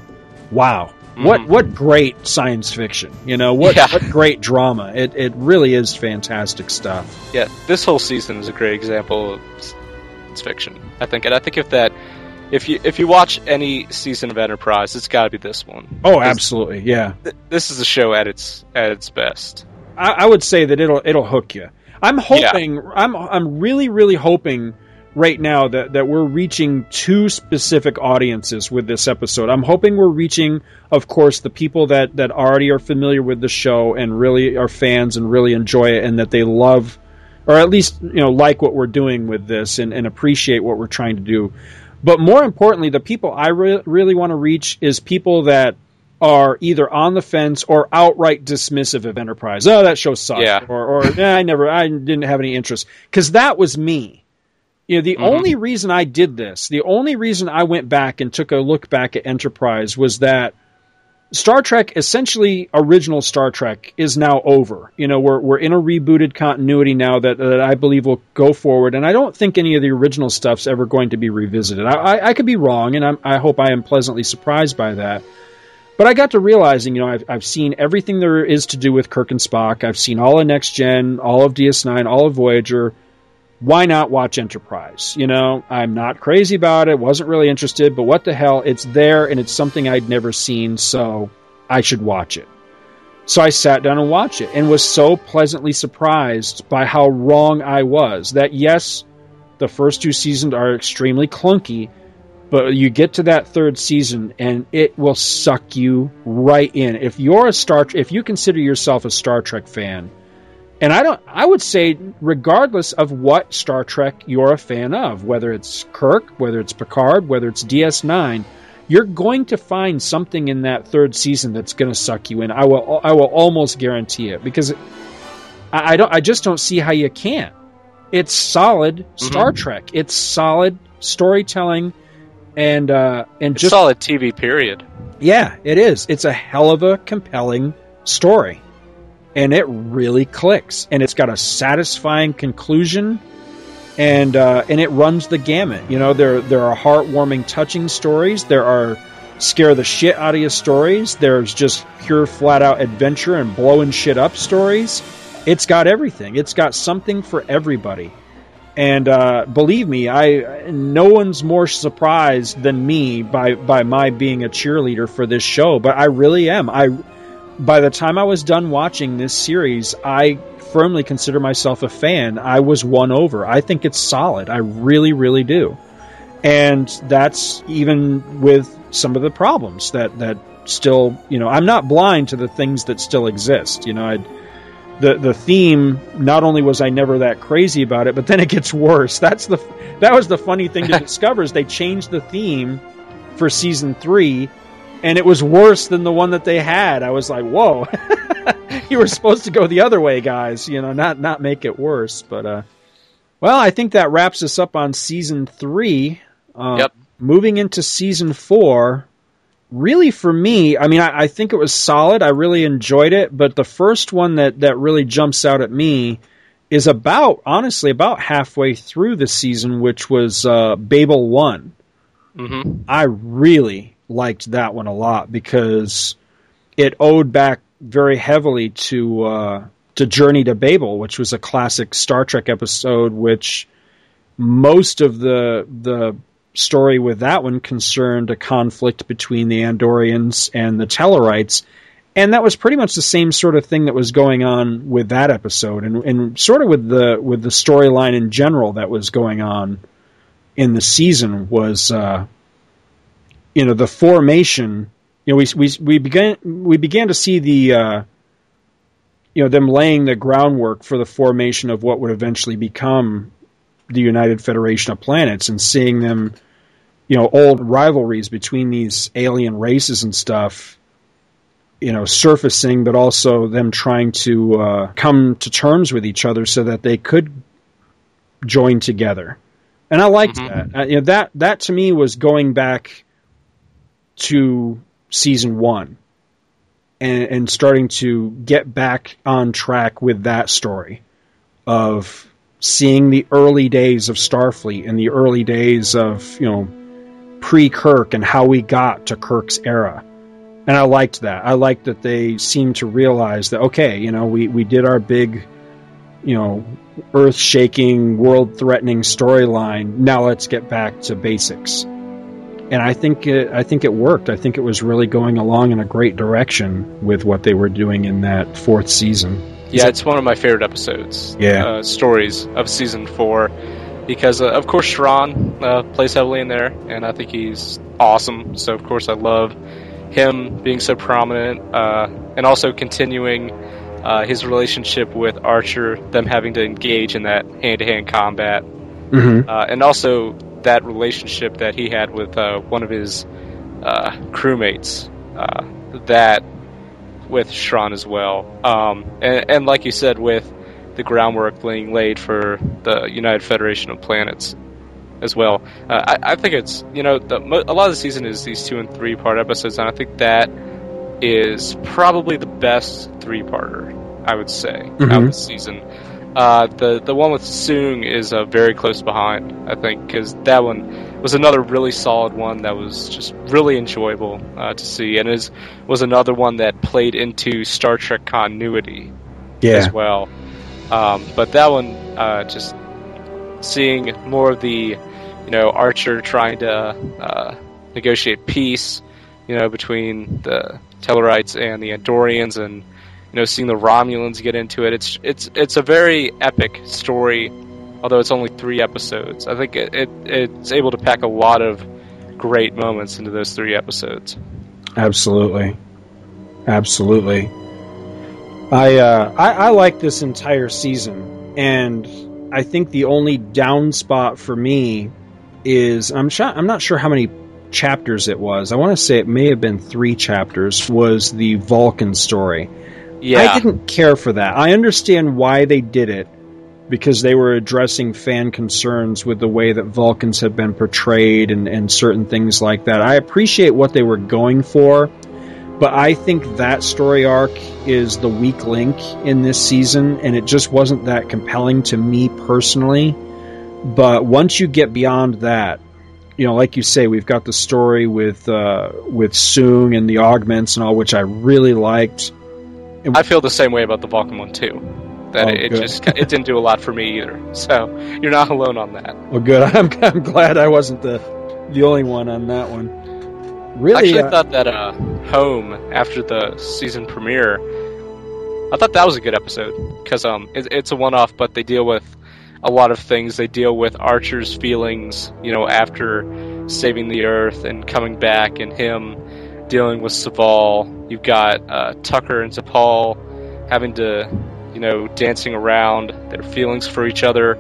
wow. What what great science fiction, you know, what yeah. what great drama. It it really is fantastic stuff. Yeah, this whole season is a great example of science fiction, I think. And I think if that if you if you watch any season of Enterprise, it's got to be this one. Oh, absolutely. Yeah. Th- this is a show at its at its best. I, I would say that it'll it'll hook you. I'm hoping yeah. I'm I'm really really hoping right now that, that we're reaching two specific audiences with this episode. I'm hoping we're reaching, of course, the people that, that already are familiar with the show and really are fans and really enjoy it, and that they love, or at least, you know, like what we're doing with this and, and appreciate what we're trying to do. But more importantly, the people I re- really want to reach is people that are either on the fence or outright dismissive of Enterprise. Oh, that show sucked. Yeah. Or, or yeah, I never, I didn't have any interest. Because that was me. You know, the mm-hmm. only reason I did this, the only reason I went back and took a look back at Enterprise was that Star Trek, essentially original Star Trek, is now over. You know, we're we're in a rebooted continuity now that, that I believe will go forward, and I don't think any of the original stuff's ever going to be revisited. I, I, I could be wrong, and I'm, I hope I am pleasantly surprised by that. But I got to realizing, you know, I've, I've seen everything there is to do with Kirk and Spock. I've seen all of Next Gen, all of D S nine, all of Voyager. Why not watch Enterprise? You know, I'm not crazy about it, wasn't really interested, but what the hell, it's there and it's something I'd never seen, so I should watch it. So I sat down and watched it and was so pleasantly surprised by how wrong I was. That, yes, the first two seasons are extremely clunky, but you get to that third season and it will suck you right in. If you're a Star, if you consider yourself a Star Trek fan, and I don't. I would say, regardless of what Star Trek you're a fan of, whether it's Kirk, whether it's Picard, whether it's D S nine, you're going to find something in that third season that's going to suck you in. I will. I will almost guarantee it, because I, I don't. I just don't see how you can. It's solid Star mm-hmm. Trek. It's solid storytelling, and uh, and it's just solid T V. Period. Yeah, it is. It's a hell of a compelling story. And it really clicks, and it's got a satisfying conclusion, and uh, and it runs the gamut. You know, there there are heartwarming, touching stories. There are scare the shit out of you stories. There's just pure, flat out adventure and blowing shit up stories. It's got everything. It's got something for everybody. And uh, believe me, I no one's more surprised than me by by my being a cheerleader for this show. But I really am. I. By the time I was done watching this series, I firmly consider myself a fan. I was won over. I think it's solid. I really, really do. And that's even with some of the problems that, that still, you know, I'm not blind to the things that still exist. You know, I'd, the the theme, not only was I never that crazy about it, but then it gets worse. That's the that was the funny thing to discover, is they changed the theme for season three. And it was worse than the one that they had. I was like, whoa, you were supposed to go the other way, guys, you know, not, not make it worse. But, uh, well, I think that wraps us up on season three. Uh, yep. Moving into season four, really for me, I mean, I, I think it was solid. I really enjoyed it. But the first one that, that really jumps out at me is about, honestly, about halfway through the season, which was uh, Babel One. Mm-hmm. I really liked that one a lot, because it owed back very heavily to uh, to Journey to Babel, which was a classic Star Trek episode, which most of the the story with that one concerned a conflict between the Andorians and the Tellarites, and that was pretty much the same sort of thing that was going on with that episode, and, and sort of with the with the storyline in general that was going on in the season was... Uh, You know, the formation, you know, we we we began we began to see the uh, you know, them laying the groundwork for the formation of what would eventually become the United Federation of Planets, and seeing them, you know, old rivalries between these alien races and stuff, you know, surfacing, but also them trying to uh, come to terms with each other so that they could join together. And I liked mm-hmm. that. Uh, you know, that that to me was going back to season one and, and starting to get back on track with that story of seeing the early days of Starfleet and the early days of, you know, pre-Kirk and how we got to Kirk's era. And I liked that. I liked that they seemed to realize that, okay, you know, we, we did our big, you know, earth-shaking, world-threatening storyline. Now let's get back to basics. And I think it, I think it worked. I think it was really going along in a great direction with what they were doing in that fourth season. Is yeah, that- it's one of my favorite episodes. Yeah, uh, stories of season four. because uh, of course Shran uh, plays heavily in there, and I think he's awesome. So of course I love him being so prominent, uh, and also continuing uh, his relationship with Archer, them having to engage in that hand-to-hand combat, mm-hmm. uh, and also that relationship that he had with uh, one of his uh, crewmates, uh, that with Shran as well, um, and, and like you said, with the groundwork being laid for the United Federation of Planets as well. Uh, I, I think it's, you know, the, a lot of the season is these two and three part episodes, and I think that is probably the best three parter, I would say, mm-hmm. out of the season. Uh, the, the one with Soong is uh, very close behind, I think, because that one was another really solid one that was just really enjoyable uh, to see, and is was another one that played into Star Trek continuity yeah. as well. Um, but that one, uh, just seeing more of the, you know, Archer trying to uh, negotiate peace, you know, between the Tellarites and the Andorians, and you know, seeing the Romulans get into it. It's it's it's a very epic story, although it's only three episodes. I think it, it it's able to pack a lot of great moments into those three episodes. Absolutely, absolutely. I, uh, I I like this entire season, and I think the only down spot for me is I'm sh- I'm not sure how many chapters it was. I want to say it may have been three chapters. Was the Vulcan story? Yeah, I didn't care for that. I understand why they did it, because they were addressing fan concerns with the way that Vulcans have been portrayed and, and certain things like that. I appreciate what they were going for. But I think that story arc is the weak link in this season, and it just wasn't that compelling to me personally. But once you get beyond that, you know, like you say, we've got the story with uh, with Soong and the augments and all, which I really liked. And I feel the same way about the Vulcan one too. That oh, it, it just it didn't do a lot for me either. So you're not alone on that. Well, good. I'm I'm glad I wasn't the the only one on that one. Really, Actually, I uh, thought that uh, Home, after the season premiere, I thought that was a good episode, because um, it, it's a one-off, but they deal with a lot of things. They deal with Archer's feelings, you know, after saving the Earth and coming back, and him dealing with Soval. You've got uh, Tucker and T'Pol having to, you know, dancing around their feelings for each other.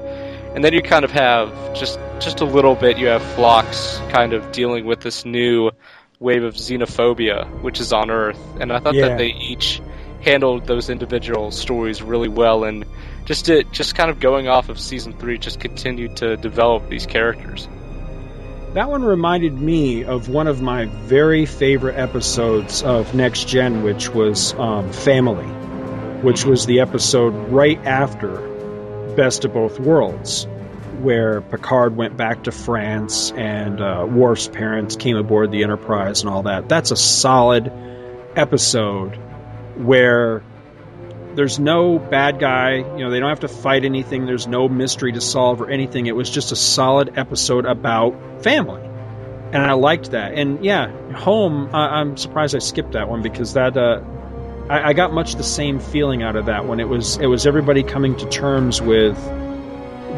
And then you kind of have, just just a little bit, you have Phlox kind of dealing with this new wave of xenophobia, which is on Earth, and I thought yeah. that they each handled those individual stories really well, and just it just kind of going off of season three, just continued to develop these characters. That one reminded me of one of my very favorite episodes of Next Gen, which was um, Family, which was the episode right after Best of Both Worlds, where Picard went back to France and uh, Worf's parents came aboard the Enterprise and all that. That's a solid episode where there's no bad guy. You know, they don't have to fight anything. There's no mystery to solve or anything. It was just a solid episode about family. And I liked that. And yeah, Home, I- I'm surprised I skipped that one, because that uh, I-, I got much the same feeling out of that one. It was It was everybody coming to terms with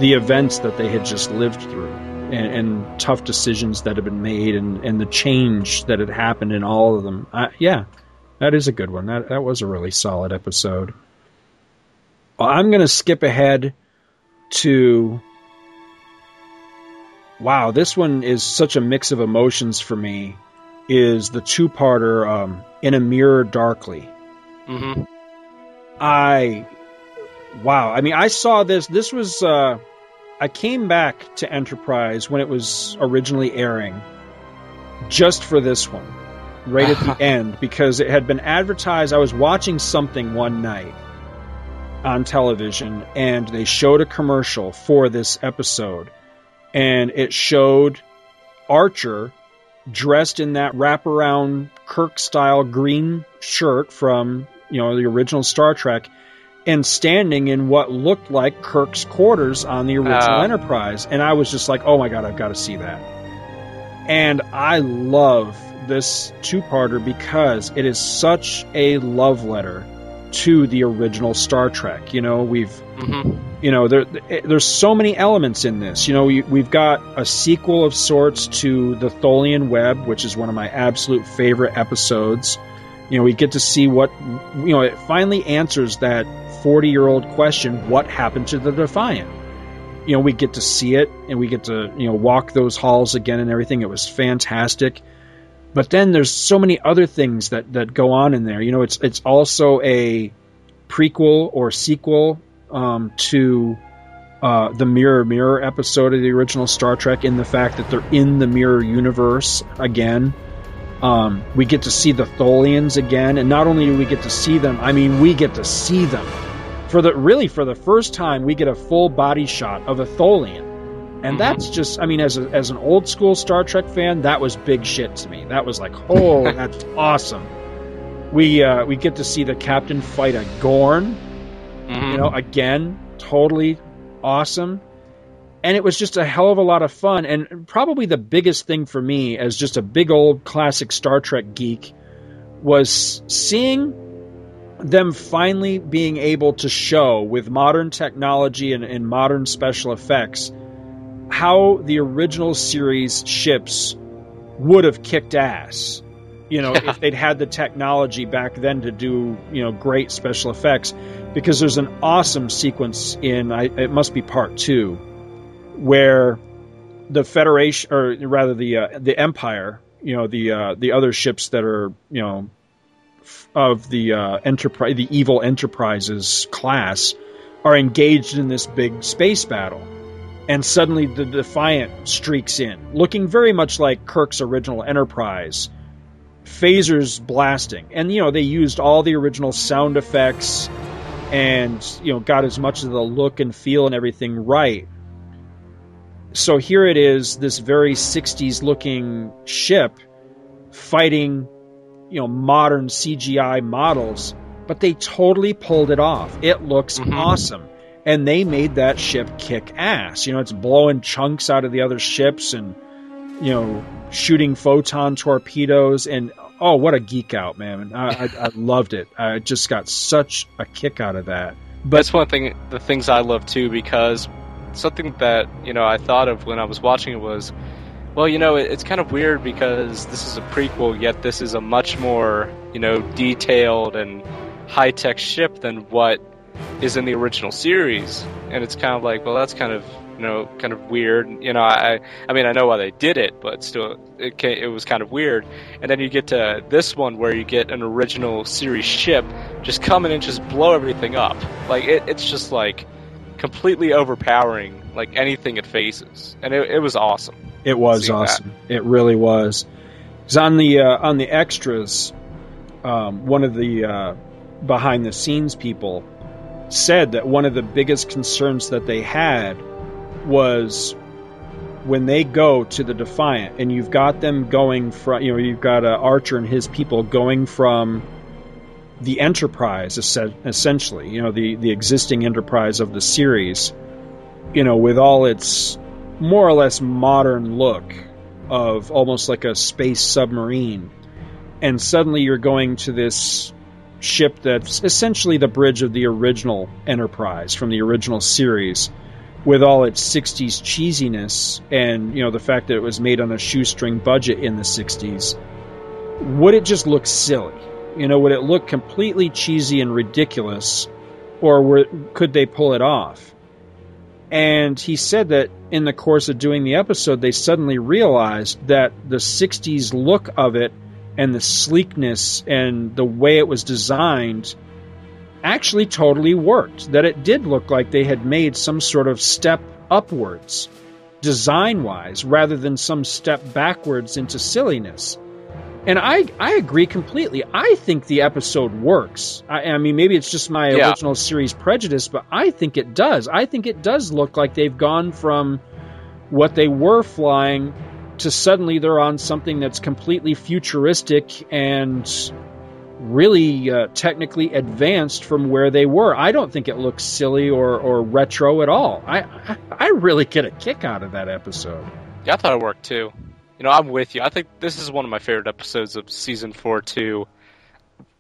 the events that they had just lived through, and, and tough decisions that had been made, and, and the change that had happened in all of them. I, yeah, that is a good one. That that was a really solid episode. Well, I'm going to skip ahead to... Wow, this one is such a mix of emotions for me, is the two-parter um, In a Mirror Darkly. Mm-hmm. I... Wow. I mean, I saw this. This was... Uh, I came back to Enterprise when it was originally airing just for this one, right at the end, because it had been advertised. I was watching something one night on television, and they showed a commercial for this episode, and it showed Archer dressed in that wraparound Kirk-style green shirt from, you know, the original Star Trek, and standing in what looked like Kirk's quarters on the original uh, Enterprise. And I was just like, oh my god, I've got to see that. And I love this two-parter because it is such a love letter to the original Star Trek. You know, we've mm-hmm. You know, there, there's so many elements in this. You know, we, we've got a sequel of sorts to The Tholian Web, which is one of my absolute favorite episodes. You know, we get to see what, you know, it finally answers that forty-year-old question, what happened to the Defiant? You know, we get to see it, and we get to, you know, walk those halls again and everything. It was fantastic. But then there's so many other things that, that go on in there. You know, it's it's also a prequel or sequel Um, to uh, the Mirror Mirror episode of the original Star Trek, in the fact that they're in the Mirror Universe again. Um, we get to see the Tholians again, and not only do we get to see them, I mean, we get to see them. For the really, for the first time, we get a full body shot of a Tholian. And that's just, I mean, as a, as an old school Star Trek fan, that was big shit to me. That was like, oh, that's awesome. We, uh, we get to see the captain fight a Gorn. You know, again, totally awesome. And it was just a hell of a lot of fun. And probably the biggest thing for me as just a big old classic Star Trek geek was seeing them finally being able to show with modern technology and, and modern special effects how the original series ships would have kicked ass. You know, if they'd had the technology back then to do, you know, great special effects, because there's an awesome sequence in, I, it must be part two, where the Federation, or rather the uh, the Empire, you know, the uh, the other ships that are, you know, of the uh, Enterprise, the evil Enterprises class, are engaged in this big space battle. And suddenly the Defiant streaks in, looking very much like Kirk's original Enterprise, phasers blasting, and you know they used all the original sound effects and you know got as much of the look and feel and everything right. So here it is, this very sixties looking ship fighting you know modern C G I models, but they totally pulled it off. It looks mm-hmm. awesome, and they made that ship kick ass. You know it's blowing chunks out of the other ships, and you know shooting photon torpedoes, and oh, what a geek out, man. I, I, I loved it. I just got such a kick out of that. But that's one thing, the things I love too, because something that, you know, I thought of when I was watching it was, well, you know, it, it's kind of weird because this is a prequel, yet this is a much more, you know, detailed and high-tech ship than what is in the original series. And it's kind of like, well, that's kind of, you know, kind of weird. You know, I, I mean, I know why they did it, but still, it came, it was kind of weird. And then you get to this one where you get an original series ship just come in and just blow everything up. Like it, it's just like completely overpowering, like anything it faces, and it, it was awesome. It was awesome. That. It really was. Because on the uh, on the extras, um, one of the uh, behind the scenes people said that one of the biggest concerns that they had was when they go to the Defiant, and you've got them going from, you know, you've got uh, Archer and his people going from the Enterprise, essentially, you know, the, the existing Enterprise of the series, you know, with all its more or less modern look of almost like a space submarine. And suddenly you're going to this ship that's essentially the bridge of the original Enterprise from the original series, with all its sixties cheesiness and, you know, the fact that it was made on a shoestring budget in the sixties, would it just look silly? You know, would it look completely cheesy and ridiculous, or were, could they pull it off? And he said that in the course of doing the episode, they suddenly realized that the sixties look of it and the sleekness and the way it was designed actually totally worked, that it did look like they had made some sort of step upwards design-wise rather than some step backwards into silliness. And I I agree completely. I think the episode works. I, I mean, maybe it's just my yeah. original series prejudice, but I think it does. I think it does look like they've gone from what they were flying to suddenly they're on something that's completely futuristic and really uh, technically advanced from where they were. I don't think it looks silly or, or retro at all. I, I I really get a kick out of that episode. Yeah, I thought it worked too. You know, I'm with you. I think this is one of my favorite episodes of season four too.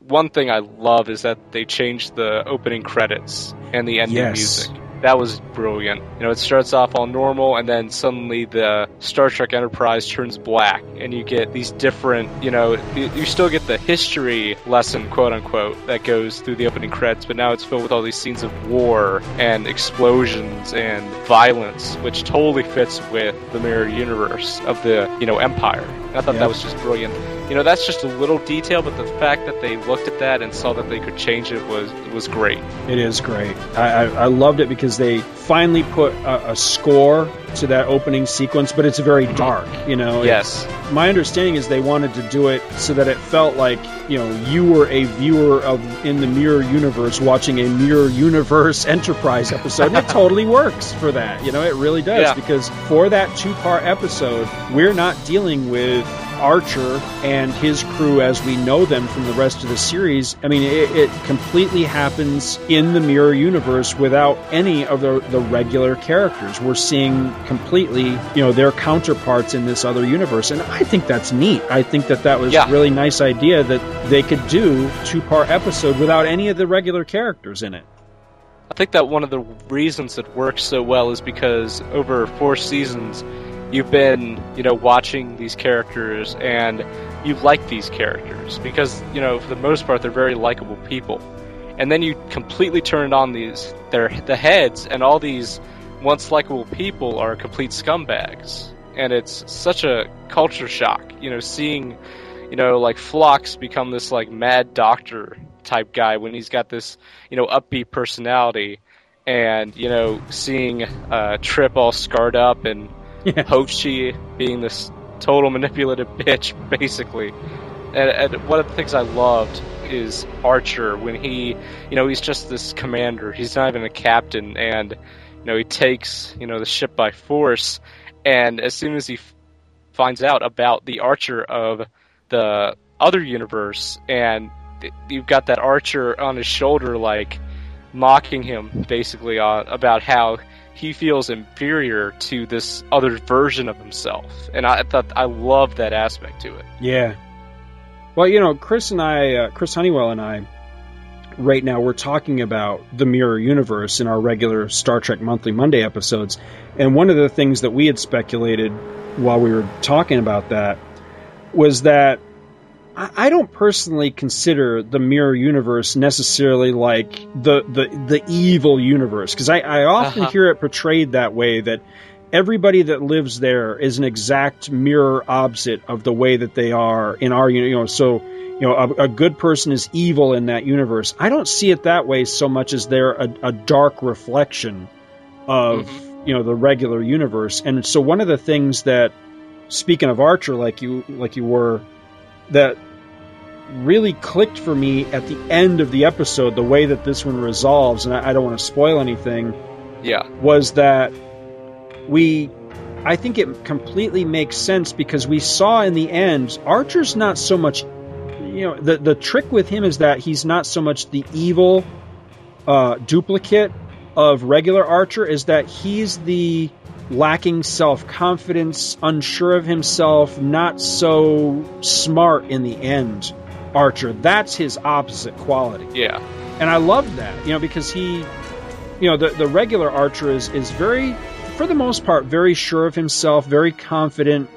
One thing I love is that they changed the opening credits and the ending yes. music. That was brilliant. You know, it starts off all normal, and then suddenly the Star Trek Enterprise turns black, and you get these different, you know, you still get the history lesson, quote-unquote, that goes through the opening credits, but now it's filled with all these scenes of war and explosions and violence, which totally fits with the mirror universe of the, you know, Empire. And I thought yep. that was just brilliant. You know, that's just a little detail, but the fact that they looked at that and saw that they could change it was was great. It is great. I, I, I loved it because they finally put a, a score to that opening sequence, but it's very dark, you know? Yes. It, my understanding is they wanted to do it so that it felt like, you know, you were a viewer of in the mirror universe watching a mirror universe Enterprise episode, and it totally works for that. You know, it really does, yeah. because for that two-part episode, we're not dealing with Archer and his crew as we know them from the rest of the series. I mean, it, it completely happens in the mirror universe without any of the, the regular characters. We're seeing completely, you know, their counterparts in this other universe, and I think that's neat. I think that that was yeah. a really nice idea that they could do two-part episode without any of the regular characters in it. I think that one of the reasons it works so well is because over four seasons, you've been, you know, watching these characters, and you like these characters because, you know, for the most part, they're very likable people. And then you completely turned on these, their the heads, and all these once likable people are complete scumbags. And it's such a culture shock, you know, seeing, you know, like Phlox become this like mad doctor type guy when he's got this, you know, upbeat personality, and, you know, seeing uh, Trip all scarred up and Yeah. Hoshi being this total manipulative bitch, basically. And, and one of the things I loved is Archer, when he, you know, he's just this commander. He's not even a captain, and, you know, he takes, you know, the ship by force. And as soon as he f- finds out about the Archer of the other universe, and th- you've got that Archer on his shoulder, like, mocking him, basically, on, about how he feels inferior to this other version of himself. And I thought I loved that aspect to it. Yeah. Well, you know, Chris and I, uh, Chris Honeywell and I, right now we're talking about the Mirror Universe in our regular Star Trek Monthly Monday episodes. And one of the things that we had speculated while we were talking about that was that I don't personally consider the mirror universe necessarily like the the, the evil universe, because I, I often uh-huh. hear it portrayed that way, that everybody that lives there is an exact mirror opposite of the way that they are in our universe. You know, so you know, a, a good person is evil in that universe. I don't see it that way so much as they're a, a dark reflection of mm-hmm. you know the regular universe. And so one of the things that, speaking of Archer, like you like you were, that really clicked for me at the end of the episode, the way that this one resolves, and I, I don't want to spoil anything, yeah, was that we, I think it completely makes sense, because we saw in the end, Archer's not so much, you know, the, the trick with him is that he's not so much the evil uh, duplicate of regular Archer, is that he's the lacking self-confidence, unsure of himself, not so smart in the end Archer. That's his opposite quality. Yeah. And I love that, you know, because he, you know, the, the regular Archer is, is very, for the most part, very sure of himself, very confident,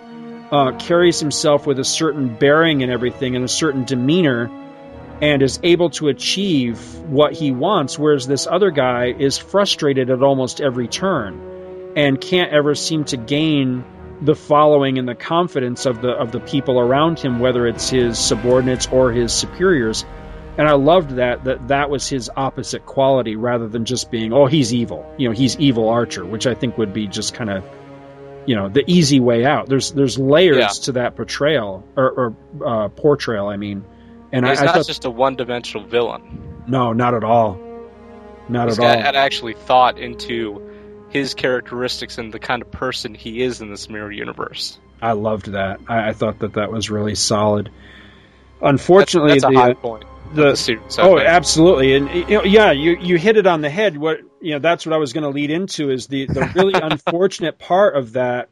uh, carries himself with a certain bearing and everything and a certain demeanor, and is able to achieve what he wants, whereas this other guy is frustrated at almost every turn and can't ever seem to gain the following and the confidence of the of the people around him, whether it's his subordinates or his superiors. And I loved that, that that was his opposite quality, rather than just being, oh, he's evil. You know, he's evil Archer, which I think would be just kind of, you know, the easy way out. There's there's layers yeah. to that portrayal, or, or uh, portrayal, I mean. And he's I, not I thought, just a one-dimensional villain. No, not at all. Not he's at got, all. I'd actually thought into his characteristics and the kind of person he is in this mirror universe. I loved that. I, I thought that that was really solid. Unfortunately, that's, that's the a high point. The, the series, oh, think. Absolutely, and you know, yeah, you you hit it on the head. What you know, that's what I was going to lead into, is the the really unfortunate part of that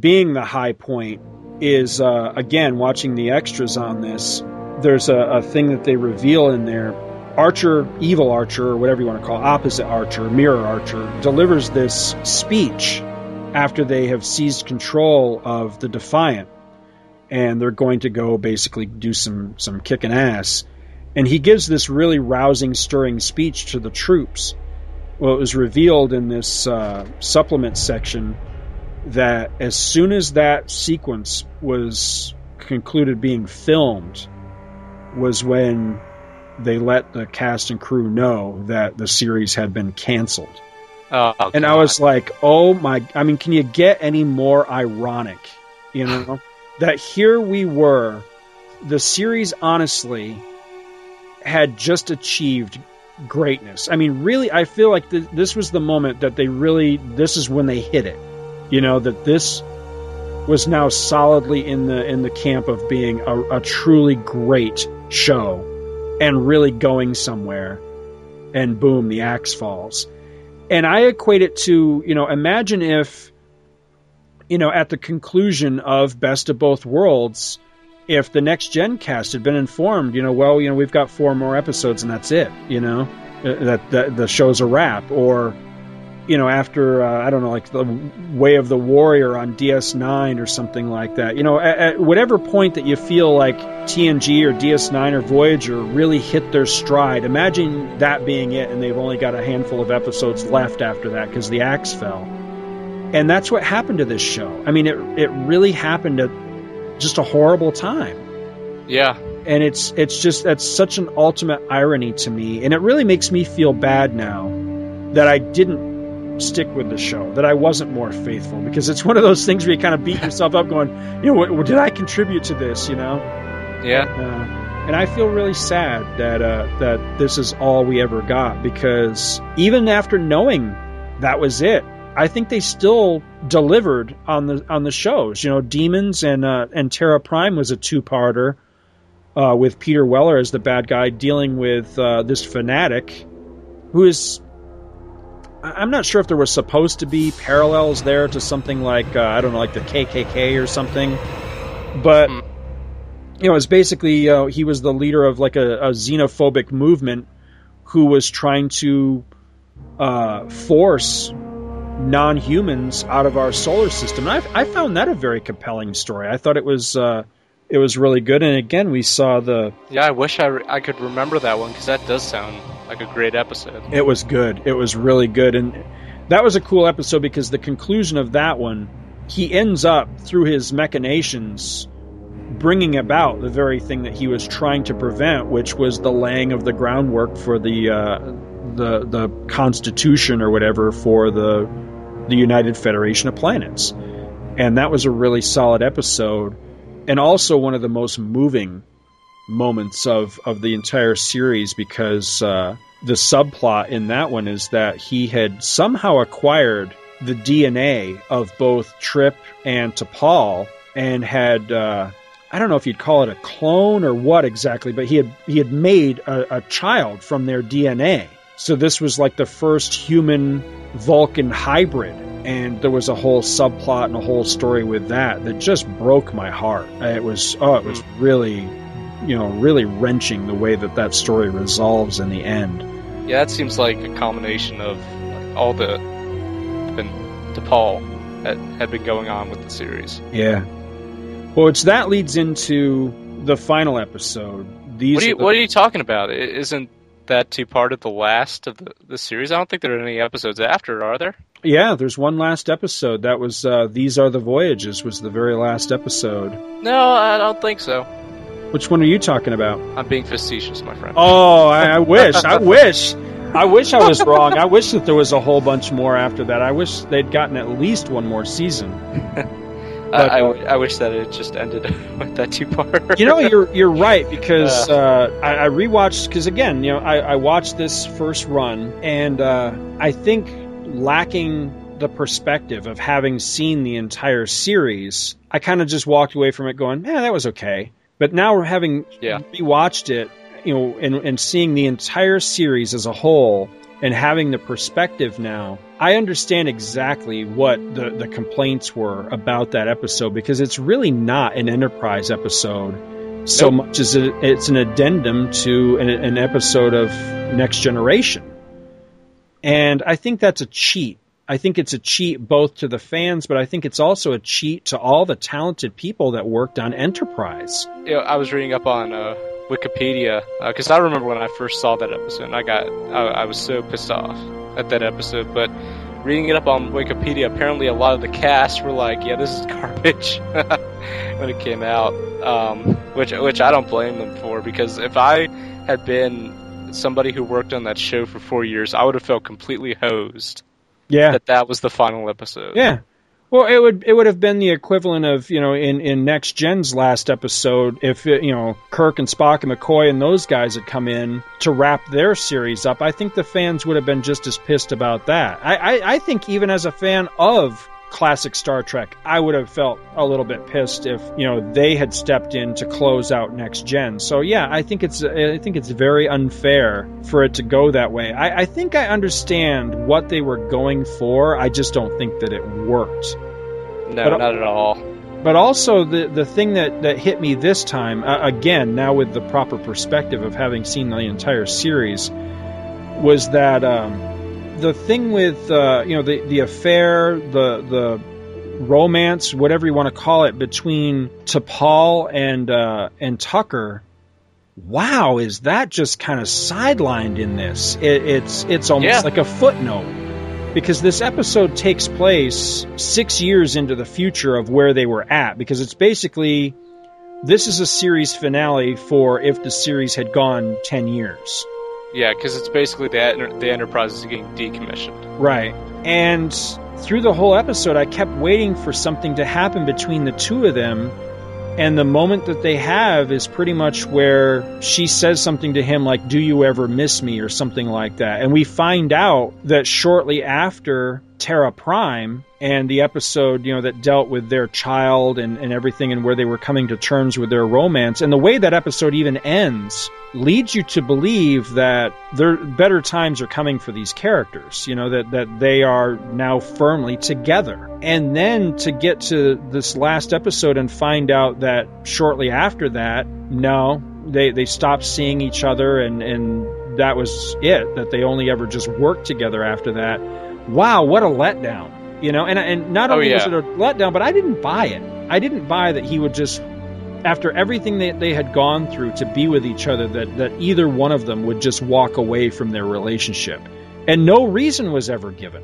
being the high point is uh, again, watching the extras on this. There's a, a thing that they reveal in there. Archer, evil Archer, or whatever you want to call it, opposite Archer, mirror Archer, delivers this speech after they have seized control of the Defiant. And they're going to go basically do some, some kicking ass. And he gives this really rousing, stirring speech to the troops. Well, it was revealed in this uh, supplement section that as soon as that sequence was concluded being filmed was when they let the cast and crew know that the series had been canceled. Oh, okay. And I was like, oh my, I mean, can you get any more ironic, you know? That here we were, the series honestly had just achieved greatness. I mean, really, I feel like th- this was the moment that they really, this is when they hit it. You know, that this was now solidly in the in the camp of being a, a truly great show and really going somewhere. And boom, the axe falls. And I equate it to, you know, imagine if, you know, at the conclusion of Best of Both Worlds, if the Next Gen cast had been informed, you know, well, you know, we've got four more episodes and that's it, you know, that, that the show's a wrap. Or, you know, after, uh, I don't know, like the Way of the Warrior on D S nine or something like that, you know, at, at whatever point that you feel like T N G or D S nine or Voyager really hit their stride, imagine that being it and they've only got a handful of episodes left after that because the axe fell. And that's what happened to this show. I mean, it it really happened at just a horrible time. Yeah. And it's it's just, that's such an ultimate irony to me. And it really makes me feel bad now that I didn't stick with the show, that I wasn't more faithful. Because it's one of those things where you kind of beat yourself up going, you know, what, did I contribute to this, you know? Yeah. Uh, and I feel really sad that uh, that this is all we ever got. Because even after knowing that was it, I think they still delivered on the on the shows. You know, Demons and uh, and Terra Prime was a two-parter uh, with Peter Weller as the bad guy dealing with uh, this fanatic who is... I'm not sure if there were supposed to be parallels there to something like, uh, I don't know, like the K K K or something. But, you know, it's basically uh, he was the leader of like a, a xenophobic movement who was trying to uh, force... non-humans out of our solar system. And I, I found that a very compelling story. I thought it was uh, it was really good. And again, we saw the... Yeah, I wish I, re- I could remember that one, because that does sound like a great episode. It was good. It was really good. And that was a cool episode because the conclusion of that one, he ends up, through his machinations, bringing about the very thing that he was trying to prevent, which was the laying of the groundwork for the uh, the the Constitution or whatever for the the United Federation of Planets. And that was a really solid episode, and also one of the most moving moments of, of the entire series, because uh, the subplot in that one is that he had somehow acquired the D N A of both Trip and T'Pol, and had, uh, I don't know if you'd call it a clone or what exactly, but he had, he had made a, a child from their D N A. So this was like the first human-Vulcan hybrid, and there was a whole subplot and a whole story with that that just broke my heart. It was, oh, it was really, you know, really wrenching the way that that story resolves in the end. Yeah, that seems like a combination of like, all the T'Pol that had been going on with the series. Yeah. Well, it's that leads into the final episode. These what are you, the, what are you talking about? It isn't... that two-part of the last of the, the series? I don't think there are any episodes after, are there? Yeah, there's one last episode. That was uh, These Are the Voyages was the very last episode. No, I don't think so. Which one are you talking about? I'm being facetious, my friend. Oh, I, I wish. I wish. I wish I was wrong. I wish that there was a whole bunch more after that. I wish they'd gotten at least one more season. But, I, I, I wish that it just ended with that two-part. You know, you're you're right, because uh, I, I rewatched, because again, you know, I, I watched this first run, and uh, I think lacking the perspective of having seen the entire series, I kind of just walked away from it going, man, that was okay. But now we're having yeah. rewatched it, you know, and, and seeing the entire series as a whole, and having the perspective now, I understand exactly what the, the complaints were about that episode, because it's really not an Enterprise episode. so nope. much as a, it's an addendum to an, an episode of Next Generation. And I think that's a cheat. I think it's a cheat both to the fans, but I think it's also a cheat to all the talented people that worked on Enterprise. You know, I was reading up on uh, Wikipedia, because uh, I remember when I first saw that episode, and I got, I, I was so pissed off at that episode, but reading it up on Wikipedia, apparently a lot of the cast were like, yeah, this is garbage when it came out, um, which which I don't blame them for, because if I had been somebody who worked on that show for four years, I would have felt completely hosed yeah. that that was the final episode. Yeah. Well, it would it would have been the equivalent of, you know, in, in Next Gen's last episode, if, you know, Kirk and Spock and McCoy and those guys had come in to wrap their series up. I think the fans would have been just as pissed about that. I, I, I think even as a fan of classic Star Trek, I would have felt a little bit pissed if, you know, they had stepped in to close out Next Gen. So, yeah, I think it's I think it's very unfair for it to go that way. I, I think I understand what they were going for. I just don't think that it worked. No, but, not at all. But also the the thing that, that hit me this time, uh, again, now with the proper perspective of having seen the entire series, was that um, the thing with uh, you know the, the affair, the the romance, whatever you want to call it, between T'Pol and uh, and Tucker. Wow, is that just kind of sidelined in this? It, it's it's almost yeah. like a footnote. Because this episode takes place six years into the future of where they were at. Because it's basically, this is a series finale for if the series had gone ten years. Yeah, because it's basically the, the Enterprise is getting decommissioned. Right. And through the whole episode, I kept waiting for something to happen between the two of them. And the moment that they have is pretty much where she says something to him like, do you ever miss me, or something like that. And we find out that shortly after Terra Prime and the episode, you know, that dealt with their child and, and everything, and where they were coming to terms with their romance. And the way that episode even ends leads you to believe that there, better times are coming for these characters, you know, that, that they are now firmly together. And then to get to this last episode and find out that shortly after that, no, they, they stopped seeing each other, and, and that was it, that they only ever just worked together after that. Wow, what a letdown. You know, and and not only oh, yeah. was it a letdown, but I didn't buy it. I didn't buy that he would just, after everything that they had gone through to be with each other, that, that either one of them would just walk away from their relationship. And no reason was ever given.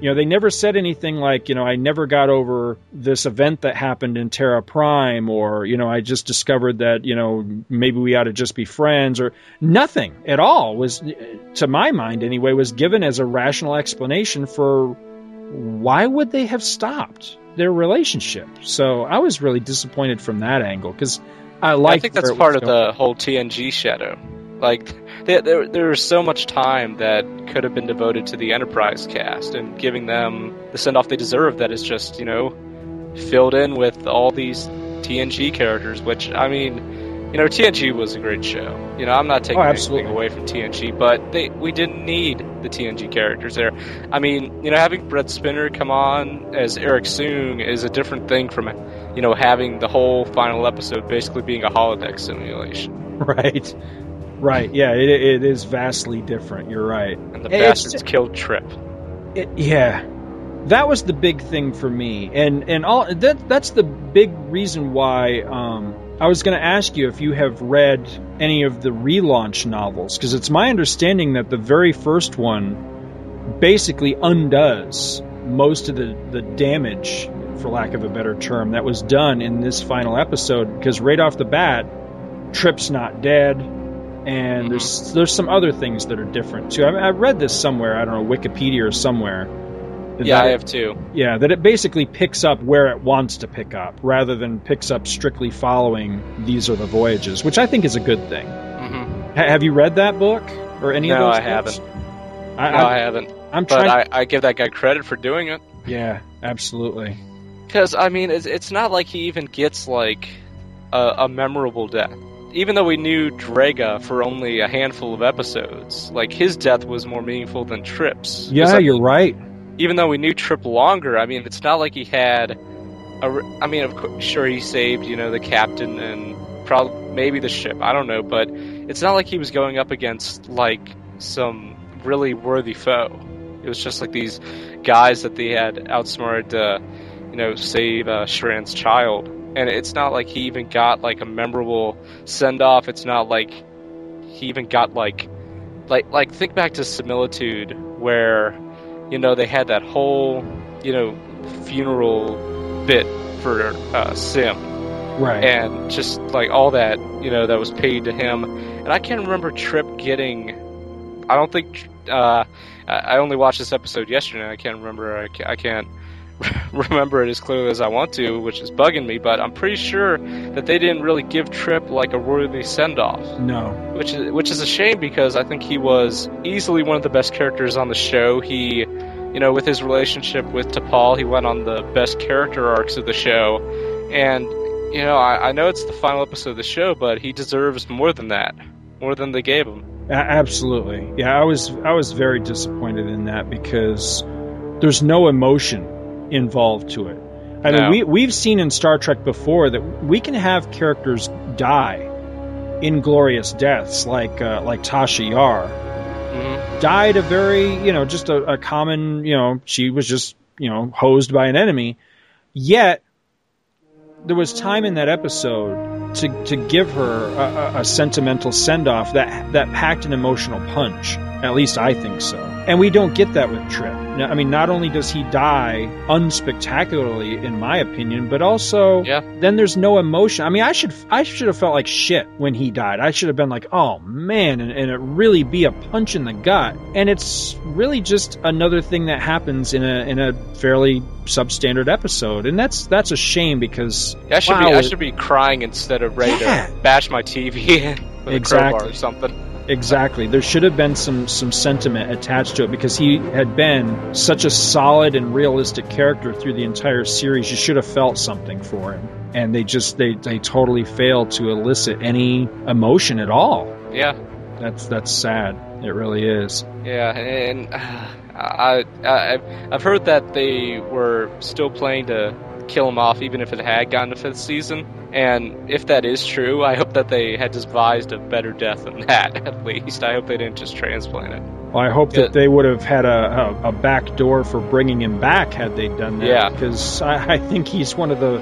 You know, they never said anything like, you know, I never got over this event that happened in Terra Prime, or, you know, I just discovered that, you know, maybe we ought to just be friends, or nothing at all was, to my mind anyway, was given as a rational explanation for why would they have stopped their relationship? So I was really disappointed from that angle, because I like. I think that's part of the whole T N G shadow. Like, there, there, there was so much time that could have been devoted to the Enterprise cast, and giving them the send-off they deserve that is just, you know, filled in with all these T N G characters, which, I mean... You know, T N G was a great show. You know, I'm not taking oh, anything away from T N G, but they we didn't need the T N G characters there. I mean, you know, having Brent Spinner come on as Eric Soong is a different thing from, you know, having the whole final episode basically being a holodeck simulation. Right. Right, yeah, it, it is vastly different, you're right. And the it, bastards killed Trip. It, yeah. That was the big thing for me, and, and all that that's the big reason why... Um, I was going to ask you if you have read any of the relaunch novels, because it's my understanding that the very first one basically undoes most of the, the damage, for lack of a better term, that was done in this final episode, because right off the bat, Trip's not dead, and there's there's some other things that are different, too. I, mean, I read this somewhere, I don't know, Wikipedia or somewhere. Yeah, I have too. Yeah, that it basically picks up where it wants to pick up, rather than picks up strictly following these are the voyages, which I think is a good thing. Mm-hmm. H- have you read that book or any no, of those? I books? haven't. I, no, I, I haven't. I'm trying. But I, I give that guy credit for doing it. Yeah, absolutely. Because I mean, it's, it's not like he even gets like a, a memorable death. Even though we knew Degra for only a handful of episodes, like his death was more meaningful than Trip's. Yeah, I, you're right. Even though we knew Trip longer, I mean, it's not like he had... A, I mean, of course, sure, he saved, you know, the captain and probably maybe the ship, I don't know, but it's not like he was going up against like some really worthy foe. It was just like these guys that they had outsmarted to, you know, save uh, Shran's child. And it's not like he even got like a memorable send off. It's not like he even got like, like, like think back to Similitude where, you know, they had that whole, you know, funeral bit for uh, Sim. Right. And just like all that, you know, that was paid to him. And I can't remember Trip getting, I don't think, uh, I only watched this episode yesterday. I can't remember, I can't, I can't remember it as clearly as I want to, which is bugging me, but I'm pretty sure that they didn't really give Trip like a worthy send-off. No. Which is, which is a shame because I think he was easily one of the best characters on the show. He, you know, with his relationship with T'Pol, he went on the best character arcs of the show. And, you know, I, I know it's the final episode of the show, but he deserves more than that, more than they gave him. Absolutely. Yeah, I was I was very disappointed in that because there's no emotion involved to it. I no. mean, we, we've seen in Star Trek before that we can have characters die inglorious deaths, like uh, like Tasha Yar. Mm-hmm. Died a very, you know, just a, a common, you know, she was just, you know, hosed by an enemy, yet there was time in that episode to, to give her a, a sentimental send-off that that packed an emotional punch. At least I think so. And we don't get that with Trip. Now, I mean, not only does he die unspectacularly, in my opinion, but also yeah. then there's no emotion. I mean, I should I should have felt like shit when he died. I should have been like, oh, man, and, and it really be a punch in the gut. And it's really just another thing that happens in a in a fairly substandard episode. And that's that's a shame because yeah, I should wow, be I should be crying instead of ready yeah. to bash my T V in with exactly. a crowbar or something. Exactly. There should have been some, some sentiment attached to it because he had been such a solid and realistic character through the entire series. You should have felt something for him. And they just, they, they totally failed to elicit any emotion at all. Yeah. That's that's sad. It really is. Yeah, and I, I, I've heard that they were still playing to kill him off even if it had gotten to fifth season. And if that is true, I hope that they had devised a better death than that, at least. I hope they didn't just transplant it. Well, I hope that it, they would have had a, a, a back door for bringing him back had they done that. Yeah. Because I, I think he's one of the...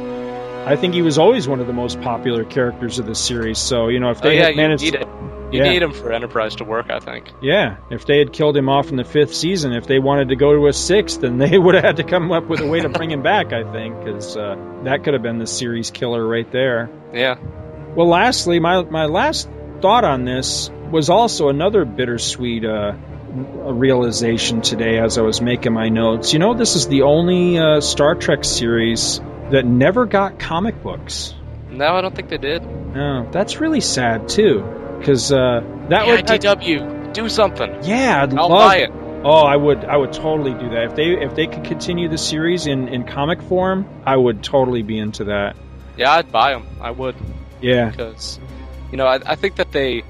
I think he was always one of the most popular characters of the series. So, you know, if they oh, yeah, had managed... You need, to, you yeah. need him for Enterprise to work, I think. Yeah. If they had killed him off in the fifth season, if they wanted to go to a sixth, then they would have had to come up with a way to bring him back, I think, because... Uh, that could have been the series killer right there. Yeah. Well, lastly, my my last thought on this was also another bittersweet uh, realization today as I was making my notes. You know, this is the only uh, Star Trek series that never got comic books. No, I don't think they did. No, that's really sad, too, because uh, that yeah, would... D W, I, do something. Yeah, I'd I'll love buy it. it. Oh, I would, I would totally do that. If they, if they could continue the series in, in comic form, I would totally be into that. Yeah, I'd buy them. I would. Yeah. Because, you know, I, I think that they,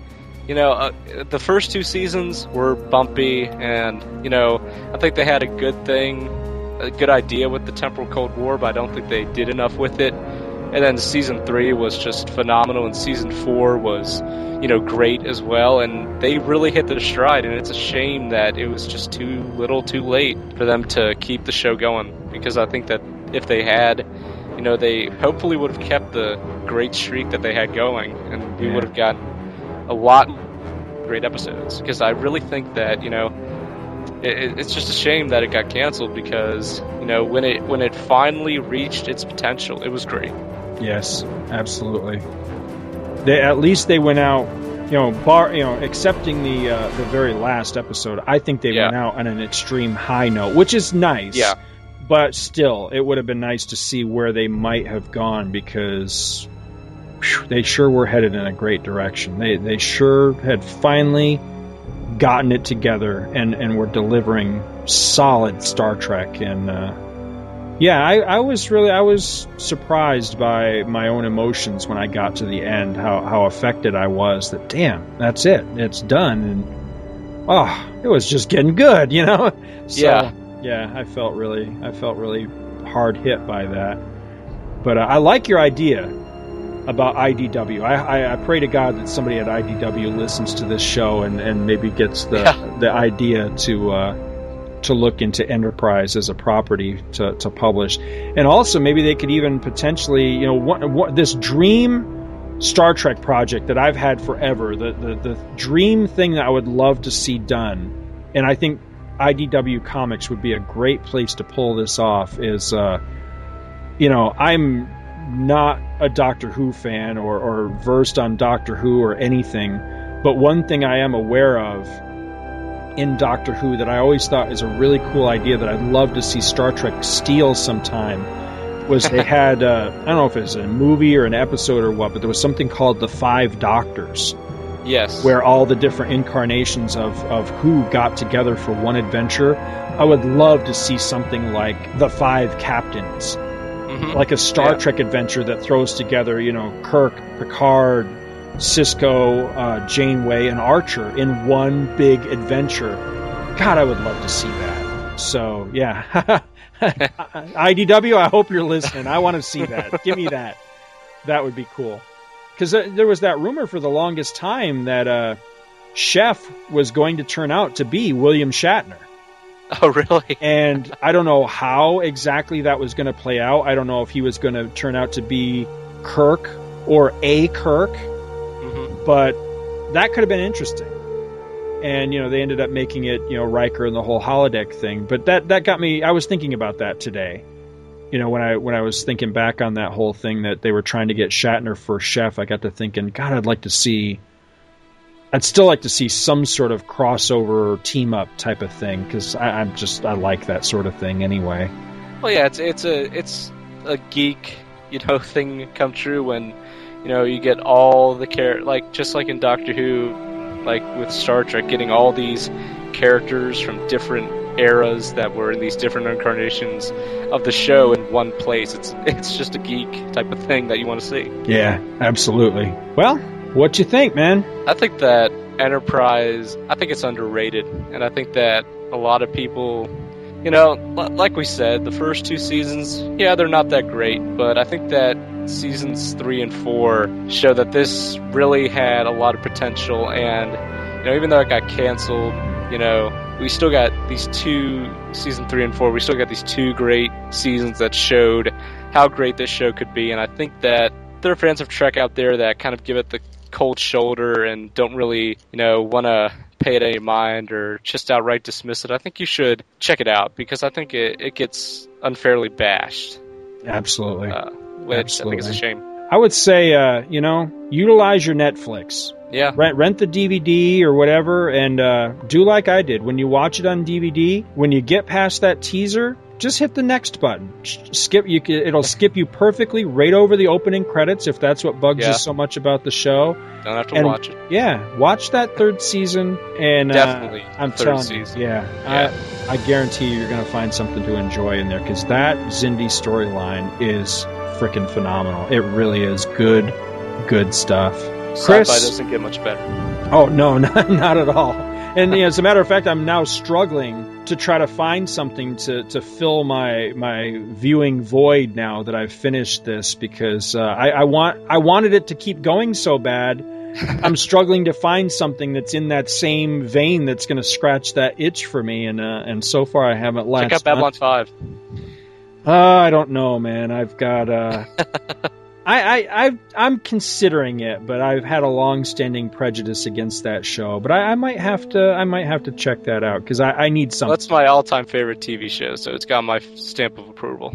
you know, uh, the first two seasons were bumpy, and you know, I think they had a good thing, a good idea with the Temporal Cold War, but I don't think they did enough with it. And then season three was just phenomenal, and season four was, you know, great as well. And they really hit their stride, and it's a shame that it was just too little too late for them to keep the show going. Because I think that if they had, you know, they hopefully would have kept the great streak that they had going, and we yeah. would have gotten a lot of great episodes. Because I really think that, you know, it, it's just a shame that it got canceled because, you know, when it when it finally reached its potential, it was great. Yes, absolutely. They, at least they went out, you know, bar, you know, excepting the uh, the very last episode. I think they yeah. went out on an extreme high note, which is nice. Yeah. But still, it would have been nice to see where they might have gone because whew, they sure were headed in a great direction. They they sure had finally gotten it together and, and were delivering solid Star Trek and. Uh, Yeah, I, I was really I was surprised by my own emotions when I got to the end, how, how affected I was that damn, that's it. It's done and oh, it was just getting good, you know? So, yeah. Yeah, I felt really I felt really hard hit by that. But uh, I like your idea. about I D W. I, I, I pray to God that somebody at I D W listens to this show and, and maybe gets the yeah. the idea to uh, to look into Enterprise as a property to, to publish. And also maybe they could even potentially, you know, what, what, this dream Star Trek project that I've had forever, the, the, the dream thing that I would love to see done, and I think I D W Comics would be a great place to pull this off, is, uh, you know, I'm not a Doctor Who fan or, or versed on Doctor Who or anything, but one thing I am aware of in Doctor Who that I always thought is a really cool idea that I'd love to see Star Trek steal sometime was they had, uh, I don't know if it was a movie or an episode or what, but there was something called The Five Doctors. Yes. Where all the different incarnations of, of who got together for one adventure. I would love to see something like The Five Captains. Mm-hmm. Like a Star yeah. Trek adventure that throws together, you know, Kirk, Picard, Sisko, uh, Janeway, and Archer in one big adventure. God, I would love to see that. So, yeah. I D W, I hope you're listening. I want to see that. Give me that. That would be cool. Because there was that rumor for the longest time that uh, Chef was going to turn out to be William Shatner. Oh, really? And I don't know how exactly that was going to play out. I don't know if he was going to turn out to be Kirk or a Kirk. Mm-hmm. But that could have been interesting. And, you know, they ended up making it, you know, Riker and the whole holodeck thing. But that, that got me... I was thinking about that today. You know, when I when I was thinking back on that whole thing that they were trying to get Shatner for Chef, I got to thinking, God, I'd like to see... I'd still like to see some sort of crossover or team-up type of thing, because I'm just... I like that sort of thing anyway. Well, yeah, it's it's a it's a geek, you know, thing come true when, you know, you get all the characters... Like, just like in Doctor Who, like with Star Trek, getting all these characters from different eras that were in these different incarnations of the show in one place. It's it's just a geek type of thing that you want to see. Yeah, absolutely. Well, what you think, man? I think that Enterprise, I think it's underrated, and I think that a lot of people, you know, like we said, the first two seasons, yeah, they're not that great, but I think that seasons three and four show that this really had a lot of potential, and, you know, even though it got canceled, you know, we still got these two, season three and four, we still got these two great seasons that showed how great this show could be. And I think that there are fans of Trek out there that kind of give it the cold shoulder and don't really, you know, want to pay it any mind or just outright dismiss it. I think you should check it out, because I think it, it gets unfairly bashed. Absolutely. Uh, which Absolutely. I think is a shame. I would say, uh, you know, utilize your Netflix. Yeah. Rent, rent the D V D or whatever, and uh, do like I did. When you watch it on D V D, when you get past that teaser, just hit the next button. Skip. You can, it'll skip you perfectly right over the opening credits, if that's what bugs yeah. you so much about the show. Don't have to and, watch it. Yeah, watch that third season, and definitely uh, I'm third telling season. you, yeah, yeah. I, I guarantee you, you're going to find something to enjoy in there, because that Xindi storyline is freaking phenomenal. It really is good, good stuff. Chris, sci-fi doesn't get much better. Oh, no, not, not at all. And you know, as a matter of fact, I'm now struggling to try to find something to, to fill my my viewing void now that I've finished this, because uh, I, I want I wanted it to keep going so bad. I'm struggling to find something that's in that same vein that's going to scratch that itch for me, and uh, and so far I haven't latched. Check out Babylon five. Uh, I don't know, man. I've got... Uh, I, I, I've, I'm considering it, but I've had a long-standing prejudice against that show. But I, I might have to, I might have to check that out, because I, I need something. Well, that's my all-time favorite T V show, so it's got my stamp of approval.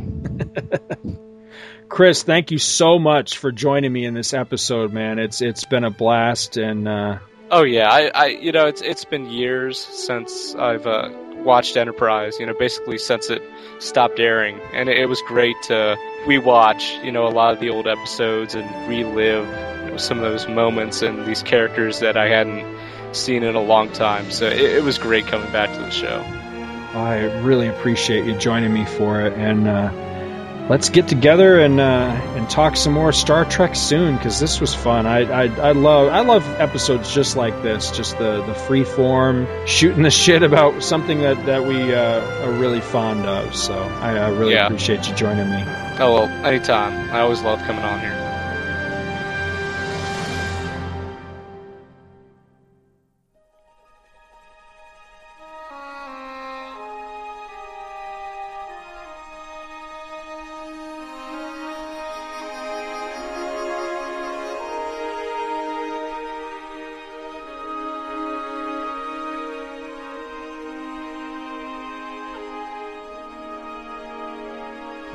Chris, thank you so much for joining me in this episode, man. It's it's been a blast, and uh... oh yeah, I, I, you know, it's it's been years since I've uh, watched Enterprise. You know, basically since it stopped airing, and it, it was great to... We watch, you know, a lot of the old episodes and relive, you know, some of those moments and these characters that I hadn't seen in a long time. So it, it was great coming back to the show. I really appreciate you joining me for it, and uh, let's get together and uh, and talk some more Star Trek soon, because this was fun. I, I I love I love episodes just like this, just the the free form shooting the shit about something that that we uh, are really fond of. So I, I really yeah. appreciate you joining me. Oh, well, anytime. I always love coming on here.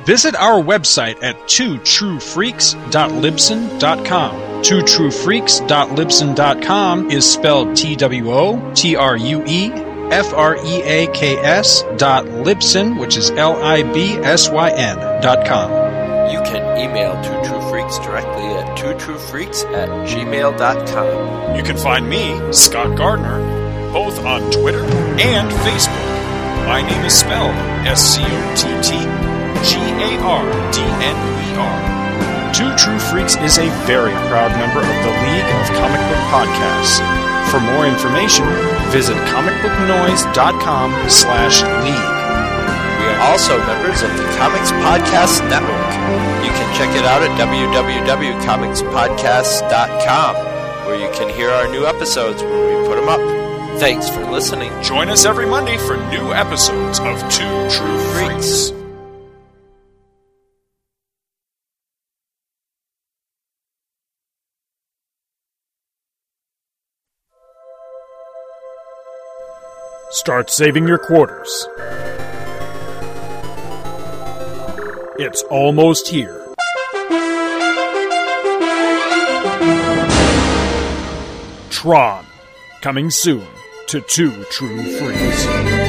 Visit our website at two true freaks dot libsen dot com. two true freaks dot libsen dot com is spelled T W O T R U E F R E A K S dot Libsen, which is L I B S Y N dot com. You can email Two True Freaks directly at two true freaks at gmail dot com. You can find me, Scott Gardner, both on Twitter and Facebook. My name is spelled S C O T T G A R D N E R. Two True Freaks is a very proud member of the League of Comic Book Podcasts. For more information, visit comic book noise dot com slash league. We are also members of the Comics Podcast Network. You can check it out at w w w dot comics podcast dot com, where you can hear our new episodes when we put them up. Thanks for listening. Join us every Monday for new episodes of Two True Freaks. Start saving your quarters. It's almost here. Tron, coming soon to Two True Freaks.